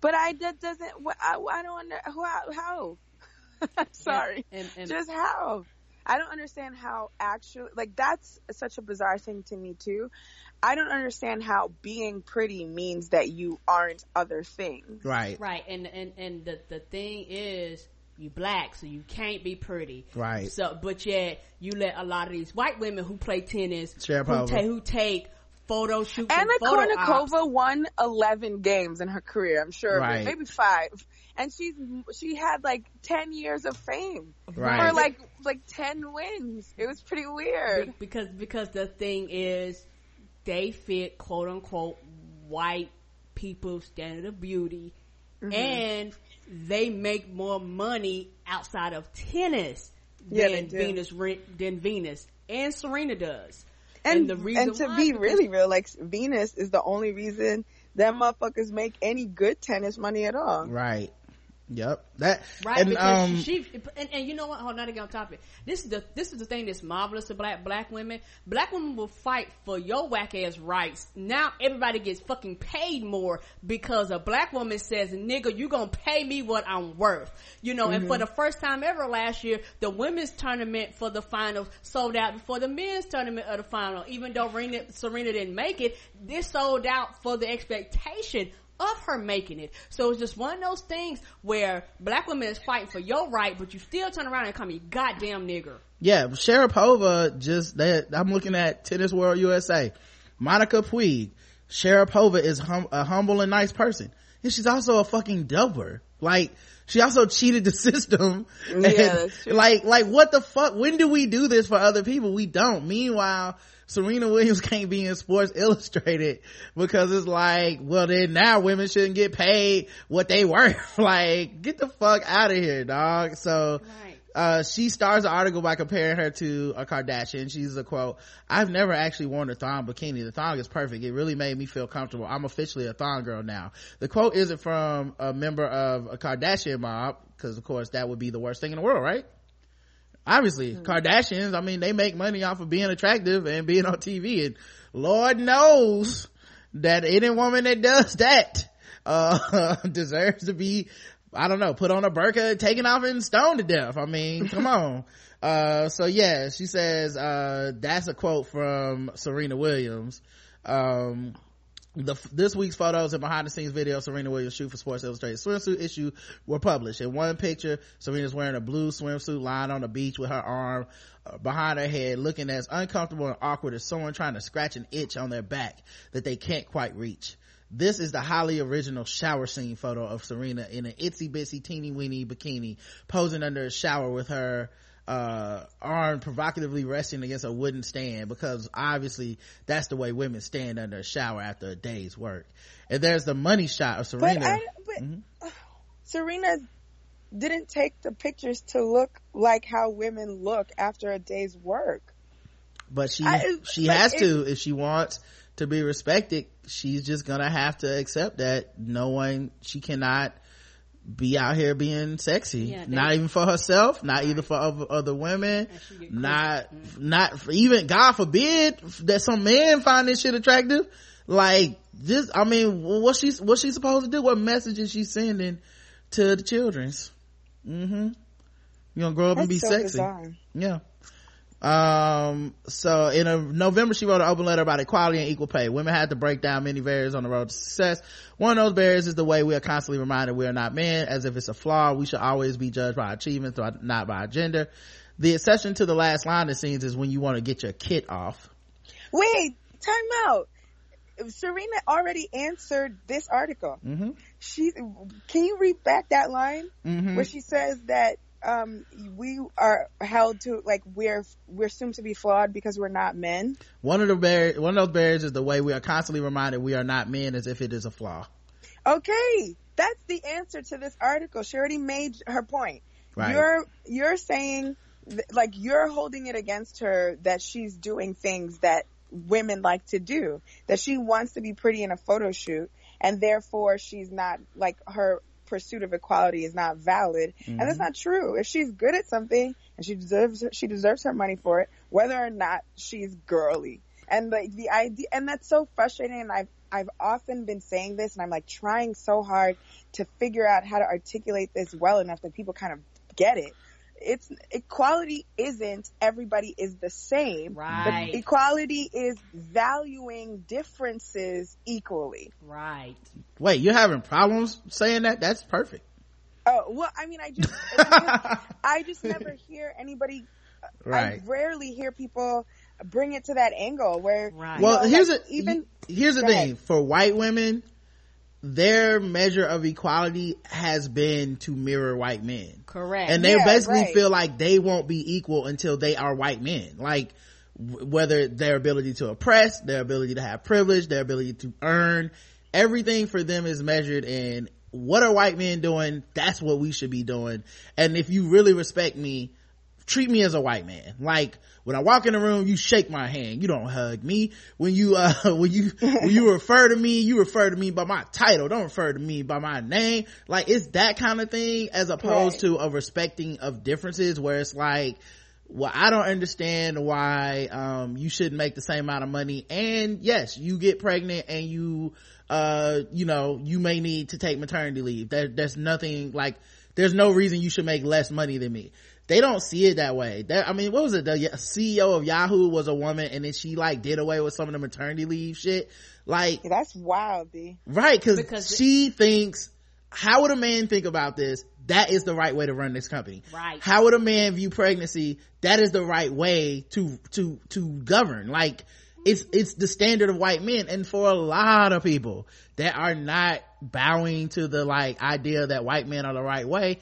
But I, that doesn't, I, I don't under, how, how? I'm sorry. And, and, and just how? I don't understand how actually, like, that's such a bizarre thing to me too. I don't understand how being pretty means that you aren't other things. Right. Right. And, and, and the, the thing is, you black, so you can't be pretty. Right. So, but yet you let a lot of these white women who play tennis, who, ta- who take photo shoots. Anna and photo Kournikova ops. Won eleven games in her career, I'm sure, right. maybe five. And she's she had like ten years of fame right. for like like ten wins. It was pretty weird because because the thing is, they fit quote unquote white people's standard of beauty, mm-hmm. and they make more money outside of tennis yeah, than Venus than Venus and Serena does. And, and the reason and to why, be really real, like Venus is the only reason that motherfuckers make any good tennis money at all. Right. Yep. That right. And, because um, she and, and you know what? Hold on, to get on topic. This is the this is the thing that's marvelous to black black women. Black women will fight for your whack ass rights. Now everybody gets fucking paid more because a black woman says, "Nigga, you gonna pay me what I'm worth." You know. Mm-hmm. And for the first time ever last year, the women's tournament for the finals sold out before the men's tournament of the final. Even though Serena, Serena didn't make it, this sold out for the expectation of her making it. So it's just one of those things where black women is fighting for your right, but you still turn around and call me goddamn nigger. Yeah, Sharapova just that. I'm looking at Tennis World U S A. Monica Puig, Sharapova is hum, a humble and nice person, and she's also a fucking doubler. Like she also cheated the system. Yeah, that's true. Like, like what the fuck? When do we do this for other people? We don't. Meanwhile, Serena Williams can't be in Sports Illustrated because it's like, well, then now women shouldn't get paid what they worth. Like, get the fuck out of here, dog. So, right. uh, she starts the article by comparing her to a Kardashian. She's a quote, "I've never actually worn a thong bikini. The thong is perfect. It really made me feel comfortable. I'm officially a thong girl now." The quote isn't from a member of a Kardashian mob because, of course, that would be the worst thing in the world, right? Obviously, mm-hmm. Kardashians, I mean, they make money off of being attractive and being on T V, and Lord knows that any woman that does that uh deserves to be, I don't know, put on a burqa, taken off and stoned to death. I mean, come on. Uh so yeah, she says uh that's a quote from Serena Williams. Um The, this week's photos and behind the scenes video Serena Williams shoot for Sports Illustrated swimsuit issue were published. In one picture, Serena's wearing a blue swimsuit lying on the beach with her arm behind her head, looking as uncomfortable and awkward as someone trying to scratch an itch on their back that they can't quite reach. This is the highly original shower scene photo of Serena in an itsy bitsy teeny weeny bikini posing under a shower with her uh arm provocatively resting against a wooden stand, because obviously that's the way women stand under a shower after a day's work. And there's the money shot of Serena. But, I, but mm-hmm. Serena didn't take the pictures to look like how women look after a day's work. But she I, she like has it, to if she wants to be respected. She's just gonna have to accept that no one, she cannot be out here being sexy, yeah, not even for herself, not right. either for other, other women, not mm-hmm. not even, God forbid, that some men find this shit attractive. Like this, I mean, what she what she supposed to do? What message is she sending to the children's? Mm-hmm. You gonna grow up That's and be so sexy? Bizarre. Yeah. Um. So in a, November, she wrote an open letter about equality and equal pay. Women had to break down many barriers on the road to success. One of those barriers is the way we are constantly reminded we are not men, as if it's a flaw. We should always be judged by achievements, not by our gender. The exception to the last line of scenes is when you want to get your kit off. Wait, time out. Serena already answered this article. Mm-hmm. She can you read back that line mm-hmm. where she says that? Um, we are held to, like, we're we're assumed to be flawed because we're not men. One of the bar- one of those barriers is the way we are constantly reminded we are not men, as if it is a flaw. Okay, that's the answer to this article. She already made her point. Right. You're you're saying th- like you're holding it against her that she's doing things that women like to do. That she wants to be pretty in a photo shoot, and therefore she's not, like, her pursuit of equality is not valid, mm-hmm. and that's not true. If she's good at something and she deserves she deserves her money for it, whether or not she's girly. And like the idea, and that's so frustrating. And I've I've often been saying this, and I'm like trying so hard to figure out how to articulate this well enough that people kind of get it. It's equality isn't everybody is the same. Right. But equality is valuing differences equally. Right. Wait, you're having problems saying that? That's perfect. Oh, well, I mean, I just, I just never hear anybody. Right. I rarely hear people bring it to that angle where right. well know, here's like, a, even here's the thing ahead. For white women, their measure of equality has been to mirror white men. Correct. And they yeah, basically right. feel like they won't be equal until they are white men. Like w- whether their ability to oppress, their ability to have privilege, their ability to earn, everything for them is measured in what are white men doing? That's what we should be doing. And if you really respect me, treat me as a white man. Like when I walk in the room, you shake my hand, you don't hug me. When you uh when you when you refer to me, you refer to me by my title, don't refer to me by my name. Like it's that kind of thing, as opposed right. to a respecting of differences where it's like, well, I don't understand why um you shouldn't make the same amount of money, and yes, you get pregnant and you uh you know you may need to take maternity leave. That there's nothing like there's no reason you should make less money than me. They don't see it that way. That, I mean, what was it? The C E O of Yahoo was a woman, and then she like did away with some of the maternity leave shit. Like that's wild, B. Right, cause because she it- thinks, how would a man think about this? That is the right way to run this company. Right. How would a man view pregnancy? That is the right way to to to govern. Like it's it's the standard of white men, and for a lot of people that are not bowing to the like idea that white men are the right way.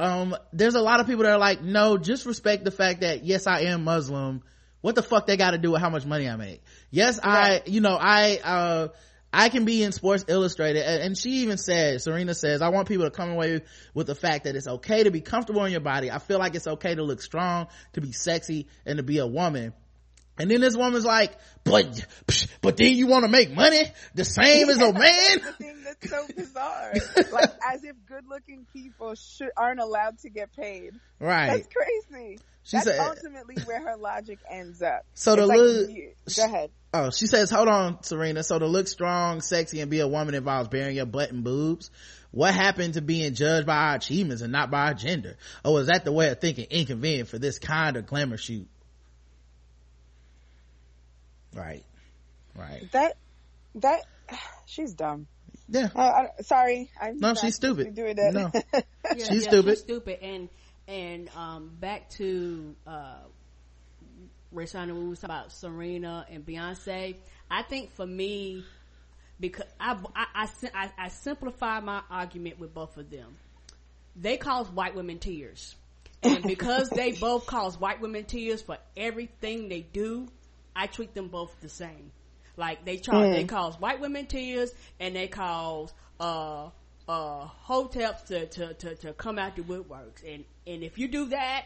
Um, there's a lot of people that are like, no, just respect the fact that yes, I am Muslim. What the fuck they got to do with how much money I make? Yes, right. I, you know, I, uh, I can be in Sports Illustrated. And she even said, Serena says, I want people to come away with the fact that it's okay to be comfortable in your body. I feel like it's okay to look strong, to be sexy, and to be a woman. And then this woman's like, but, but then you want to make money the same yeah, as a man? That's the thing that's so bizarre. Like, as if good looking people should, aren't allowed to get paid. Right. That's crazy. She that's said, ultimately where her logic ends up. So it's the like, look, you, go ahead. Oh, she says, hold on, Serena. So to look strong, sexy, and be a woman involves bearing your butt and boobs. What happened to being judged by our achievements and not by our gender? Or is that the way of thinking inconvenient for this kind of glamour shoot? Right, right. That, that, she's dumb. Yeah. Uh, I, sorry, I'm. No, she's stupid. Doing that. No, yeah, she's yeah, stupid. She's stupid. And and um, back to uh, Rae Sanni, we was talking about Serena and Beyonce. I think for me, because I I, I I simplify my argument with both of them. They cause white women tears, and because they both cause white women tears for everything they do. I treat them both the same. Like they charge, mm. they cause white women tears, and they cause uh uh hoteps to to to, to come out the woodworks. And and if you do that,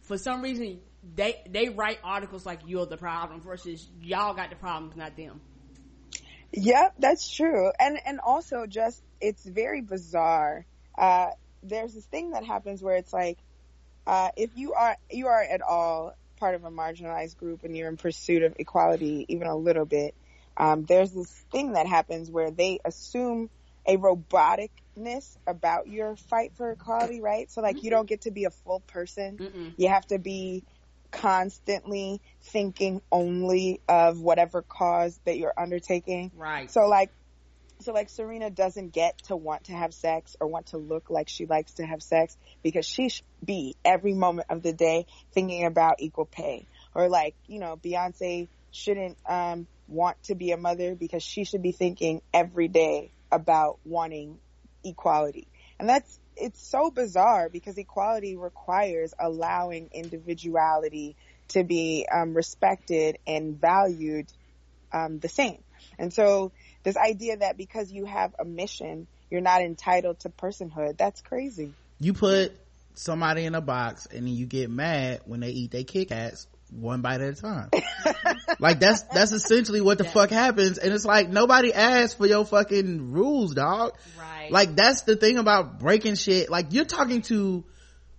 for some reason they they write articles like you're the problem versus y'all got the problems, not them. Yep, that's true. And and also just it's very bizarre. Uh, there's this thing that happens where it's like uh, if you are you are at all part of a marginalized group and you're in pursuit of equality even a little bit, um, there's this thing that happens where they assume a roboticness about your fight for equality, right? So like mm-hmm. you don't get to be a full person. Mm-mm. You have to be constantly thinking only of whatever cause that you're undertaking. Right. So like So like Serena doesn't get to want to have sex or want to look like she likes to have sex because she should be every moment of the day thinking about equal pay. Or like, you know, Beyonce shouldn't um, want to be a mother because she should be thinking every day about wanting equality. And that's, it's so bizarre because equality requires allowing individuality to be um, respected and valued um, the same. And so this idea that because you have a mission, you're not entitled to personhood, that's crazy. You put somebody in a box and then you get mad when they eat their Kit Kats one bite at a time. Like, that's that's essentially what the yeah. fuck happens. And it's like, nobody asked for your fucking rules, dog. Right. Like, that's the thing about breaking shit. Like, you're talking to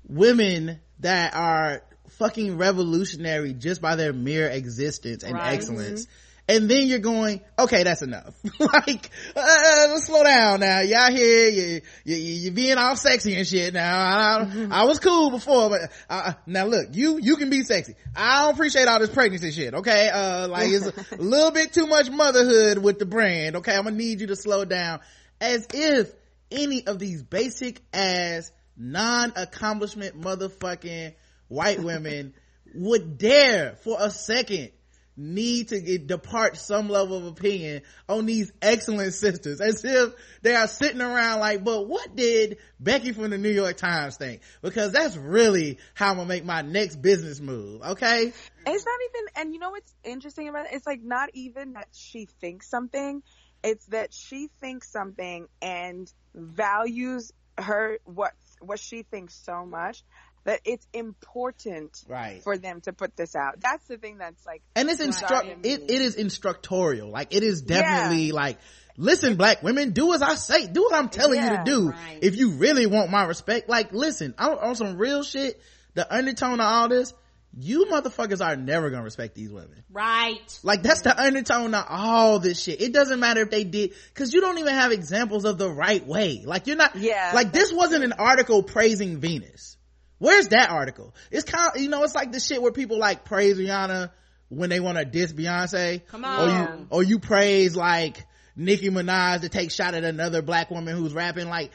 women that are fucking revolutionary just by their mere existence and right. excellence. Mm-hmm. And then you're going, okay, that's enough. Like, uh, let's slow down now. Y'all here, you, you, you being all sexy and shit now. I, mm-hmm. I was cool before, but, uh, now look, you, you can be sexy. I don't appreciate all this pregnancy shit, okay? Uh, like, it's a little bit too much motherhood with the brand, okay? I'm gonna need you to slow down. As if any of these basic ass, non-accomplishment motherfucking white women would dare for a second need to get, depart some level of opinion on these excellent sisters, as if they are sitting around like, but what did Becky from the New York Times think? Because that's really how I'm gonna make my next business move. Okay, it's not even, and you know what's interesting about it, it's like not even that she thinks something, it's that she thinks something and values her what what she thinks so much that it's important, right, for them to put this out. That's the thing that's like, and it's instruct. It, it is instructorial. Like it is definitely, yeah, like, listen, black women, do as I say, do what I'm telling, yeah, you to do. Right. If you really want my respect, like, listen, I'm on some real shit. The undertone of all this, you motherfuckers are never gonna respect these women. Right. Like that's the undertone of all this shit. It doesn't matter if they did, cause you don't even have examples of the right way. Like you're not, yeah, like this wasn't an article praising Venus. Where's that article? It's kind of, you know, it's like the shit where people like praise Rihanna when they want to diss Beyonce. Come on. Or you, or you praise like Nicki Minaj to take shot at another black woman who's rapping. Like,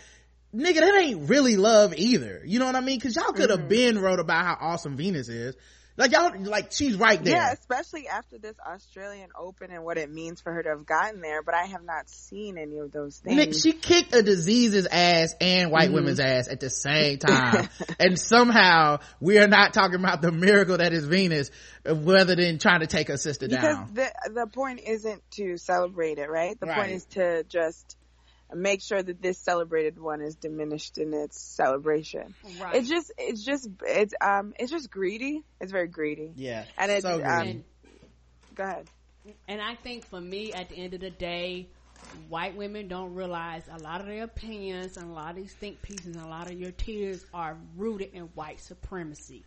nigga, that ain't really love either. You know what I mean? Cause y'all could have, mm-hmm, been wrote about how awesome Venus is. Like y'all, like she's right there. Yeah, especially after this Australian Open and what it means for her to have gotten there, but I have not seen any of those things. Nick, she kicked a disease's ass and white, mm-hmm, women's ass at the same time. And somehow we are not talking about the miracle that is Venus rather than trying to take her sister down. Because the, the point isn't to celebrate it, right? The right. point is to just make sure that this celebrated one is diminished in its celebration. Right. It's just, it's just, it's um, it's just greedy. It's very greedy. Yeah. And it's so greedy. Um, and, go ahead. And I think for me, at the end of the day, white women don't realize a lot of their opinions and a lot of these think pieces and a lot of your tears are rooted in white supremacy.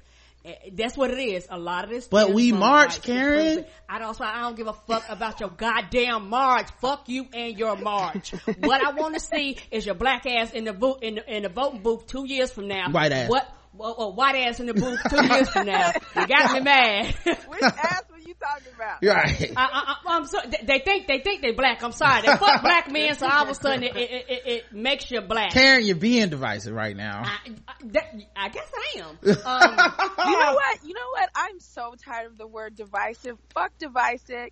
That's what it is. A lot of this, but we march, Karen. I don't. So I don't give a fuck about your goddamn march. Fuck you and your march. What I want to see is your black ass in the boot in the, in the voting booth two years from now. White ass. What? Well, well, white ass in the booth two years from now. You got me mad. Which ass were you talking about? Right. I, I, I, I'm sorry. They think they think they black. I'm sorry. They fuck black men. So all of a sudden it, it, it, it makes you black. Karen, you're being divisive right now. I, I, that, I guess I am. Um, you know what? You know what? I'm so tired of the word divisive. Fuck divisive.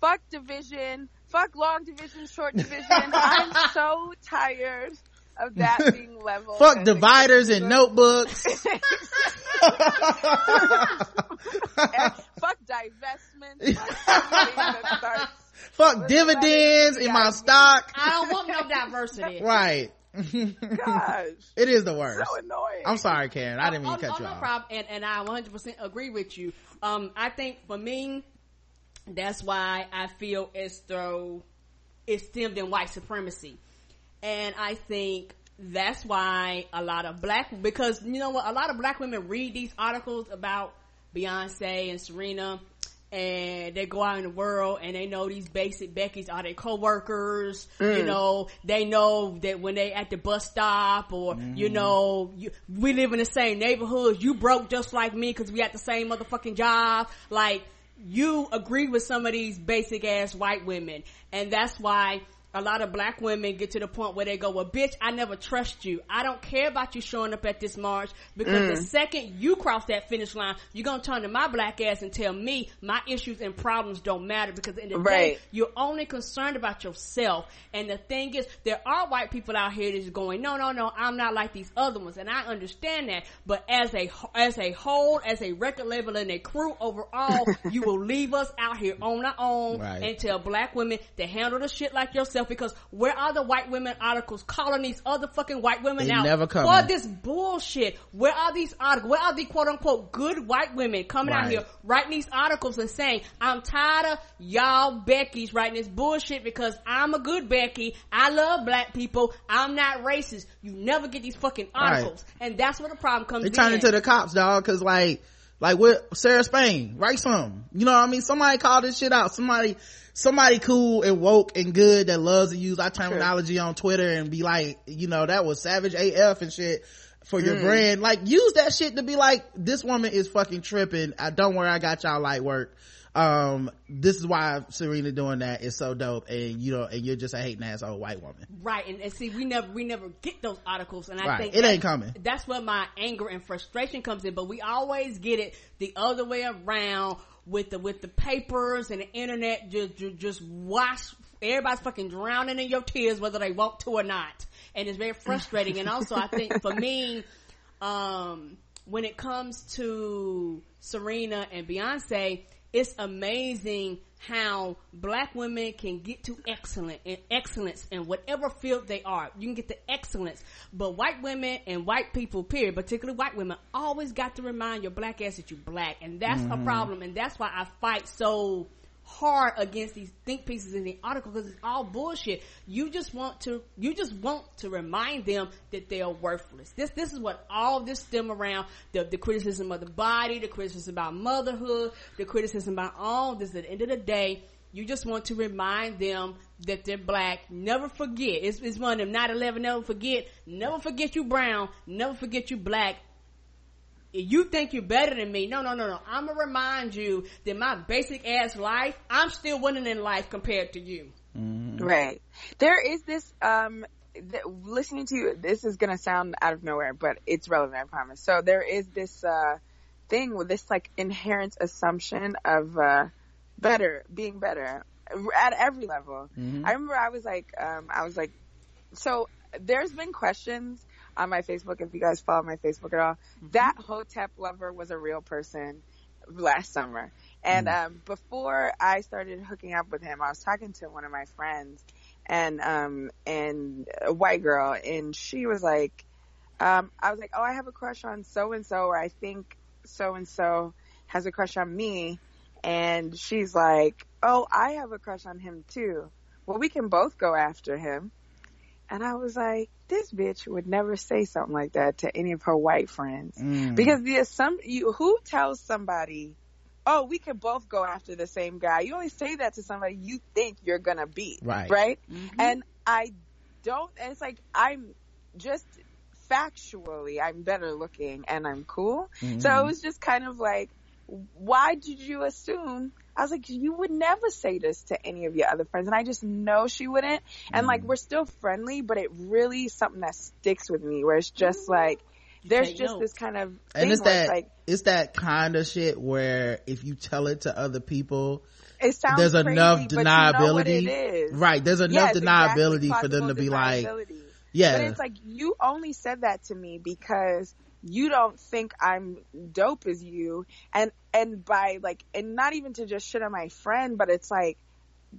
Fuck division. Fuck long division, short division. I'm so tired of that being leveled. Fuck dividers and notebooks. And fuck divestment. Fuck, fuck dividends in my stock. I don't want no diversity. Right. Gosh. It is the worst. So annoying. I'm sorry, Karen. I didn't mean oh, to cut oh, you no off. Problem. And, and I one hundred percent agree with you. Um, I think for me, that's why I feel as though it's stemmed in white supremacy. And I think that's why a lot of black, because you know what, a lot of black women read these articles about Beyonce and Serena, and they go out in the world and they know these basic Beckys are their coworkers. Mm. You know, they know that when they at the bus stop or, mm. you know, you, we live in the same neighborhood. You broke just like me because we at the same motherfucking job. Like, you agree with some of these basic ass white women, and that's why a lot of black women get to the point where they go, well, bitch, I never trust you. I don't care about you showing up at this march, because mm. the second you cross that finish line, you're going to turn to my black ass and tell me my issues and problems don't matter, because in the right. day, you're only concerned about yourself. And the thing is, there are white people out here that's going, no, no, no, I'm not like these other ones. And I understand that. But as a, as a whole, as a record label and a crew overall, you will leave us out here on our own right. and tell black women to handle the shit like yourself. Because where are the white women articles calling these other fucking white women they out never for this bullshit? Where are these articles? Where are the quote unquote good white women coming right. out here writing these articles and saying, I'm tired of y'all Becky's writing this bullshit because I'm a good Becky. I love black people. I'm not racist. You never get these fucking articles. Right. And that's where the problem comes in. They turn into the cops, dog, because like, like what Sarah Spain, write something. You know what I mean? Somebody call this shit out. Somebody, somebody cool and woke and good that loves to use our terminology sure. on Twitter and be like, you know, that was savage A F and shit for your mm. brand. Like, use that shit to be like, this woman is fucking tripping. I don't worry, I got y'all light work. Um, this is why Serena doing that is so dope, and you know, and you're just a hating ass old white woman, right? And, and see, we never we never get those articles, and I right. think it ain't coming. That's where my anger and frustration comes in, but we always get it the other way around with the with the papers and the internet. Just just, just wash everybody's fucking drowning in your tears, whether they want to or not, and it's very frustrating. And also, I think for me, um, when it comes to Serena and Beyonce, it's amazing how black women can get to excellent in excellence in whatever field they are. You can get to excellence, but white women and white people, period, particularly white women, always got to remind your black ass that you black, and that's mm-hmm. a problem. And that's why I fight so hard against these think pieces in the article, because it's all bullshit. You just want to, you just want to remind them that they are worthless. This, this is what all this stem around, the, the criticism of the body, the criticism about motherhood, the criticism about all this. At the end of the day, you just want to remind them that they're black. Never forget. It's, it's one of them nine eleven, never forget. Never forget you brown. Never forget you black. You think you're better than me. No, no, no, no. I'm going to remind you that my basic ass life, I'm still winning in life compared to you. Mm-hmm. Right. There is this, um, th- listening to you, this is going to sound out of nowhere, but it's relevant, I promise. So there is this, uh, thing with this, like, inherent assumption of, uh, better, being better at every level. Mm-hmm. I remember I was like, um, I was like, so there's been questions on my Facebook, if you guys follow my Facebook at all, mm-hmm. that Hotep lover was a real person last summer. And mm-hmm. um, before I started hooking up with him, I was talking to one of my friends, and um, and a white girl, and she was like, um, I was like, oh, I have a crush on so-and-so, or I think so-and-so has a crush on me. And she's like, oh, I have a crush on him too. Well, we can both go after him. And I was like, this bitch would never say something like that to any of her white friends. Mm. Because there's some, you, who tells somebody, oh, we can both go after the same guy? You only say that to somebody you think you're going to beat, right? right? Mm-hmm. And I don't, and it's like, I'm just factually, I'm better looking and I'm cool. Mm-hmm. So it was just kind of like, why did you assume? I was like, you would never say this to any of your other friends. And I just know she wouldn't. And mm. like, we're still friendly, but it really is something that sticks with me, where it's just like, there's just notes. This kind of thing. And it's that, it's, like, it's that kind of shit where if you tell it to other people, it sounds there's crazy, enough deniability. You know it is. Right. There's enough yes, deniability exactly for them to be like, yeah. But it's like, you only said that to me because you don't think I'm dope as you. And, and by like, and not even to just shit on my friend, but it's like,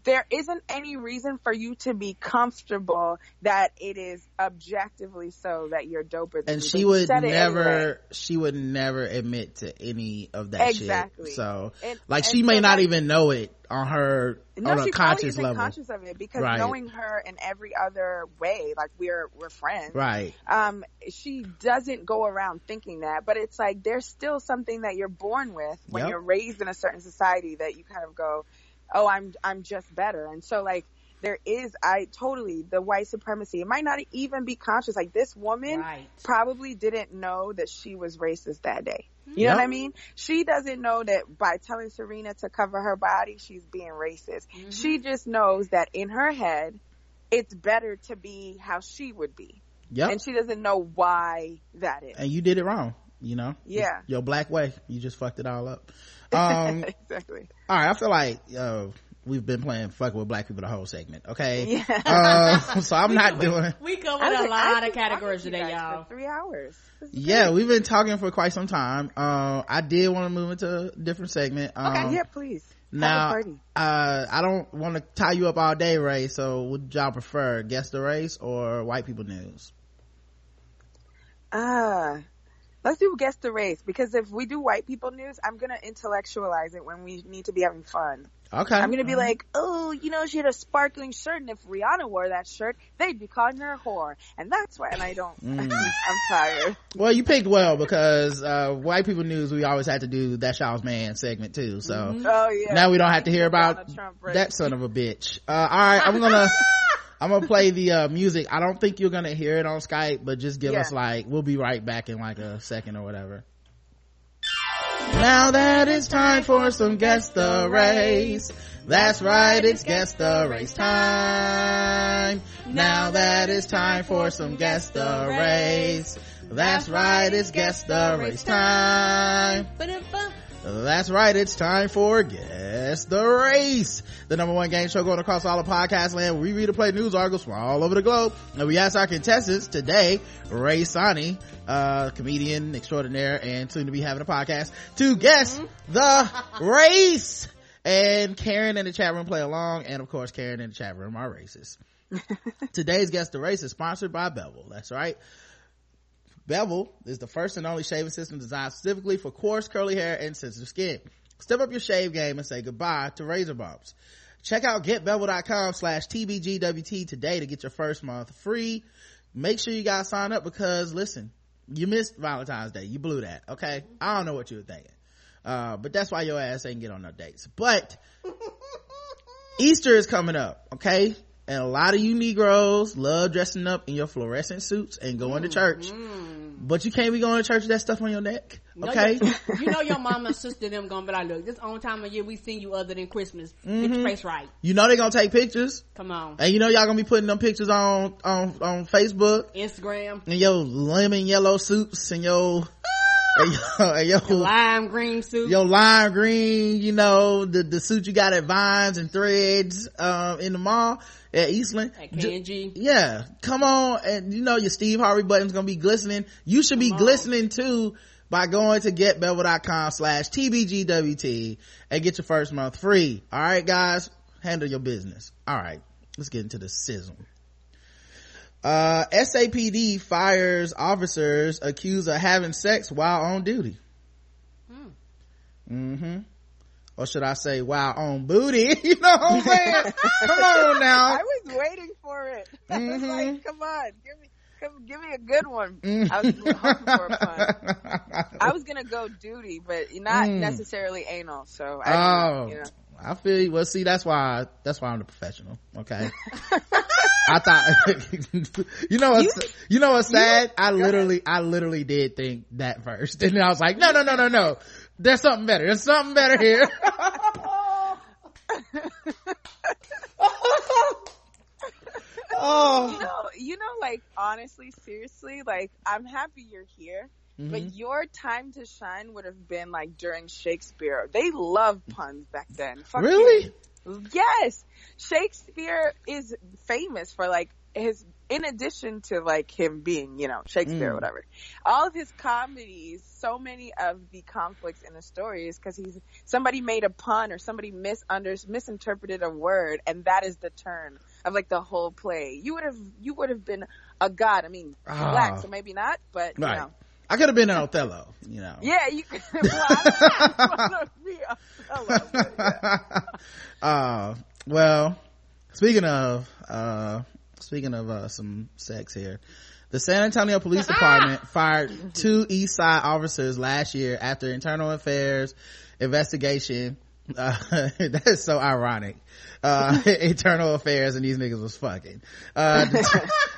there isn't any reason for you to be comfortable that it is objectively so that you're doper than and you. she would never anyway. she would never admit to any of that exactly. shit. So and, like and she may so not that, even know it on her no, on a conscious level. Conscious of it because right. knowing her in every other way, like we're we're friends, right? Um, she doesn't go around thinking that, but it's like there's still something that you're born with when yep. you're raised in a certain society that you kind of go, oh, I'm, I'm just better. And so like, there is, I totally, the white supremacy, it might not even be conscious. Like this woman right. probably didn't know that she was racist that day. You yep. know what I mean? She doesn't know that by telling Serena to cover her body, she's being racist. Mm-hmm. She just knows that in her head, it's better to be how she would be. Yep. And she doesn't know why that is. And you did it wrong. You know, yeah, your black way, you just fucked it all up. Um exactly. All right, I feel like uh we've been playing fuck with black people the whole segment. Okay, yeah. Uh, so I'm we not covered, doing. We covered a like, lot of categories today, y'all. For three hours. Yeah, we've been talking for quite some time. Uh, I did want to move into a different segment. Um, okay, yeah, please. Now, uh, I don't want to tie you up all day, Rae. So, would y'all prefer guess the race or white people news? Uh Let's do guess the race, because if we do white people news, I'm going to intellectualize it when we need to be having fun. Okay. I'm going to be mm-hmm. like, oh, you know, she had a sparkling shirt, and if Rihanna wore that shirt, they'd be calling her a whore. And that's why, and I don't, mm. I'm tired. Well, you picked well, because uh, white people news, we always had to do that y'all's man segment too. So mm-hmm. oh, yeah. now we don't have to hear about that son of a bitch. Uh, all right, I'm going to. I'm gonna play the uh, music. I don't think you're gonna hear it on Skype, but just give yeah. us like, we'll be right back in like a second or whatever. Now that it's time for some Guess the Race. That's right, it's Guess the Race time. Now that it's time for some Guess the Race. That's right, it's Guess the Race time. That's right, it's time for Guess the Race, the number one game show going across all of podcast land, where we read and play news articles from all over the globe, and we ask our contestants. Today, Rae Sanni, uh comedian extraordinaire and soon to be having a podcast, to guess mm-hmm. the race. And Karen in the chat room play along, and of course Karen in the chat room are racist. Today's Guess the Race is sponsored by Bevel. That's right, Bevel is the first and only shaving system designed specifically for coarse, curly hair and sensitive skin. Step up your shave game and say goodbye to razor bumps. Check out getbevel.com slash tbgwt today to get your first month free. Make sure you guys sign up, because listen, you missed Valentine's Day. You blew that, okay? I don't know what you were thinking, uh but that's why your ass ain't get on no dates. But Easter is coming up, okay? And a lot of you Negroes love dressing up in your fluorescent suits and going mm, to church. Mm. But you can't be going to church with that stuff on your neck, okay? No, you, you know your mama and sister them gonna be like, look, this only time of year we seen you other than Christmas. Mm-hmm. Get your face right. You know they gonna take pictures. Come on. And you know y'all gonna be putting them pictures on, on, on Facebook. Instagram. And your lemon yellow suits and your... And your, and your, your lime green suit, your lime green, you know, the the suit you got at Vines and Threads, um, in the mall at Eastland, at K and G. Yeah, come on, and you know your Steve Harvey button's gonna be glistening. You should come be on. Glistening too by going to getbevel.com slash tbgwt and get your first month free. All right, guys, handle your business. All right, let's get into the sizzle. Uh, S A P D fires officers accused of having sex while on duty. Hmm. Mm-hmm. Or should I say while on booty? You know what I'm saying? Come on now. I was waiting for it. I mm-hmm. was like, come on, give me, come, give me a good one. Mm. I was hoping for a pun. I was gonna go duty, but not mm. necessarily anal, so I oh. you know. I feel you. Well, see, that's why, that's why I'm the professional. Okay. I thought, you know, what's, you, you know what's sad? You, I literally, ahead. I literally did think that first. And then I was like, no, no, no, no, no. There's something better. There's something better here. Oh. You know, you know, like, honestly, seriously, like, I'm happy you're here. Mm-hmm. But your time to shine would have been like during Shakespeare. They loved puns back then. Fuck really? You. Yes. Shakespeare is famous for like his, in addition to like him being, you know, Shakespeare mm. or whatever, all of his comedies, so many of the conflicts in the story is because he's, somebody made a pun or somebody misunder, misinterpreted a word, and that is the turn of like the whole play. You would have, you would have been a god. I mean, ah. black, so maybe not, but right. you know. I could have been an Othello, you know. Yeah, you could well, be Othello. Yeah. Uh, well, speaking of, uh, speaking of uh, some sex here, the San Antonio Police Department fired two East Side officers last year after internal affairs investigation. Uh, that is so ironic. Uh, internal affairs and these niggas was fucking. Uh, det-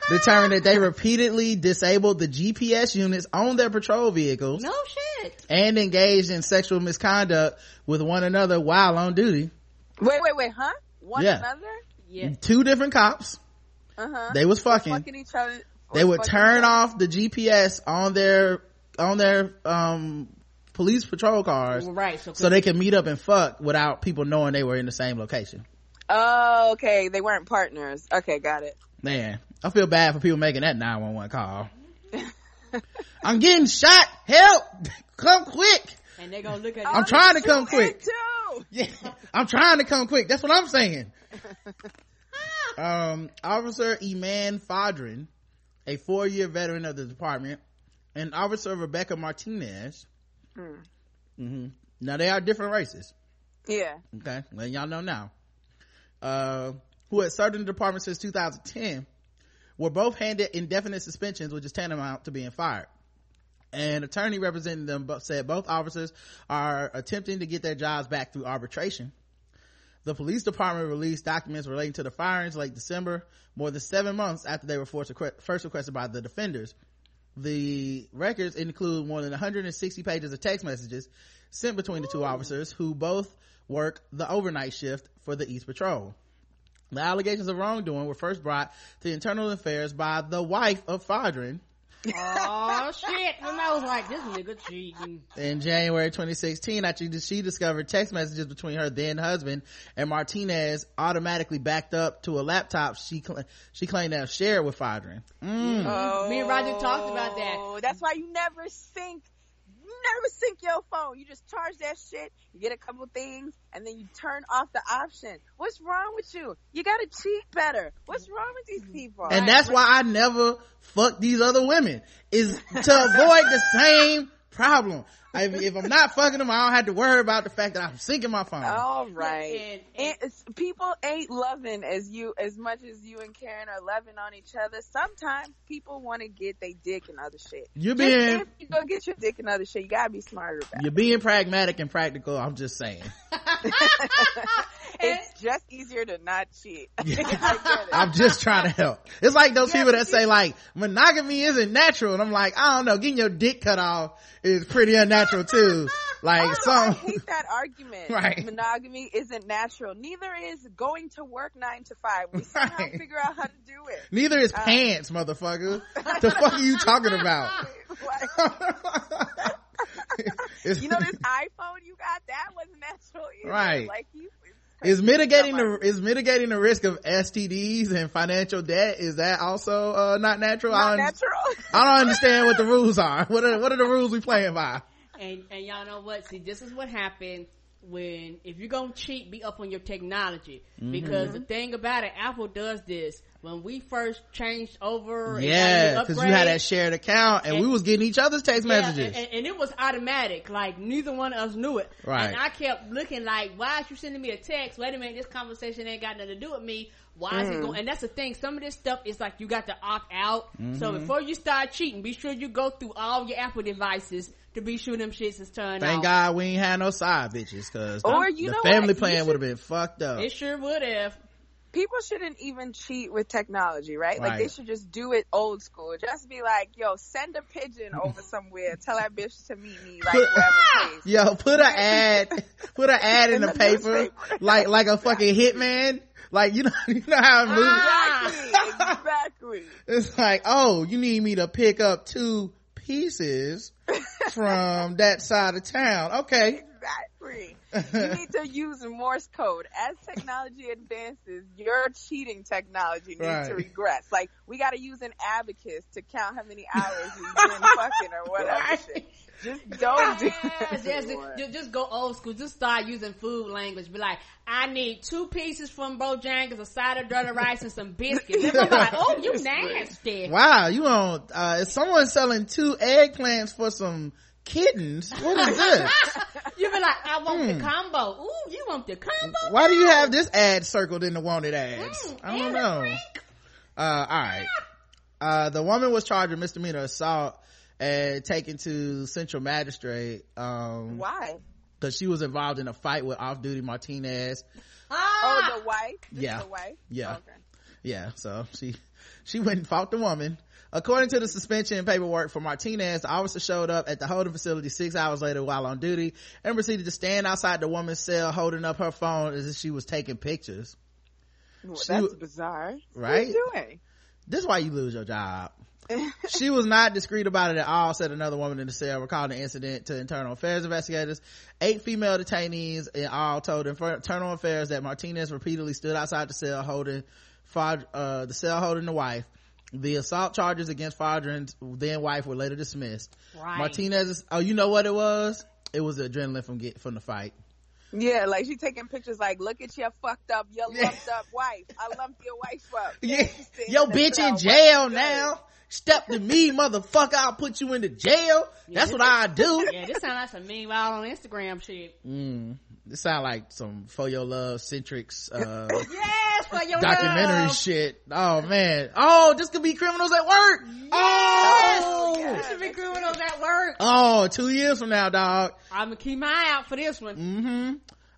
determined that they repeatedly disabled the G P S units on their patrol vehicles. No shit. And engaged in sexual misconduct with one another while on duty. Wait, wait, wait, huh? One yeah. another? Yeah. Two different cops. Uh huh. They was fucking. fucking each other. They would turn off the G P S on their, on their, um, police patrol cars, right, so, so they could meet up and fuck without people knowing they were in the same location. Oh, okay, they weren't partners. Okay, got it. Man, I feel bad for people making that nine one one call. I'm getting shot, help, come quick. And they gonna look at I'm trying to come quick too. Yeah, I'm trying to come quick, that's what I'm saying. um Officer Iman Fadrin, a four-year veteran of the department, and Officer Rebecca Martinez. Hmm. Mm-hmm. Now they are different races. Yeah. Okay. Well, y'all know now. Uh, who had served in the department since two thousand ten were both handed indefinite suspensions, which is tantamount to being fired. An attorney representing them said both officers are attempting to get their jobs back through arbitration. The police department released documents relating to the firings late December, more than seven months after they were first requested by the defenders. The records include more than one hundred sixty pages of text messages sent between the two officers, who both work the overnight shift for the East Patrol. The allegations of wrongdoing were first brought to internal affairs by the wife of Fodrin. Oh shit. And I was like, this nigga cheating. In January twenty sixteen, after she discovered text messages between her then husband and Martinez automatically backed up to a laptop she cl- she claimed to have shared with Fodrin. Mm. Oh, me and Roger talked about that. That's why you never sync you never sync your phone. You just charge that shit, you get a couple things, and then you turn off the option. What's wrong with you? You gotta cheat better. What's wrong with these people? And that's why I never fuck these other women, is to avoid the same problem. I mean, if I'm not fucking them, I don't have to worry about the fact that I'm syncing my phone. All right. And, and people ain't loving as you as much as you and Karen are loving on each other. Sometimes people want to get their dick and other shit. You're being, if you go get your dick and other shit, you gotta be smarter about it. You're being pragmatic and practical. I'm just saying. It's just easier to not cheat. I'm just trying to help. It's like those yeah, people that say like monogamy isn't natural, and I'm like, I don't know. Getting your dick cut off is pretty unnatural. Too, like, oh, so I hate that argument. Right. Monogamy isn't natural. Neither is going to work nine to five. We somehow right. figure out how to do it. Neither is um, pants, motherfucker. The fuck are you talking about? You know this iPhone you got? That wasn't natural either. Right? Like you. Is mitigating the is mitigating the risk of S T Ds and financial debt, is that also uh, not natural? Not I un- natural. I don't understand what the rules are. What are what are the rules we playing by? And and y'all know what? See, this is what happens when, if you're gonna cheat, be up on your technology. Mm-hmm. Because the thing about it, Apple does this. When we first changed over, yeah, because you had that shared account, and, and we was getting each other's text yeah, messages, and, and, and it was automatic. Like neither one of us knew it. Right. And I kept looking like, why is you sending me a text? Wait a minute, this conversation ain't got nothing to do with me. Why mm. is it going? And that's the thing. Some of this stuff is like you got to opt out. Mm-hmm. So before you start cheating, be sure you go through all your Apple devices to be sure them shits is turned off. Thank God we ain't had no side bitches, because the, the family what? plan would have been fucked up. It sure would have. People shouldn't even cheat with technology, right? Like, right. they should just do it old school. Just be like, yo, send a pigeon over somewhere. Tell that bitch to meet me, like, put, wherever place. Yo, put an ad, put an ad in, in the, the paper, like, like a fucking hitman. Like, you know, you know how it moves. Ah, exactly, exactly. It's like, oh, you need me to pick up two pieces from that side of town. Okay. Exactly. You need to use Morse code. As technology advances, your cheating technology needs right. to regress. Like, we got to use an abacus to count how many hours you've been fucking or whatever right. shit. Just don't do yeah, just, just, just go old school. Just start using food language. Be like, I need two pieces from Bojangles, a side of dirty rice, and some biscuits. And I'm like, oh, you nasty. Wow, you on, uh, is someone selling two eggplants for some kittens? What is this? You be like, I want mm. the combo. Ooh, you want the combo? Why now? Do you have this ad circled in the wanted ads? Mm, I don't know. Uh, alright. Uh, the woman was charged with misdemeanor assault and taken to central magistrate. Um, Why? Because she was involved in a fight with off-duty Martinez. Ah! Oh, the wife? This yeah. The wife? Yeah. Oh, okay. Yeah, so she, she went and fought the woman. According to the suspension paperwork for Martinez, the officer showed up at the holding facility six hours later while on duty and proceeded to stand outside the woman's cell holding up her phone as if she was taking pictures. Well, she, that's bizarre. Right? What are you doing? This is why you lose your job. She was not discreet about it at all, said another woman in the cell, recalling the incident to internal affairs investigators. Eight female detainees in all told internal affairs that Martinez repeatedly stood outside the cell holding, uh, the cell holding the wife. The assault charges against Fodrin's then wife were later dismissed. Right. Martinez's, oh, you know what it was? It was the adrenaline from get, from the fight. Yeah, like she taking pictures like, look at your fucked up, your yeah. lumped up wife. I lumped your wife up. Yeah. Yo, bitch in jail now. Step to me, motherfucker. I'll put you into jail. Yeah, That's what is, I do. Yeah, this sound like some mean wild on Instagram shit. Mm. This sound like some For Your Love centrics uh yes, For Your documentary love. Shit. Oh man. Oh, this could be criminals at work. Yes. Oh, yes. This should be criminals at work. Oh, two years from now, dog. I'm gonna keep my eye out for this one. Mm-hmm.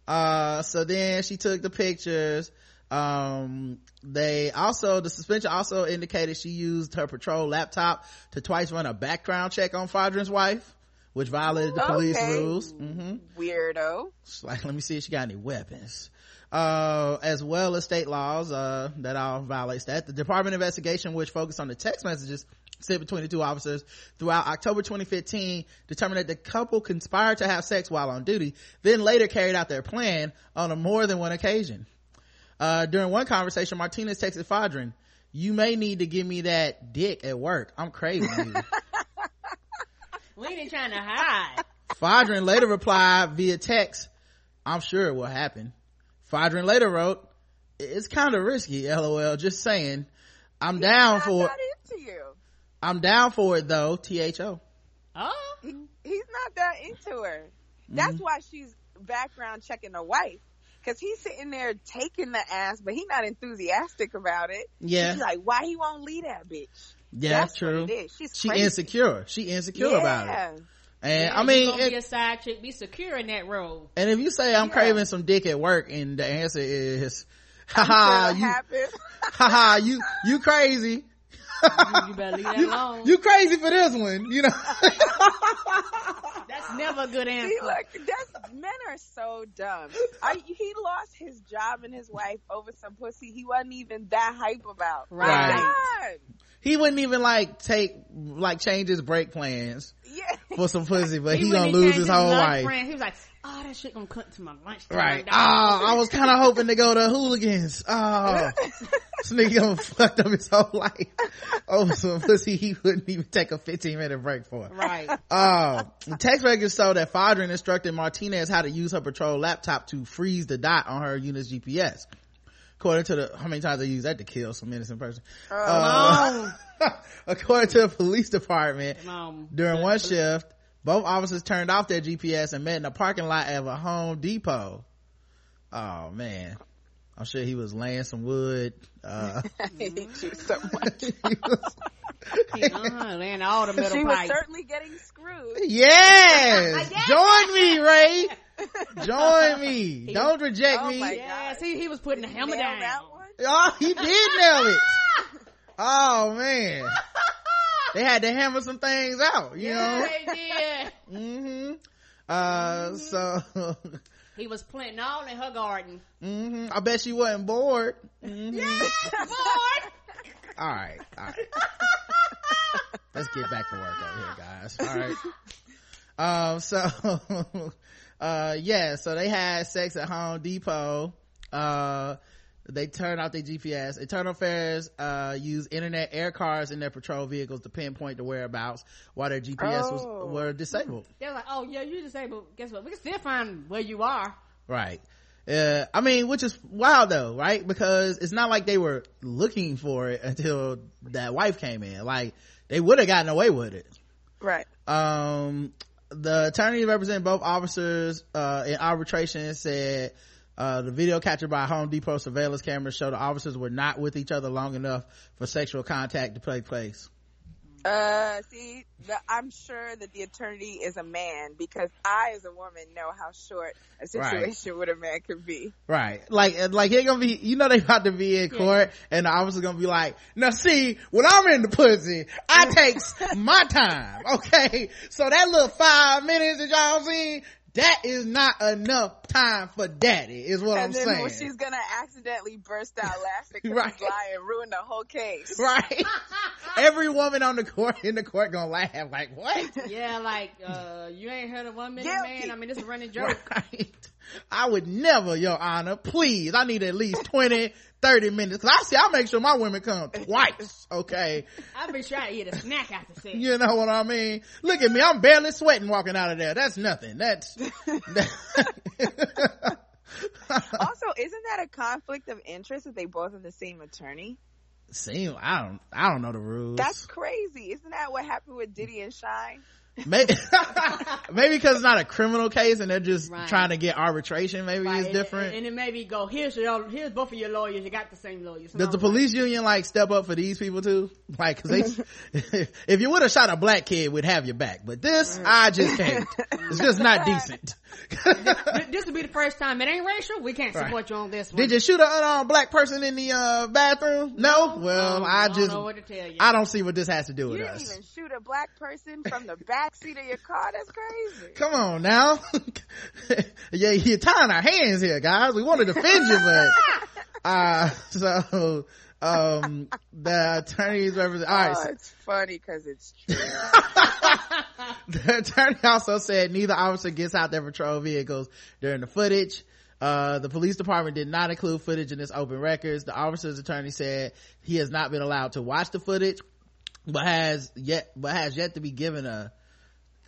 Uh so then she took the pictures. Um, they also, the suspension also indicated she used her patrol laptop to twice run a background check on Fodrin's wife, which violated the police okay. rules. Mm-hmm. Weirdo. She's like, let me see if she got any weapons. Uh, as well as state laws, uh, that all violates that. The department investigation, which focused on the text messages sent between the two officers throughout October twenty fifteen, determined that the couple conspired to have sex while on duty, then later carried out their plan on a more than one occasion. Uh, during one conversation, Martinez texted Fodrin, "You may need to give me that dick at work. I'm craving you." We ain't trying to hide. Fodrin later replied via text, "I'm sure it will happen." Fodrin later wrote, "It's kind of risky, lol, just saying. I'm yeah, down for it. I'm down for it though, T H O Oh, he, he's not that into her. That's mm-hmm. why she's background checking her wife, because he's sitting there taking the ass, but he's not enthusiastic about it. Yeah, she's like, why he won't leave that bitch? Yeah, that's true. She's she crazy. insecure. She insecure yeah. about it. And yeah, I mean, gonna it, be a side chick, be secure in that role. And if you say I'm yeah. craving some dick at work, and the answer is, haha, you, haha, you, you crazy. You better leave that you, alone. You crazy for this one, you know. That's never a good answer. See, look, that's, men are so dumb. I, he lost his job and his wife over some pussy he wasn't even that hype about. Right. right. He wouldn't even like take like change his break plans yeah. for some pussy, but he, he gonna lose his, his whole life. Friend. He was like, oh, that shit gonna cut to my lunch time. Right. Oh, I was kind of hoping to go to Hooligans. Oh, this nigga gonna fucked up his whole life over some pussy he wouldn't even take a fifteen minute break for. Right. Uh, the text records show that Fodrin instructed Martinez how to use her patrol laptop to freeze the dot on her unit's G P S. According to the, how many times they use that to kill some innocent person? Oh, uh, no. According to the police department, no. during one shift, both officers turned off their G P S and met in a parking lot of a Home Depot. Oh man, I'm sure he was laying some wood. Uh, I hate you so much. He was, uh-huh, laying all the middle. She pipe. was certainly getting screwed. Yes, join me, Rae. Join me. He Don't was, reject oh me. Yes, he, he was putting the hammer down. That one? Oh, he did nail it. Oh man, they had to hammer some things out. You yeah, know, they did. Mm-hmm. Uh, mm-hmm. so he was planting all in her garden. Mm-hmm. I bet she wasn't bored. Mm-hmm. Yeah, bored. All right, all right. Let's get back to work over here, guys. All right. Um. So. uh yeah so they had sex at Home Depot. Uh they turned off their G P S. Internal affairs uh use internet air cars in their patrol vehicles to pinpoint the whereabouts while their G P S oh. was were disabled. They're like, oh yeah, you're disabled, guess what, we can still find where you are. Right. uh I mean, which is wild though, right? Because it's not like they were looking for it until that wife came in. Like, they would have gotten away with it, right? um The attorney representing both officers uh in arbitration said uh the video captured by Home Depot surveillance cameras showed the officers were not with each other long enough for sexual contact to take place. Uh, see, the, I'm sure that the attorney is a man, because I, as a woman, know how short a situation right. with a man could be. Right. Like, like they're gonna be, you know, they about to be in court, yeah. and the officer's gonna be like, now see, when I'm in the pussy, I takes my time, okay? So that little five minutes that y'all seen, that is not enough time for daddy, is what and I'm saying. Well, she's gonna accidentally burst out laughing because right. he's lying, ruin the whole case. Right. Every woman on the court in the court gonna laugh like, what? Yeah, like uh you ain't heard of one minute Guilty. man. I mean, it's a running joke. Right. I would never, Your Honor. Please, I need at least twenty. thirty minutes, because I see I make sure my women come twice, okay? I've been trying to eat a snack after sex. You know what I mean? Look at me, I'm barely sweating walking out of there. That's nothing. That's that. Also, isn't that a conflict of interest if they both are the same attorney? Same, I don't I don't know the rules. That's crazy. Isn't that what happened with Diddy and Shine? Maybe maybe because it's not a criminal case and they're just right. trying to get arbitration. Maybe right. it's and, different. And, and it maybe go, here's your, here's both of your lawyers. You got the same lawyers. Does the police right. union like step up for these people too? Like, cause they, if you would have shot a black kid, we'd have your back. But this, right. I just can't. It's just not decent. This will be the first time it ain't racial. We can't support right. you on this one. Did you shoot an unarmed black person in the uh, bathroom? No. no well, no, I, I don't just know what to tell you. I don't see what this has to do you with us. You didn't even shoot a black person from the back seat of your car. That's crazy. Come on now. Yeah, you're tying our hands here, guys. We want to defend you, but uh, so. um the attorneys represent. All right, oh, it's funny because it's true. The attorney also said neither officer gets out their patrol vehicles during the footage. Uh the police department did not include footage in this open records. The officer's attorney said he has not been allowed to watch the footage, but has yet but has yet to be given a.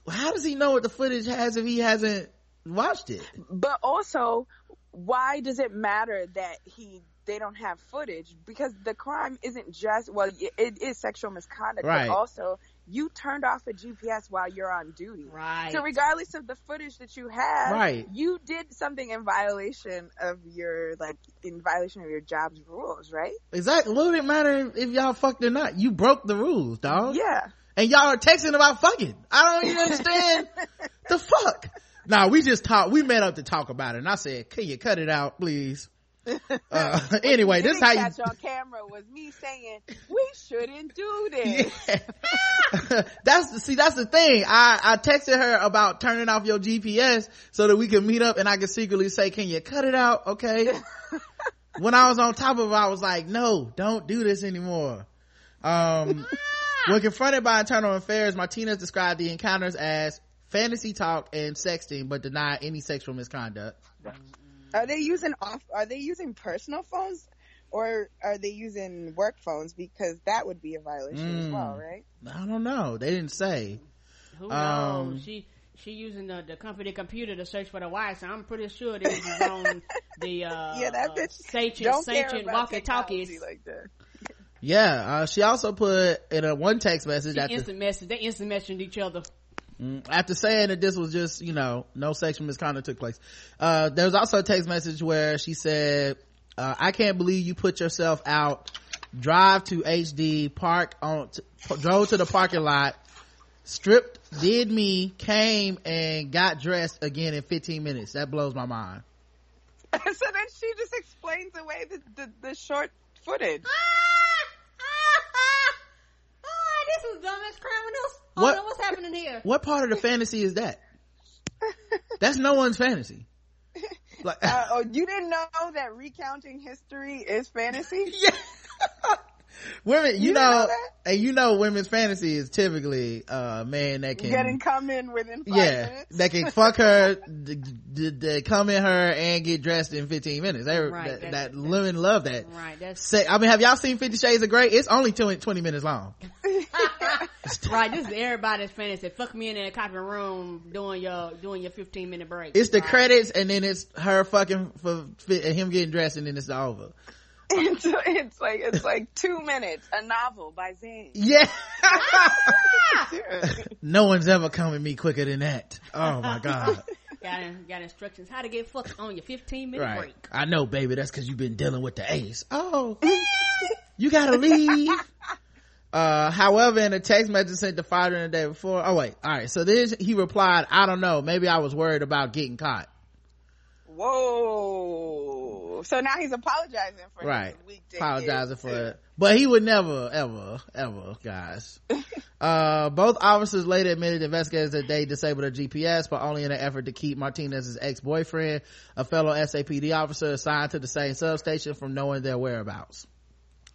How does he know what the footage has if he hasn't watched it? But also, why does it matter that he? They don't have footage, because the crime isn't just, well, it is sexual misconduct, right. But also you turned off a G P S while you're on duty, right? So regardless of the footage that you have, right, you did something in violation of your like in violation of your job's rules, right? Exactly. What would it matter if y'all fucked or not? You broke the rules, dog. Yeah. And y'all are texting about fucking. I don't even understand the fuck. Nah, we just talked. We met up to talk about it, and I said, "Can you cut it out, please?" Uh, anyway, this is how you catch on camera was me saying we shouldn't do this. Yeah. that's the see that's the thing. I, I texted her about turning off your G P S so that we could meet up and I could secretly say, "Can you cut it out?" Okay. When I was on top of it, I was like, "No, don't do this anymore." Um, when confronted by internal affairs, Martinez described the encounters as fantasy talk and sexting, but denied any sexual misconduct. Are they using off? Are they using personal phones, or are they using work phones? Because that would be a violation mm, as well, right? I don't know. They didn't say. Who um, knows? She she using the, the company computer to search for the wife. So I'm pretty sure they was on the uh, yeah that bitch uh, Sachin, don't Sachin, care about walkie talkies like that. Yeah, uh, she also put in a one text message. She after, instant message. They instant messaged each other. After saying that this was just, you know, no sexual misconduct took place. Uh, there was also a text message where she said, uh, I can't believe you put yourself out, drive to H D, park on, t- drove to the parking lot, stripped, did me, came and got dressed again in fifteen minutes. That blows my mind. So then she just explains away the, the, the short footage. This is dumbass criminals. Hold what, on, what's happening here? What part of the fantasy is that? That's no one's fantasy. Like, uh, oh, you didn't know that recounting history is fantasy? Yeah. Women, you, you know, know and you know women's fantasy is typically a uh, man that can get come in within five yeah, minutes. That can fuck her, d- d- d- come in her, and get dressed in fifteen minutes. They, right, that that women love that. Right. That's, Se- I mean, have y'all seen Fifty Shades of Grey? It's only two, twenty minutes long. Right. This is everybody's fantasy. Fuck me in a copy room doing your doing your fifteen minute break. It's the right. credits, and then it's her fucking for, for him getting dressed, and then it's over. It's, it's like it's like two minutes. A novel by Zane. Yeah. No one's ever come at me quicker than that. Oh my god. Got got instructions how to get fucked on your fifteen minute right. break. I know, baby. That's because you've been dealing with the ace. Oh, you gotta leave. Uh, however, in a text message sent to Fighter the day before. Oh wait, all right. So this he replied, "I don't know. Maybe I was worried about getting caught." Whoa! So now he's apologizing for right. his weak dick. Apologizing for it, but he would never, ever, ever, guys. uh, both officers later admitted to investigators that they disabled her G P S, but only in an effort to keep Martinez's ex-boyfriend, a fellow S A P D officer assigned to the same substation, from knowing their whereabouts.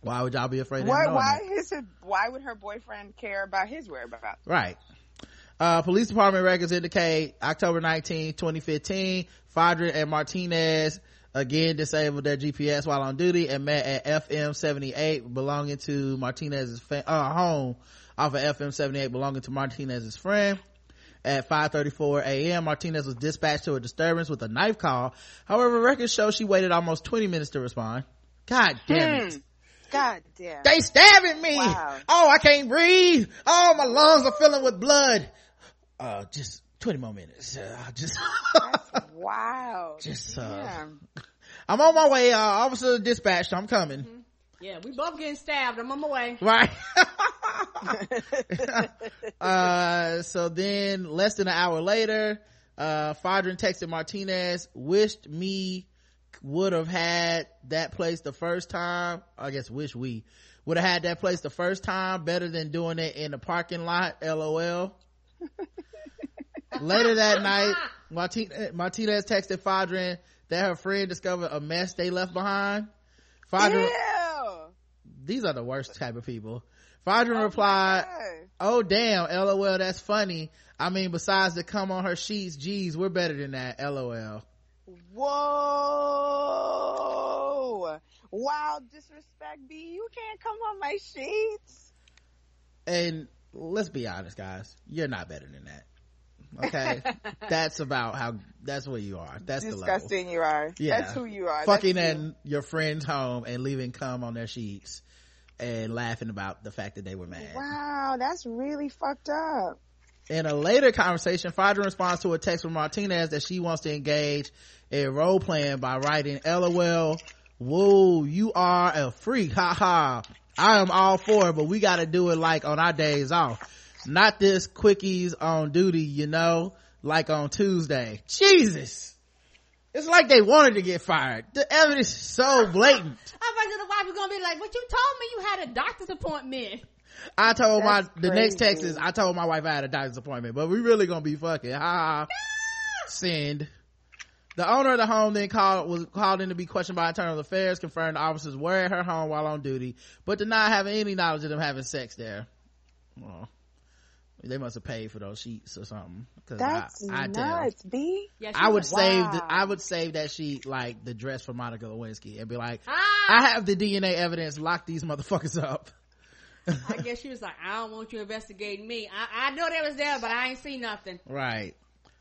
Why would y'all be afraid? Why? Of why his? Why would her boyfriend care about his whereabouts? Right. Uh, police department records indicate October nineteenth, twenty fifteen, Fadra and Martinez again disabled their G P S while on duty and met at F M seventy-eight belonging to Martinez's fa- uh, home off of F M seventy-eight belonging to Martinez's friend. At five thirty-four a.m., Martinez was dispatched to a disturbance with a knife call. However, records show she waited almost twenty minutes to respond. God damn it. Hmm. God damn. They stabbing me. Wow. Oh, I can't breathe. Oh, my lungs are filling with blood. Uh, just twenty more minutes. Uh, just wow. Just uh, I'm on my way. Uh, officer dispatched. I'm coming. Mm-hmm. Yeah, we both getting stabbed. I'm on my way. Right. uh, so then, less than an hour later, Uh, Fodrin texted Martinez, wished me would have had that place the first time. I guess wish we would have had that place the first time. Better than doing it in the parking lot. L O L. Later that night, Martinez, Martinez texted Fodrin that her friend discovered a mess they left behind. Fodrin, these are the worst type of people. Fodrin oh replied, oh damn, L O L, that's funny. I mean, besides the come on her sheets, geez, we're better than that, L O L. Whoa, wow, disrespect, B, you can't come on my sheets. And let's be honest, guys, you're not better than that. Okay, that's about how, that's where you are. That's disgusting. The level you are. Yeah, that's who you are. Fucking that's at you. Your friend's home and leaving cum on their sheets and laughing about the fact that they were mad. Wow, that's really fucked up. In a later conversation, Fodrin responds to a text from Martinez that she wants to engage in role playing by writing L O L, whoa, you are a freak, haha. I am all for it, but we gotta do it like on our days off. Not this quickies on duty, you know, like on Tuesday. Jesus, it's like they wanted to get fired. The evidence is so blatant. I'm about to the wife is gonna be like, "But you told me you had a doctor's appointment." I told That's my crazy. The next text is, "I told my wife I had a doctor's appointment, but we really gonna be fucking." Ha! Send. The owner of the home then called was called in to be questioned by internal affairs, confirmed the officers were at her home while on duty, but did not have any knowledge of them having sex there. Oh. They must have paid for those sheets or something. That's I, I nuts, B. Yeah, I would wow. save the, I would save that sheet like the dress for Monica Lewinsky and be like, ah! I have the D N A evidence. Lock these motherfuckers up. I guess she was like, I don't want you investigating me. I, I know they was there, but I ain't seen nothing. Right.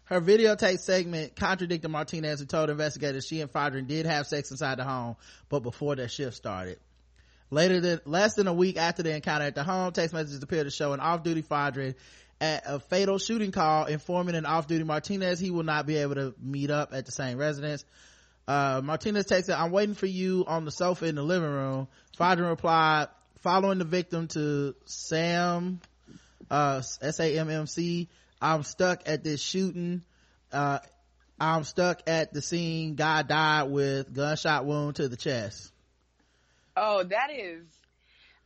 Her videotape segment contradicted Martinez, who told investigators she and Fodrin did have sex inside the home, but before their shift started. Later than, less than a week after the encounter at the home, text messages appeared to show an off-duty Fodrin at a fatal shooting call informing an off-duty Martinez he will not be able to meet up at the same residence. Uh, Martinez texted, I'm waiting for you on the sofa in the living room. Fodrin replied, following the victim to Sam, uh, S A M M C, I'm stuck at this shooting. Uh, I'm stuck at the scene. Guy died with gunshot wound to the chest. Oh, that is,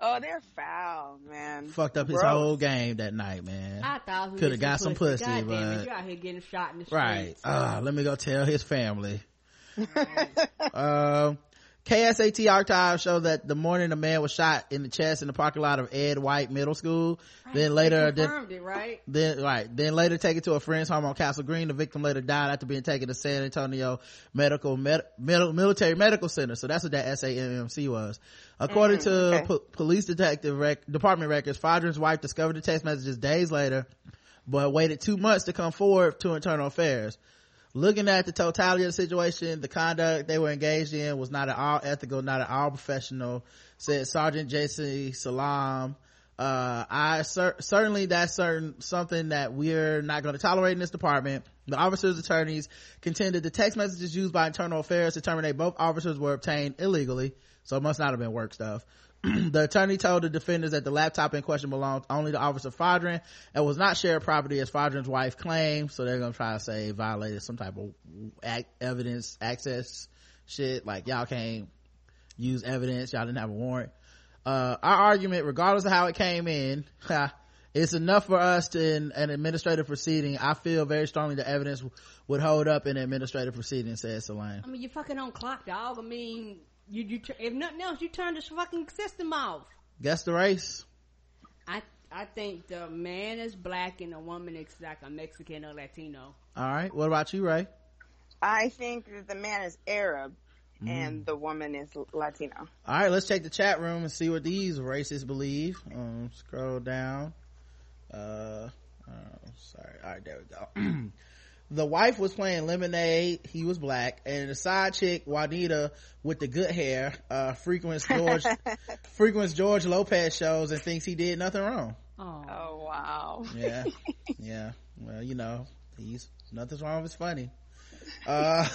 oh, they're foul, man. Fucked up Gross. His whole game that night, man. I thought he could have got some pussy, pussy God but damn it, you out here getting shot in the right. streets. Right. Uh, let me go tell his family. uh, K S A T archives show that the morning a man was shot in the chest in the parking lot of Ed White Middle School. Right. Then later, they confirmed then, it, right? Then right. Then later taken to a friend's home on Castle Green. The victim later died after being taken to San Antonio Medical Med, Med, Military Medical Center. So that's what that S A M M C was. According mm-hmm. to okay. po- police detective rec- department records, Fodrin's wife discovered the text messages days later, but waited two months to come forward to internal affairs. Looking at the totality of the situation, the conduct they were engaged in was not at all ethical, not at all professional, said Sergeant J C Salam. Uh, I cer- certainly that's certain something that we're not going to tolerate in this department. The officers' attorneys contended the text messages used by internal affairs to terminate both officers were obtained illegally, so it must not have been work stuff. The attorney told the defenders that the laptop in question belonged only to Officer Fodrin and was not shared property as Fodrin's wife claimed, so they're gonna try to say violated some type of act, evidence access shit, like y'all can't use evidence, y'all didn't have a warrant. Uh our argument, regardless of how it came in, it's enough for us to in an administrative proceeding. I feel very strongly the evidence w- would hold up in an administrative proceeding, said Solange. I mean, you're fucking on clock, dog. I mean, You, you, if nothing else, you turn this fucking system off. Guess the race. I, I think the man is black and the woman is like a Mexican or Latino. All right. What about you, Rae? I think that the man is Arab mm. and the woman is Latino. All right. Let's check the chat room and see what these racists believe. Um, scroll down. Uh, oh, sorry. All right. There we go. The wife was playing Lemonade. He was black, and the side chick Juanita with the good hair uh frequents George frequents George Lopez shows and thinks he did nothing wrong. Oh, oh wow. Yeah, yeah. Well, you know, he's nothing's wrong with it's funny. Uh,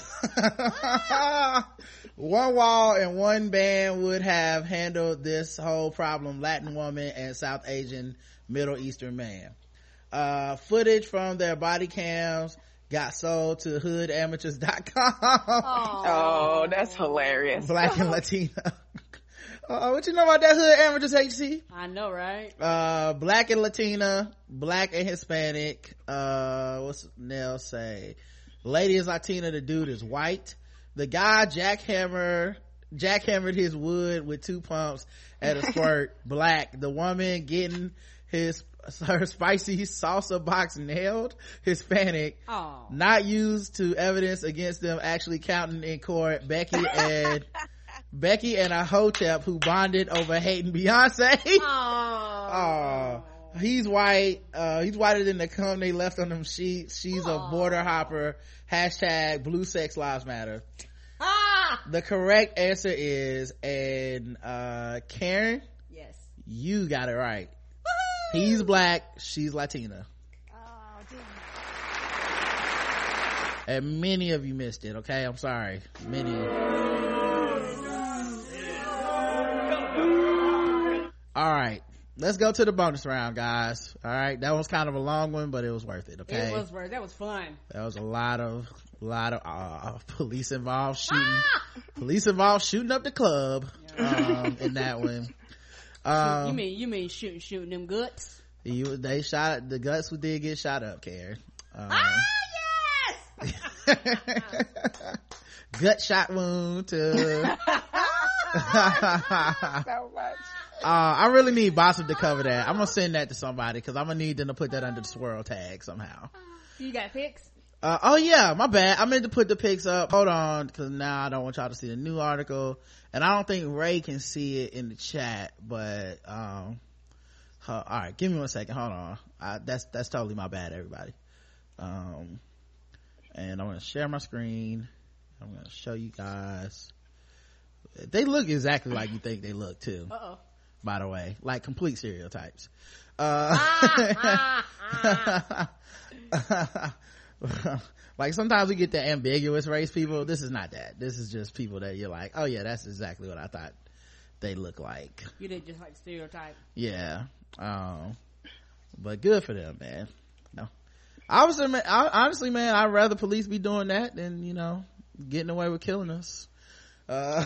one wall and one band would have handled this whole problem. Latin woman and South Asian Middle Eastern man. Uh, footage from their body cams got sold to hood amateurs dot com. Oh, that's hilarious. Black and Latina. Uh, what you know about that hood amateurs, H C? I know, right? Uh, black and Latina, black and Hispanic. Uh, what's Nell say? Lady is Latina, the dude is white. The guy jackhammer, jackhammered his wood with two pumps at a squirt, black. The woman getting his her spicy salsa box nailed, Hispanic. Oh. Not used to evidence against them actually counting in court, Becky and Becky and a hotep who bonded over hating Beyonce. Oh. Oh, he's white. Uh, he's whiter than the cum they left on them sheets. She's oh. a border hopper. Hashtag blue sex lives matter. Ah. The correct answer is, and uh, Karen. Yes. You got it right. Woo-hoo. He's black. She's Latina. Oh, and many of you missed it. Okay, I'm sorry. Many. Of you. All right, let's go to the bonus round, guys. All right, that was kind of a long one, but it was worth it. Okay, it was worth. That was fun. That was a lot of, lot of uh, police involved shooting, ah! police involved shooting up the club. Yeah. Um, in that one, um, you mean you mean shooting shooting them guts? You they shot the guts. Did get shot up, Karen. Um, ah yes. Gut shot wound to. So much. Uh, I really need Bossip to cover that. I'm gonna send that to somebody because I'm gonna need them to put that under the swirl tag somehow. You got pics? Uh, oh yeah, my bad. I meant to put the pics up. Hold on, because now I don't want y'all to see the new article, and I don't think Rae can see it in the chat. But um, uh, all right, give me one second. Hold on. I, that's that's totally my bad, everybody. Um, and I'm gonna share my screen. I'm gonna show you guys. They look exactly like you think they look too. Uh oh. By the way, like complete stereotypes. Uh, ah, ah, ah. Like sometimes we get the ambiguous race people. This is not that. This is just people that you're like, oh yeah, that's exactly what I thought they look like. You didn't just like stereotype. Yeah. Um, but good for them, man. No, I was, I, honestly, man, I'd rather police be doing that than, you know, getting away with killing us. Uh,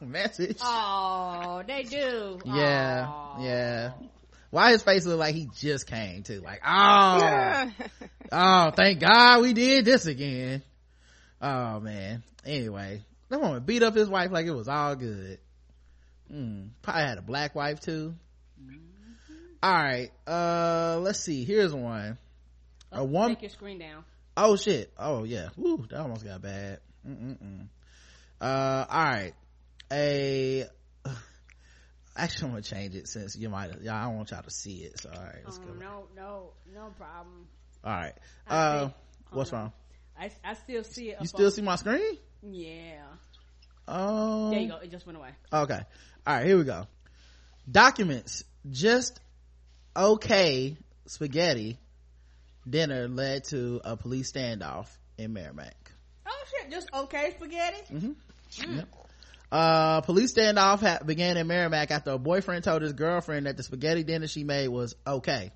message. Oh, they do. Yeah. Aww. Yeah. Why his face look like he just came too? Like, oh, yeah. Oh, thank God we did this again. Oh man. Anyway, that woman beat up his wife like it was all good. Mm, probably had a black wife too. Mm-hmm. All right. Uh, let's see. Here's one. Oh, a one. Take your screen down. Oh shit. Oh yeah. Woo. That almost got bad. Mm-mm-mm. Uh, all right. A actually, I'm gonna change it since you might. Yeah, I don't want y'all to see it. So all right, let's um, go. No, no, no problem. All right. Uh, think, what's on. wrong? I I still see it. You still on. see my screen? Yeah. Oh. Um, there you go. It just went away. Okay. All right. Here we go. Documents. Just okay spaghetti dinner led to a police standoff in Merrimack. Oh shit! Just okay spaghetti. Mm-hmm. Mm. Yep. Uh, police standoff ha- began in Merrimack after a boyfriend told his girlfriend that the spaghetti dinner she made was okay.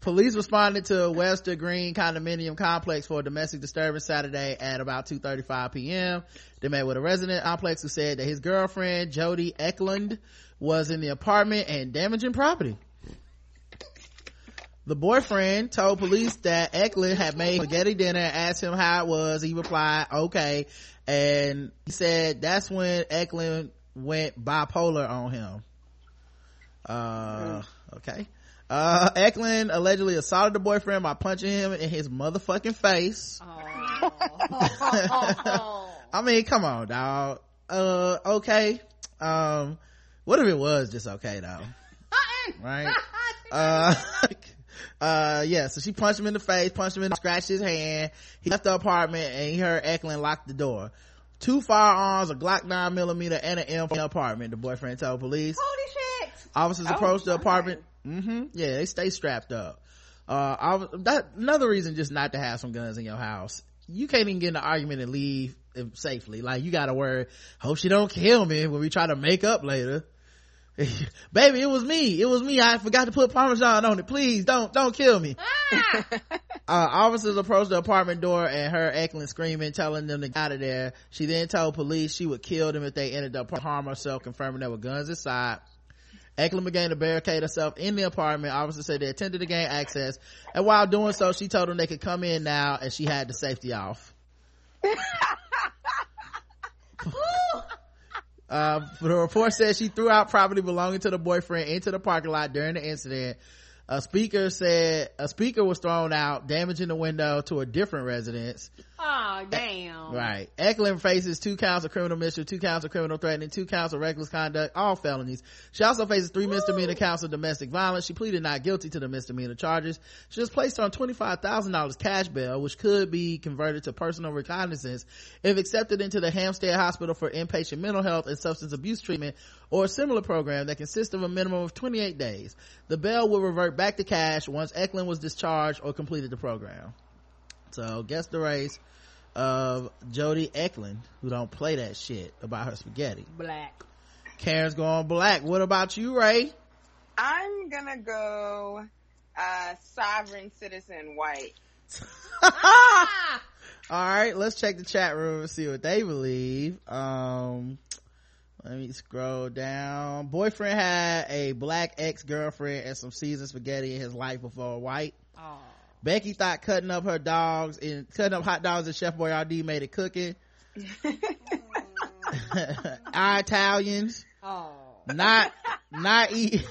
Police responded to a Webster Green condominium complex for a domestic disturbance Saturday at about two thirty-five p.m. They met with a resident complex who said that his girlfriend Jody Eklund was in the apartment and damaging property. The boyfriend told police that Eklund had made spaghetti dinner and asked him how it was. He replied, okay. And he said that's when Eklund went bipolar on him. Uh, okay. Uh, Eklund allegedly assaulted the boyfriend by punching him in his motherfucking face. Oh. I mean, come on, dog. Uh, okay. Um, what if it was just okay, though? Right? Uh, uh yeah so she punched him in the face, punched him in the scratched his hand. He left the apartment and he heard Eklund lock the door. Two firearms, a Glock nine millimeter and an M in the apartment, the boyfriend told police. Holy shit. Officers oh, approached the apartment. Mm-hmm. Yeah, they stay strapped up. Uh I was, that another reason just not to have some guns in your house. You can't even get in an argument and leave safely. Like, you gotta worry, hope she don't kill me when we try to make up later. Baby, it was me. It was me. I forgot to put Parmesan on it. Please don't, don't kill me. Ah! uh, officers approached the apartment door and heard Eklund screaming, telling them to get out of there. She then told police she would kill them if they entered the apartment, harm herself, confirming there were guns inside. Eklund began to barricade herself in the apartment. Officers said they attempted to gain access, and while doing so, she told them they could come in now, and she had the safety off. Uh, the report said she threw out property belonging to the boyfriend into the parking lot during the incident. A speaker said a speaker was thrown out, damaging the window to a different residence. Oh, damn. E- right. Eklund faces two counts of criminal mischief, two counts of criminal threatening, two counts of reckless conduct, all felonies. She also faces three Ooh. misdemeanor counts of domestic violence. She pleaded not guilty to the misdemeanor charges. She was placed on twenty-five thousand dollars cash bail, which could be converted to personal recognizance if accepted into the Hampstead Hospital for Inpatient Mental Health and Substance Abuse Treatment or a similar program that consists of a minimum of twenty-eight days. The bail will revert back to cash once Eklund was discharged or completed the program. So guess the race of Jodi Eklund, who don't play that shit about her spaghetti. Black. Karen's going black. What about you, Rae? I'm gonna go uh sovereign citizen white. Ah! All right, let's check the chat room and see what they believe. Um let me scroll down. Boyfriend had a black ex-girlfriend and some seasoned spaghetti in his life before white. Oh. Becky thought cutting up her dogs and cutting up hot dogs at Chef Boyardee made it cooking. Our Italians. Oh. Not, not eat,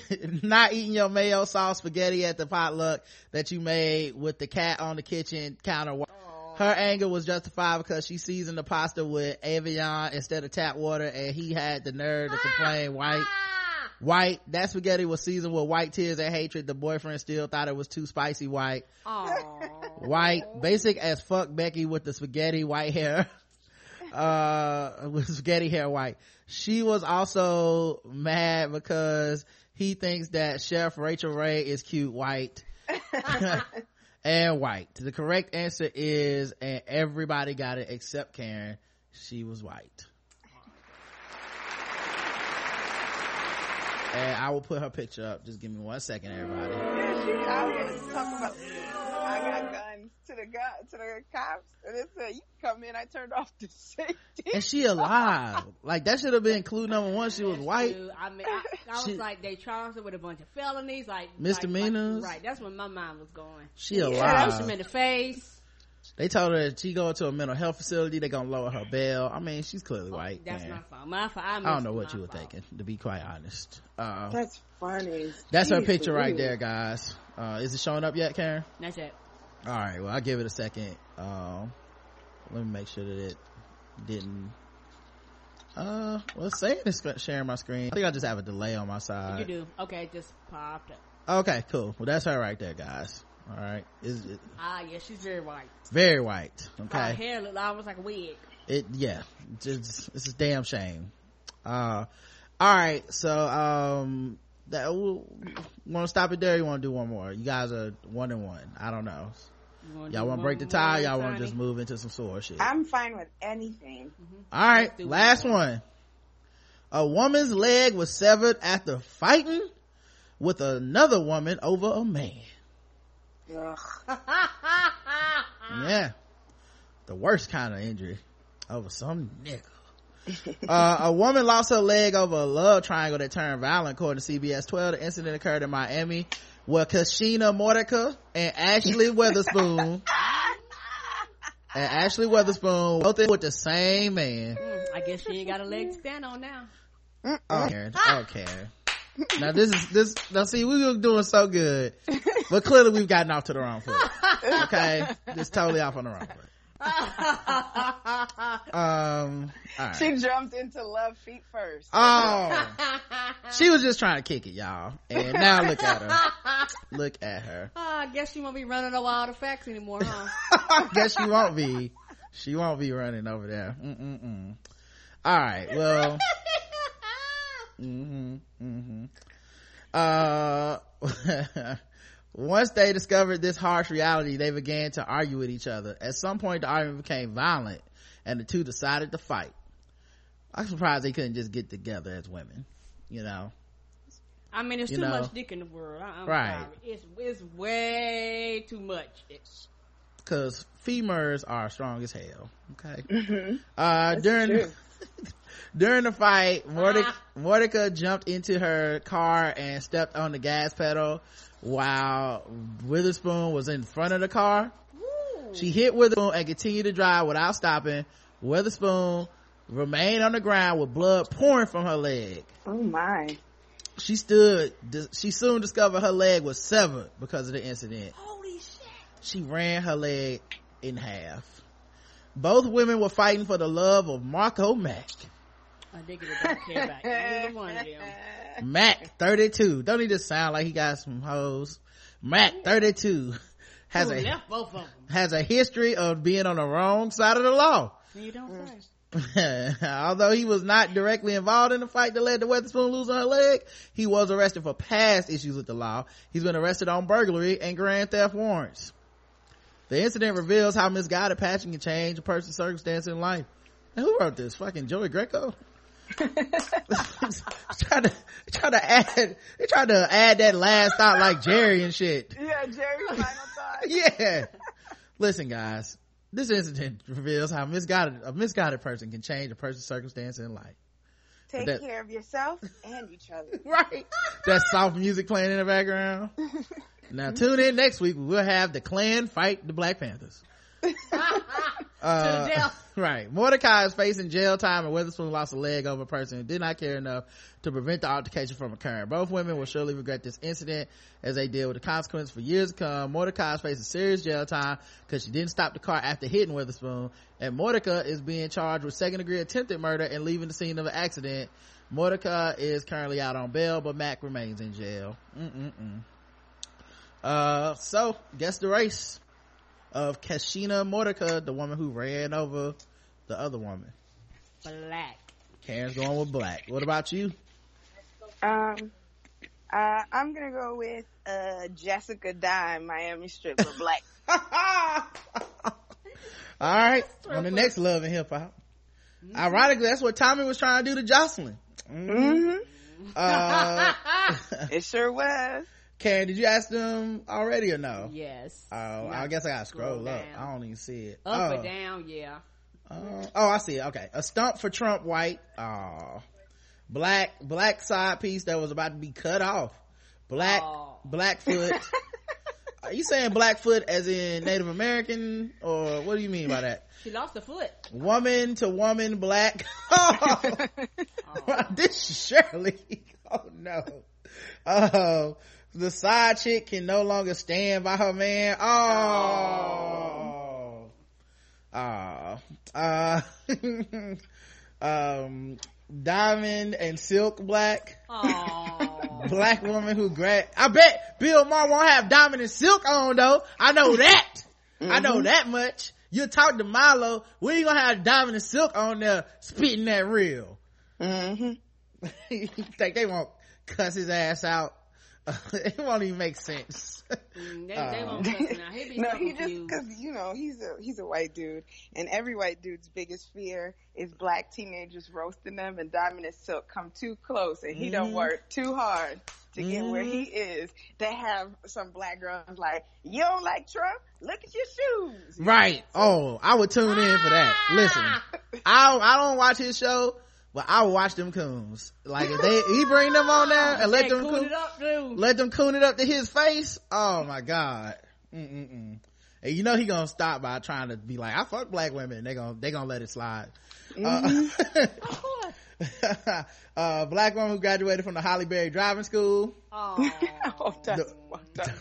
not eating your mayo sauce spaghetti at the potluck that you made with the cat on the kitchen counter. Oh. Her anger was justified because she seasoned the pasta with Evian instead of tap water, and he had the nerve to complain. White. White, that spaghetti was seasoned with white tears and hatred. The boyfriend still thought it was too spicy. White. Aww. White, basic as fuck Becky with the spaghetti white hair. Uh, with spaghetti hair white. She was also mad because he thinks that Chef Rachel Ray is cute. White. And white. The correct answer is, and everybody got it except Karen, she was white. And I will put her picture up. Just give me one second, everybody. Yeah, she out here talking about, I got guns to the gun, to the cops. And it said, you come in, I turned off the safety. And she alive. Like, that should have been clue number one. She was white. I mean, I, I was she, like, they charged her with a bunch of felonies. Like, misdemeanors. Like, right, that's when my mind was going. She alive. Yeah, punched him in the face. They told her if she go to a mental health facility, they're going to lower her bail. I mean, she's clearly oh, white. That's my fault. My fault. I, I don't know what you were fault. thinking, to be quite honest. Uh, that's funny. That's Jeez, her picture right there, guys. Uh, is it showing up yet, Karen? Not yet. All right. Well, I'll give it a second. Um, let me make sure that it didn't. Uh, well, saying it's sharing my screen. I think I just have a delay on my side. You do. Okay. It just popped up. Okay, cool. Well, that's her right there, guys. All right. Is it, ah, yeah, she's very white. Very white. Okay. Her hair looked almost like a wig. It, yeah. Just, it's a damn shame. Uh, all right. So, um, that we'll, want to stop it there. Or you want to do one more? You guys are one and one. I don't know. Y'all want to break the tie? Y'all want to just move into some sore shit? I'm fine with anything. Mm-hmm. All right. Last one. one. A woman's leg was severed after fighting with another woman over a man. Yeah, the worst kind of injury over some nigga. Uh, a woman lost her leg over a love triangle that turned violent, according to C B S twelve. The incident occurred in Miami, where Kashina Mordecai and Ashley Weatherspoon and Ashley Weatherspoon both in with the same man. Mm, I guess she ain't got a leg to stand on now. Oh, Karen. Oh, Karen. Now this is this. Now see, we were doing so good, but clearly we've gotten off to the wrong foot. Okay, just totally off on the wrong foot. Um, all right. She jumped into love feet first. Oh, she was just trying to kick it, y'all. And now look at her. Look at her. Oh, I guess she won't be running over all the facts anymore, huh? I guess she won't be. She won't be running over there. Mm-mm-mm. All right. Well. Mm-hmm, mm-hmm. Uh, once they discovered this harsh reality, they began to argue with each other. At some point, the argument became violent, and the two decided to fight. I'm surprised they couldn't just get together as women, you know. I mean, it's too know? much dick in the world. I, I'm right. Sorry. It's, it's way too much. It's, Cause femurs are strong as hell. Okay. Mm-hmm. Uh, That's during, during the fight, Mordecai, ah. Mordecai jumped into her car and stepped on the gas pedal while Witherspoon was in front of the car. Ooh. She hit Witherspoon and continued to drive without stopping. Witherspoon remained on the ground with blood pouring from her leg. Oh my. She stood, she soon discovered her leg was severed because of the incident. Holy shit. She ran her leg in half. Both women were fighting for the love of Marco Mack. I think it don't care about either one of them. Mack, thirty-two. Don't he just sound like he got some hoes? Mack, thirty-two, has Ooh, a both of them. has a history of being on the wrong side of the law. You don't say. Although he was not directly involved in the fight that led to Weatherspoon losing her leg, he was arrested for past issues with the law. He's been arrested on burglary and grand theft warrants. The incident reveals how misguided passion can change a person's circumstance in life. And who wrote this? Fucking Joey Greco? try to try to add they tried to add that last thought like Jerry and shit. Yeah, Jerry's final thought. Yeah. Listen, guys. This incident reveals how misguided, a misguided person can change a person's circumstance in life. Take that, care of yourself and each other. Right. That soft music playing in the background. Now tune in next week. We'll have the Klan fight the Black Panthers. uh, to the jail. Right. Mordecai is facing jail time and Witherspoon lost a leg over a person who did not care enough to prevent the altercation from occurring. Both women will surely regret this incident as they deal with the consequences for years to come. Mordecai is facing serious jail time because she didn't stop the car after hitting Witherspoon, and Mordecai is being charged with second degree attempted murder and leaving the scene of an accident. Mordecai is currently out on bail, but Mac remains in jail. Mm-mm-mm. Uh, so guess the race of Kashina Mordecai, the woman who ran over the other woman. Black. Karen's going with black. What about you? Um, uh, I'm gonna go with uh, Jessica Dime, Miami stripper, black. All right, on the next Love and Hip Hop. Mm-hmm. Ironically, that's what Tommy was trying to do to Jocelyn. Mm-hmm. Mm-hmm. Uh, it sure was. Karen, did you ask them already or no? Yes. Oh, no. I guess I gotta scroll up. Down. I don't even see it. Up oh. or down, yeah. Uh, oh, I see it. Okay. A stump for Trump white. Oh. Black, black side piece that was about to be cut off. Black, oh. Blackfoot. Are you saying Blackfoot as in Native American? Or what do you mean by that? She lost a foot. Woman to woman, black. Oh. Oh. This surely. Oh, no. Oh. The side chick can no longer stand by her man. Oh. Oh. Uh, um, diamond and silk black. Oh. Black woman who grad. I bet Bill Maher won't have diamond and silk on though. I know that. Mm-hmm. I know that much. You talk to Milo. We ain't gonna have diamond and silk on there spitting that real. Mm-hmm. You think they won't cuss his ass out? It won't even make sense. Mm, they, um, they won't cuss now. He'd be no, he just because you know he's a he's a white dude, and every white dude's biggest fear is black teenagers roasting them, and diamond and silk come too close, and he mm. don't work too hard to mm. get where he is. They have some black girls like, you don't like Trump? Look at your shoes, right? So, oh, I would tune ah! in for that. Listen, I I don't watch his show. But I will watch them coons. Like if they he bring them on there and let them coon it up, dude. Let them coon it up to his face. Oh my god. Mm-mm-mm. And you know he gonna stop by trying to be like, I fuck black women. And they gonna they gonna let it slide. Mm-hmm. Uh, of course. uh black woman who graduated from the Holly Berry driving school. Oh, the,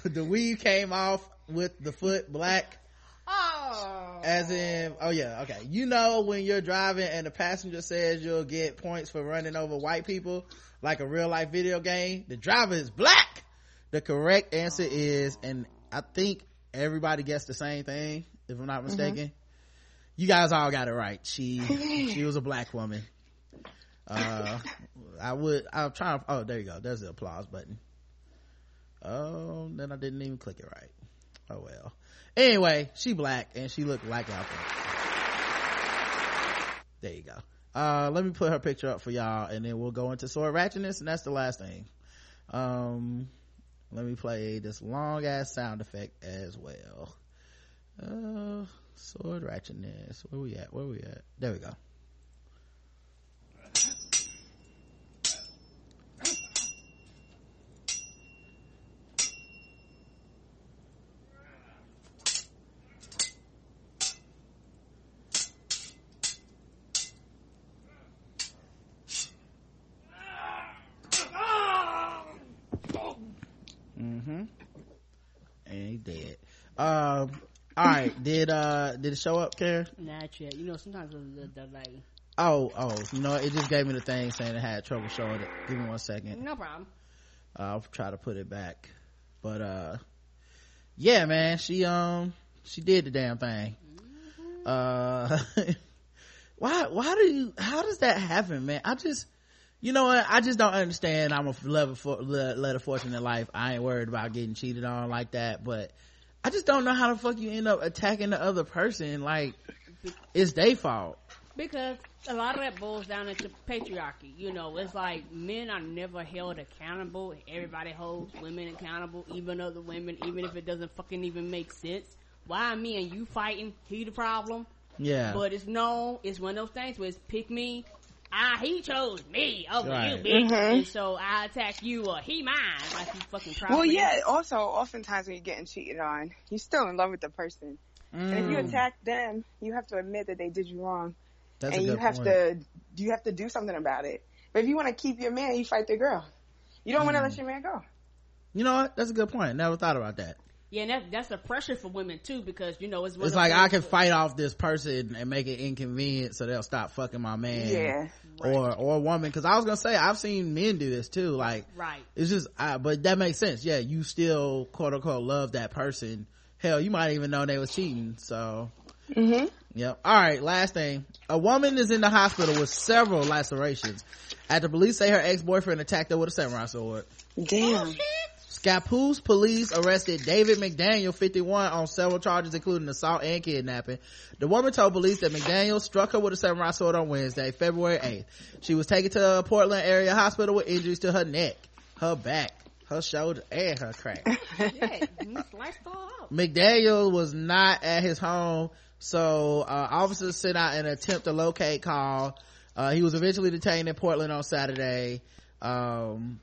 the, the weave came off with the foot black. Oh. As in, oh yeah, okay. You know when you're driving and the passenger says you'll get points for running over white people, like a real life video game, the driver is black. The correct answer oh. is, and I think everybody gets the same thing, if I'm not mistaken. Mm-hmm. You guys all got it right. She she was a black woman. Uh, I would, I'm trying to, oh, there you go. There's the applause button. Oh, then I didn't even click it right. Oh well. Anyway, she black and she looked like out there. There you go. Uh, let me put her picture up for y'all and then we'll go into sword ratchetness and that's the last thing. Um, let me play this long ass sound effect as well. Uh, sword ratchetness. Where we at? Where we at? There we go. Did uh did it show up, Karen? Not yet. You know, sometimes they're like, oh, oh, you know, it just gave me the thing saying it had trouble showing it. Give me one second. No problem. Uh, I'll try to put it back. But uh, yeah, man, she um she did the damn thing. Mm-hmm. Uh, why why do you? How does that happen, man? I just, you know what? I just don't understand. I'm a lover for letter fortune in life. I ain't worried about getting cheated on like that, but. I just don't know how the fuck you end up attacking the other person. Like, it's their fault. Because a lot of that boils down into patriarchy. You know, it's like men are never held accountable. Everybody holds women accountable, even other women, even if it doesn't fucking even make sense. Why me and you fighting? He the problem? Yeah. But it's no, it's one of those things where it's pick me. Ah, he chose me over right. you, bitch. Mm-hmm. And so I attack you, or he mine. Like you fucking property. Well, yeah. Also, oftentimes when you're getting cheated on, you're still in love with the person. Mm. And if you attack them, you have to admit that they did you wrong, That's and a good you have point. to you have to do something about it. But if you want to keep your man, you fight the girl. You don't mm. want to let your man go. You know what? That's a good point. Never thought about that. Yeah, and that, that's the pressure for women too, because you know it's. It's like I can fight off this person and make it inconvenient, so they'll stop fucking my man. Yeah, right. or or a woman. Because I was gonna say I've seen men do this too. Like, right? It's just, I, but that makes sense. Yeah, you still quote unquote love that person. Hell, you might even know they was cheating. So, mm-hmm. Yep. All right. Last thing, a woman is in the hospital with several lacerations after police say her ex boyfriend attacked her with a samurai sword. Damn. Oh, shit. Scappoose police arrested David McDaniel, fifty-one, on several charges, including assault and kidnapping. The woman told police that McDaniel struck her with a samurai sword on Wednesday, February eighth. She was taken to a Portland area hospital with injuries to her neck, her back, her shoulder, and her crack. Yeah, McDaniel was not at his home, so uh, officers sent out an attempt to locate call. Uh, he was eventually detained in Portland on Saturday. Um...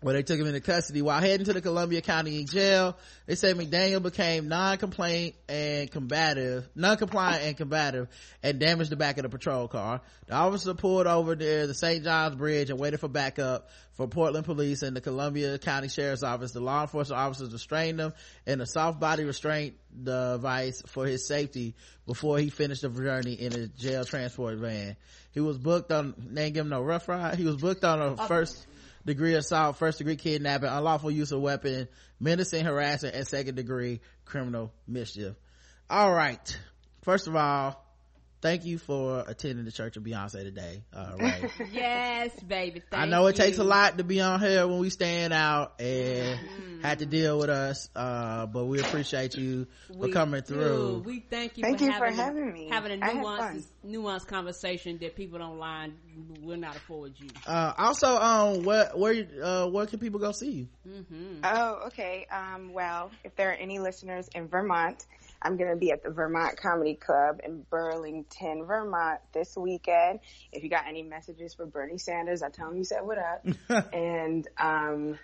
Well, they took him into custody while heading to the Columbia County Jail. They said McDaniel became non-compliant and combative, non-compliant and combative, and damaged the back of the patrol car. The officer pulled over near the Saint John's Bridge and waited for backup for Portland Police and the Columbia County Sheriff's Office. The law enforcement officers restrained him in a soft body restraint device for his safety before he finished the journey in a jail transport van. He was booked on. They didn't give him no rough ride. He was booked on a first. degree assault, first degree kidnapping, unlawful use of weapon, menacing, harassment, and second degree criminal mischief. All right, first of all, thank you for attending the Church of Beyonce today. All right. Yes, baby, thank I know it you. Takes a lot to be on here when we stand out and mm. had to deal with us, uh but we appreciate you we for coming do. through. We thank you thank for, you having, for having me having a nuanced nuanced conversation that people online will not afford you. Uh also, um where where uh where can people go see you? Mm-hmm. Oh, okay. Um well, if there are any listeners in Vermont, I'm going to be at the Vermont Comedy Club in Burlington, Vermont this weekend. If you got any messages for Bernie Sanders, I tell him you said what up. and, um,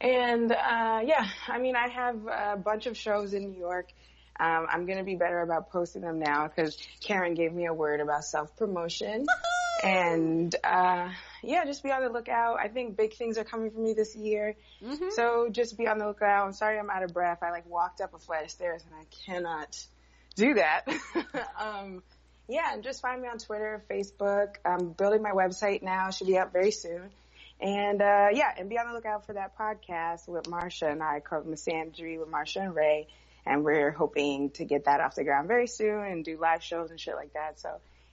and, uh, yeah, I mean, I have a bunch of shows in New York. Um, I'm going to be better about posting them now because Karen gave me a word about self-promotion. Woo-hoo! And, uh, yeah, just be on the lookout. I think big things are coming for me this year. Mm-hmm. So just be on the lookout. I'm sorry I'm out of breath. I like walked up a flight of stairs and I cannot do that. um, yeah, and just find me on Twitter, Facebook. I'm building my website now. Should be out very soon. And, uh, yeah, and be on the lookout for that podcast with Marcia and I called Misandry with Marcia and Rae. And we're hoping to get that off the ground very soon and do live shows and shit like that. So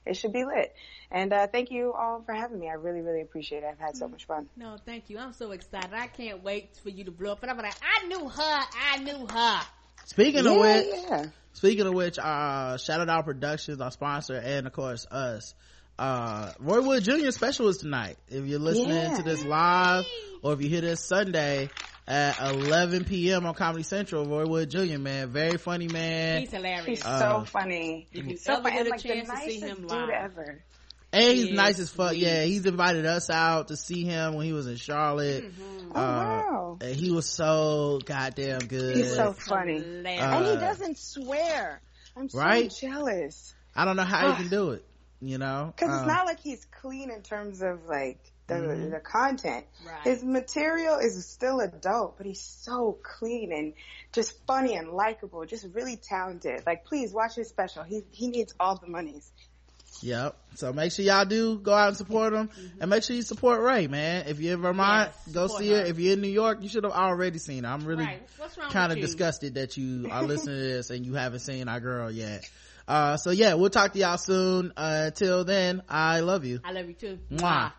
it should be lit. And uh, thank you all for having me. I really, really appreciate it. I've had so much fun. No, thank you. I'm so excited. I can't wait for you to blow up. And I'm like, I knew her. I knew her. Speaking yeah, of which, yeah. speaking of which, uh, Shadow Dog Productions, our sponsor, and of course us. Uh, Roy Wood Junior's special is tonight. If you're listening yeah. to this live, or if you hear this Sunday at eleven p.m. on Comedy Central, Roy Wood Jr., man, very funny man. He's hilarious. He's uh, so funny. You can so get a like chance to see him live. Ever. And he's yes. nice as fuck. Yeah, he's invited us out to see him when he was in Charlotte. Mm-hmm. Oh, uh, wow. And he was so goddamn good. He's so funny. Uh, and he doesn't swear. I'm so right? jealous. I don't know how he can do it, you know? Because um, it's not like he's clean in terms of, like, the, mm-hmm. the content. Right. His material is still adult, but he's so clean and just funny and likable, just really talented. Like, please watch his special. He, he needs all the monies. Yep. So make sure y'all do go out and support them, mm-hmm. and make sure you support Rae, man. If you're in Vermont, yes, go see her. If you're in New York, you should have already seen her. I'm really right. kind of disgusted that you are listening to this and you haven't seen our girl yet. Uh, so yeah, we'll talk to y'all soon. Uh, till then, I love you. I love you too. Mwah.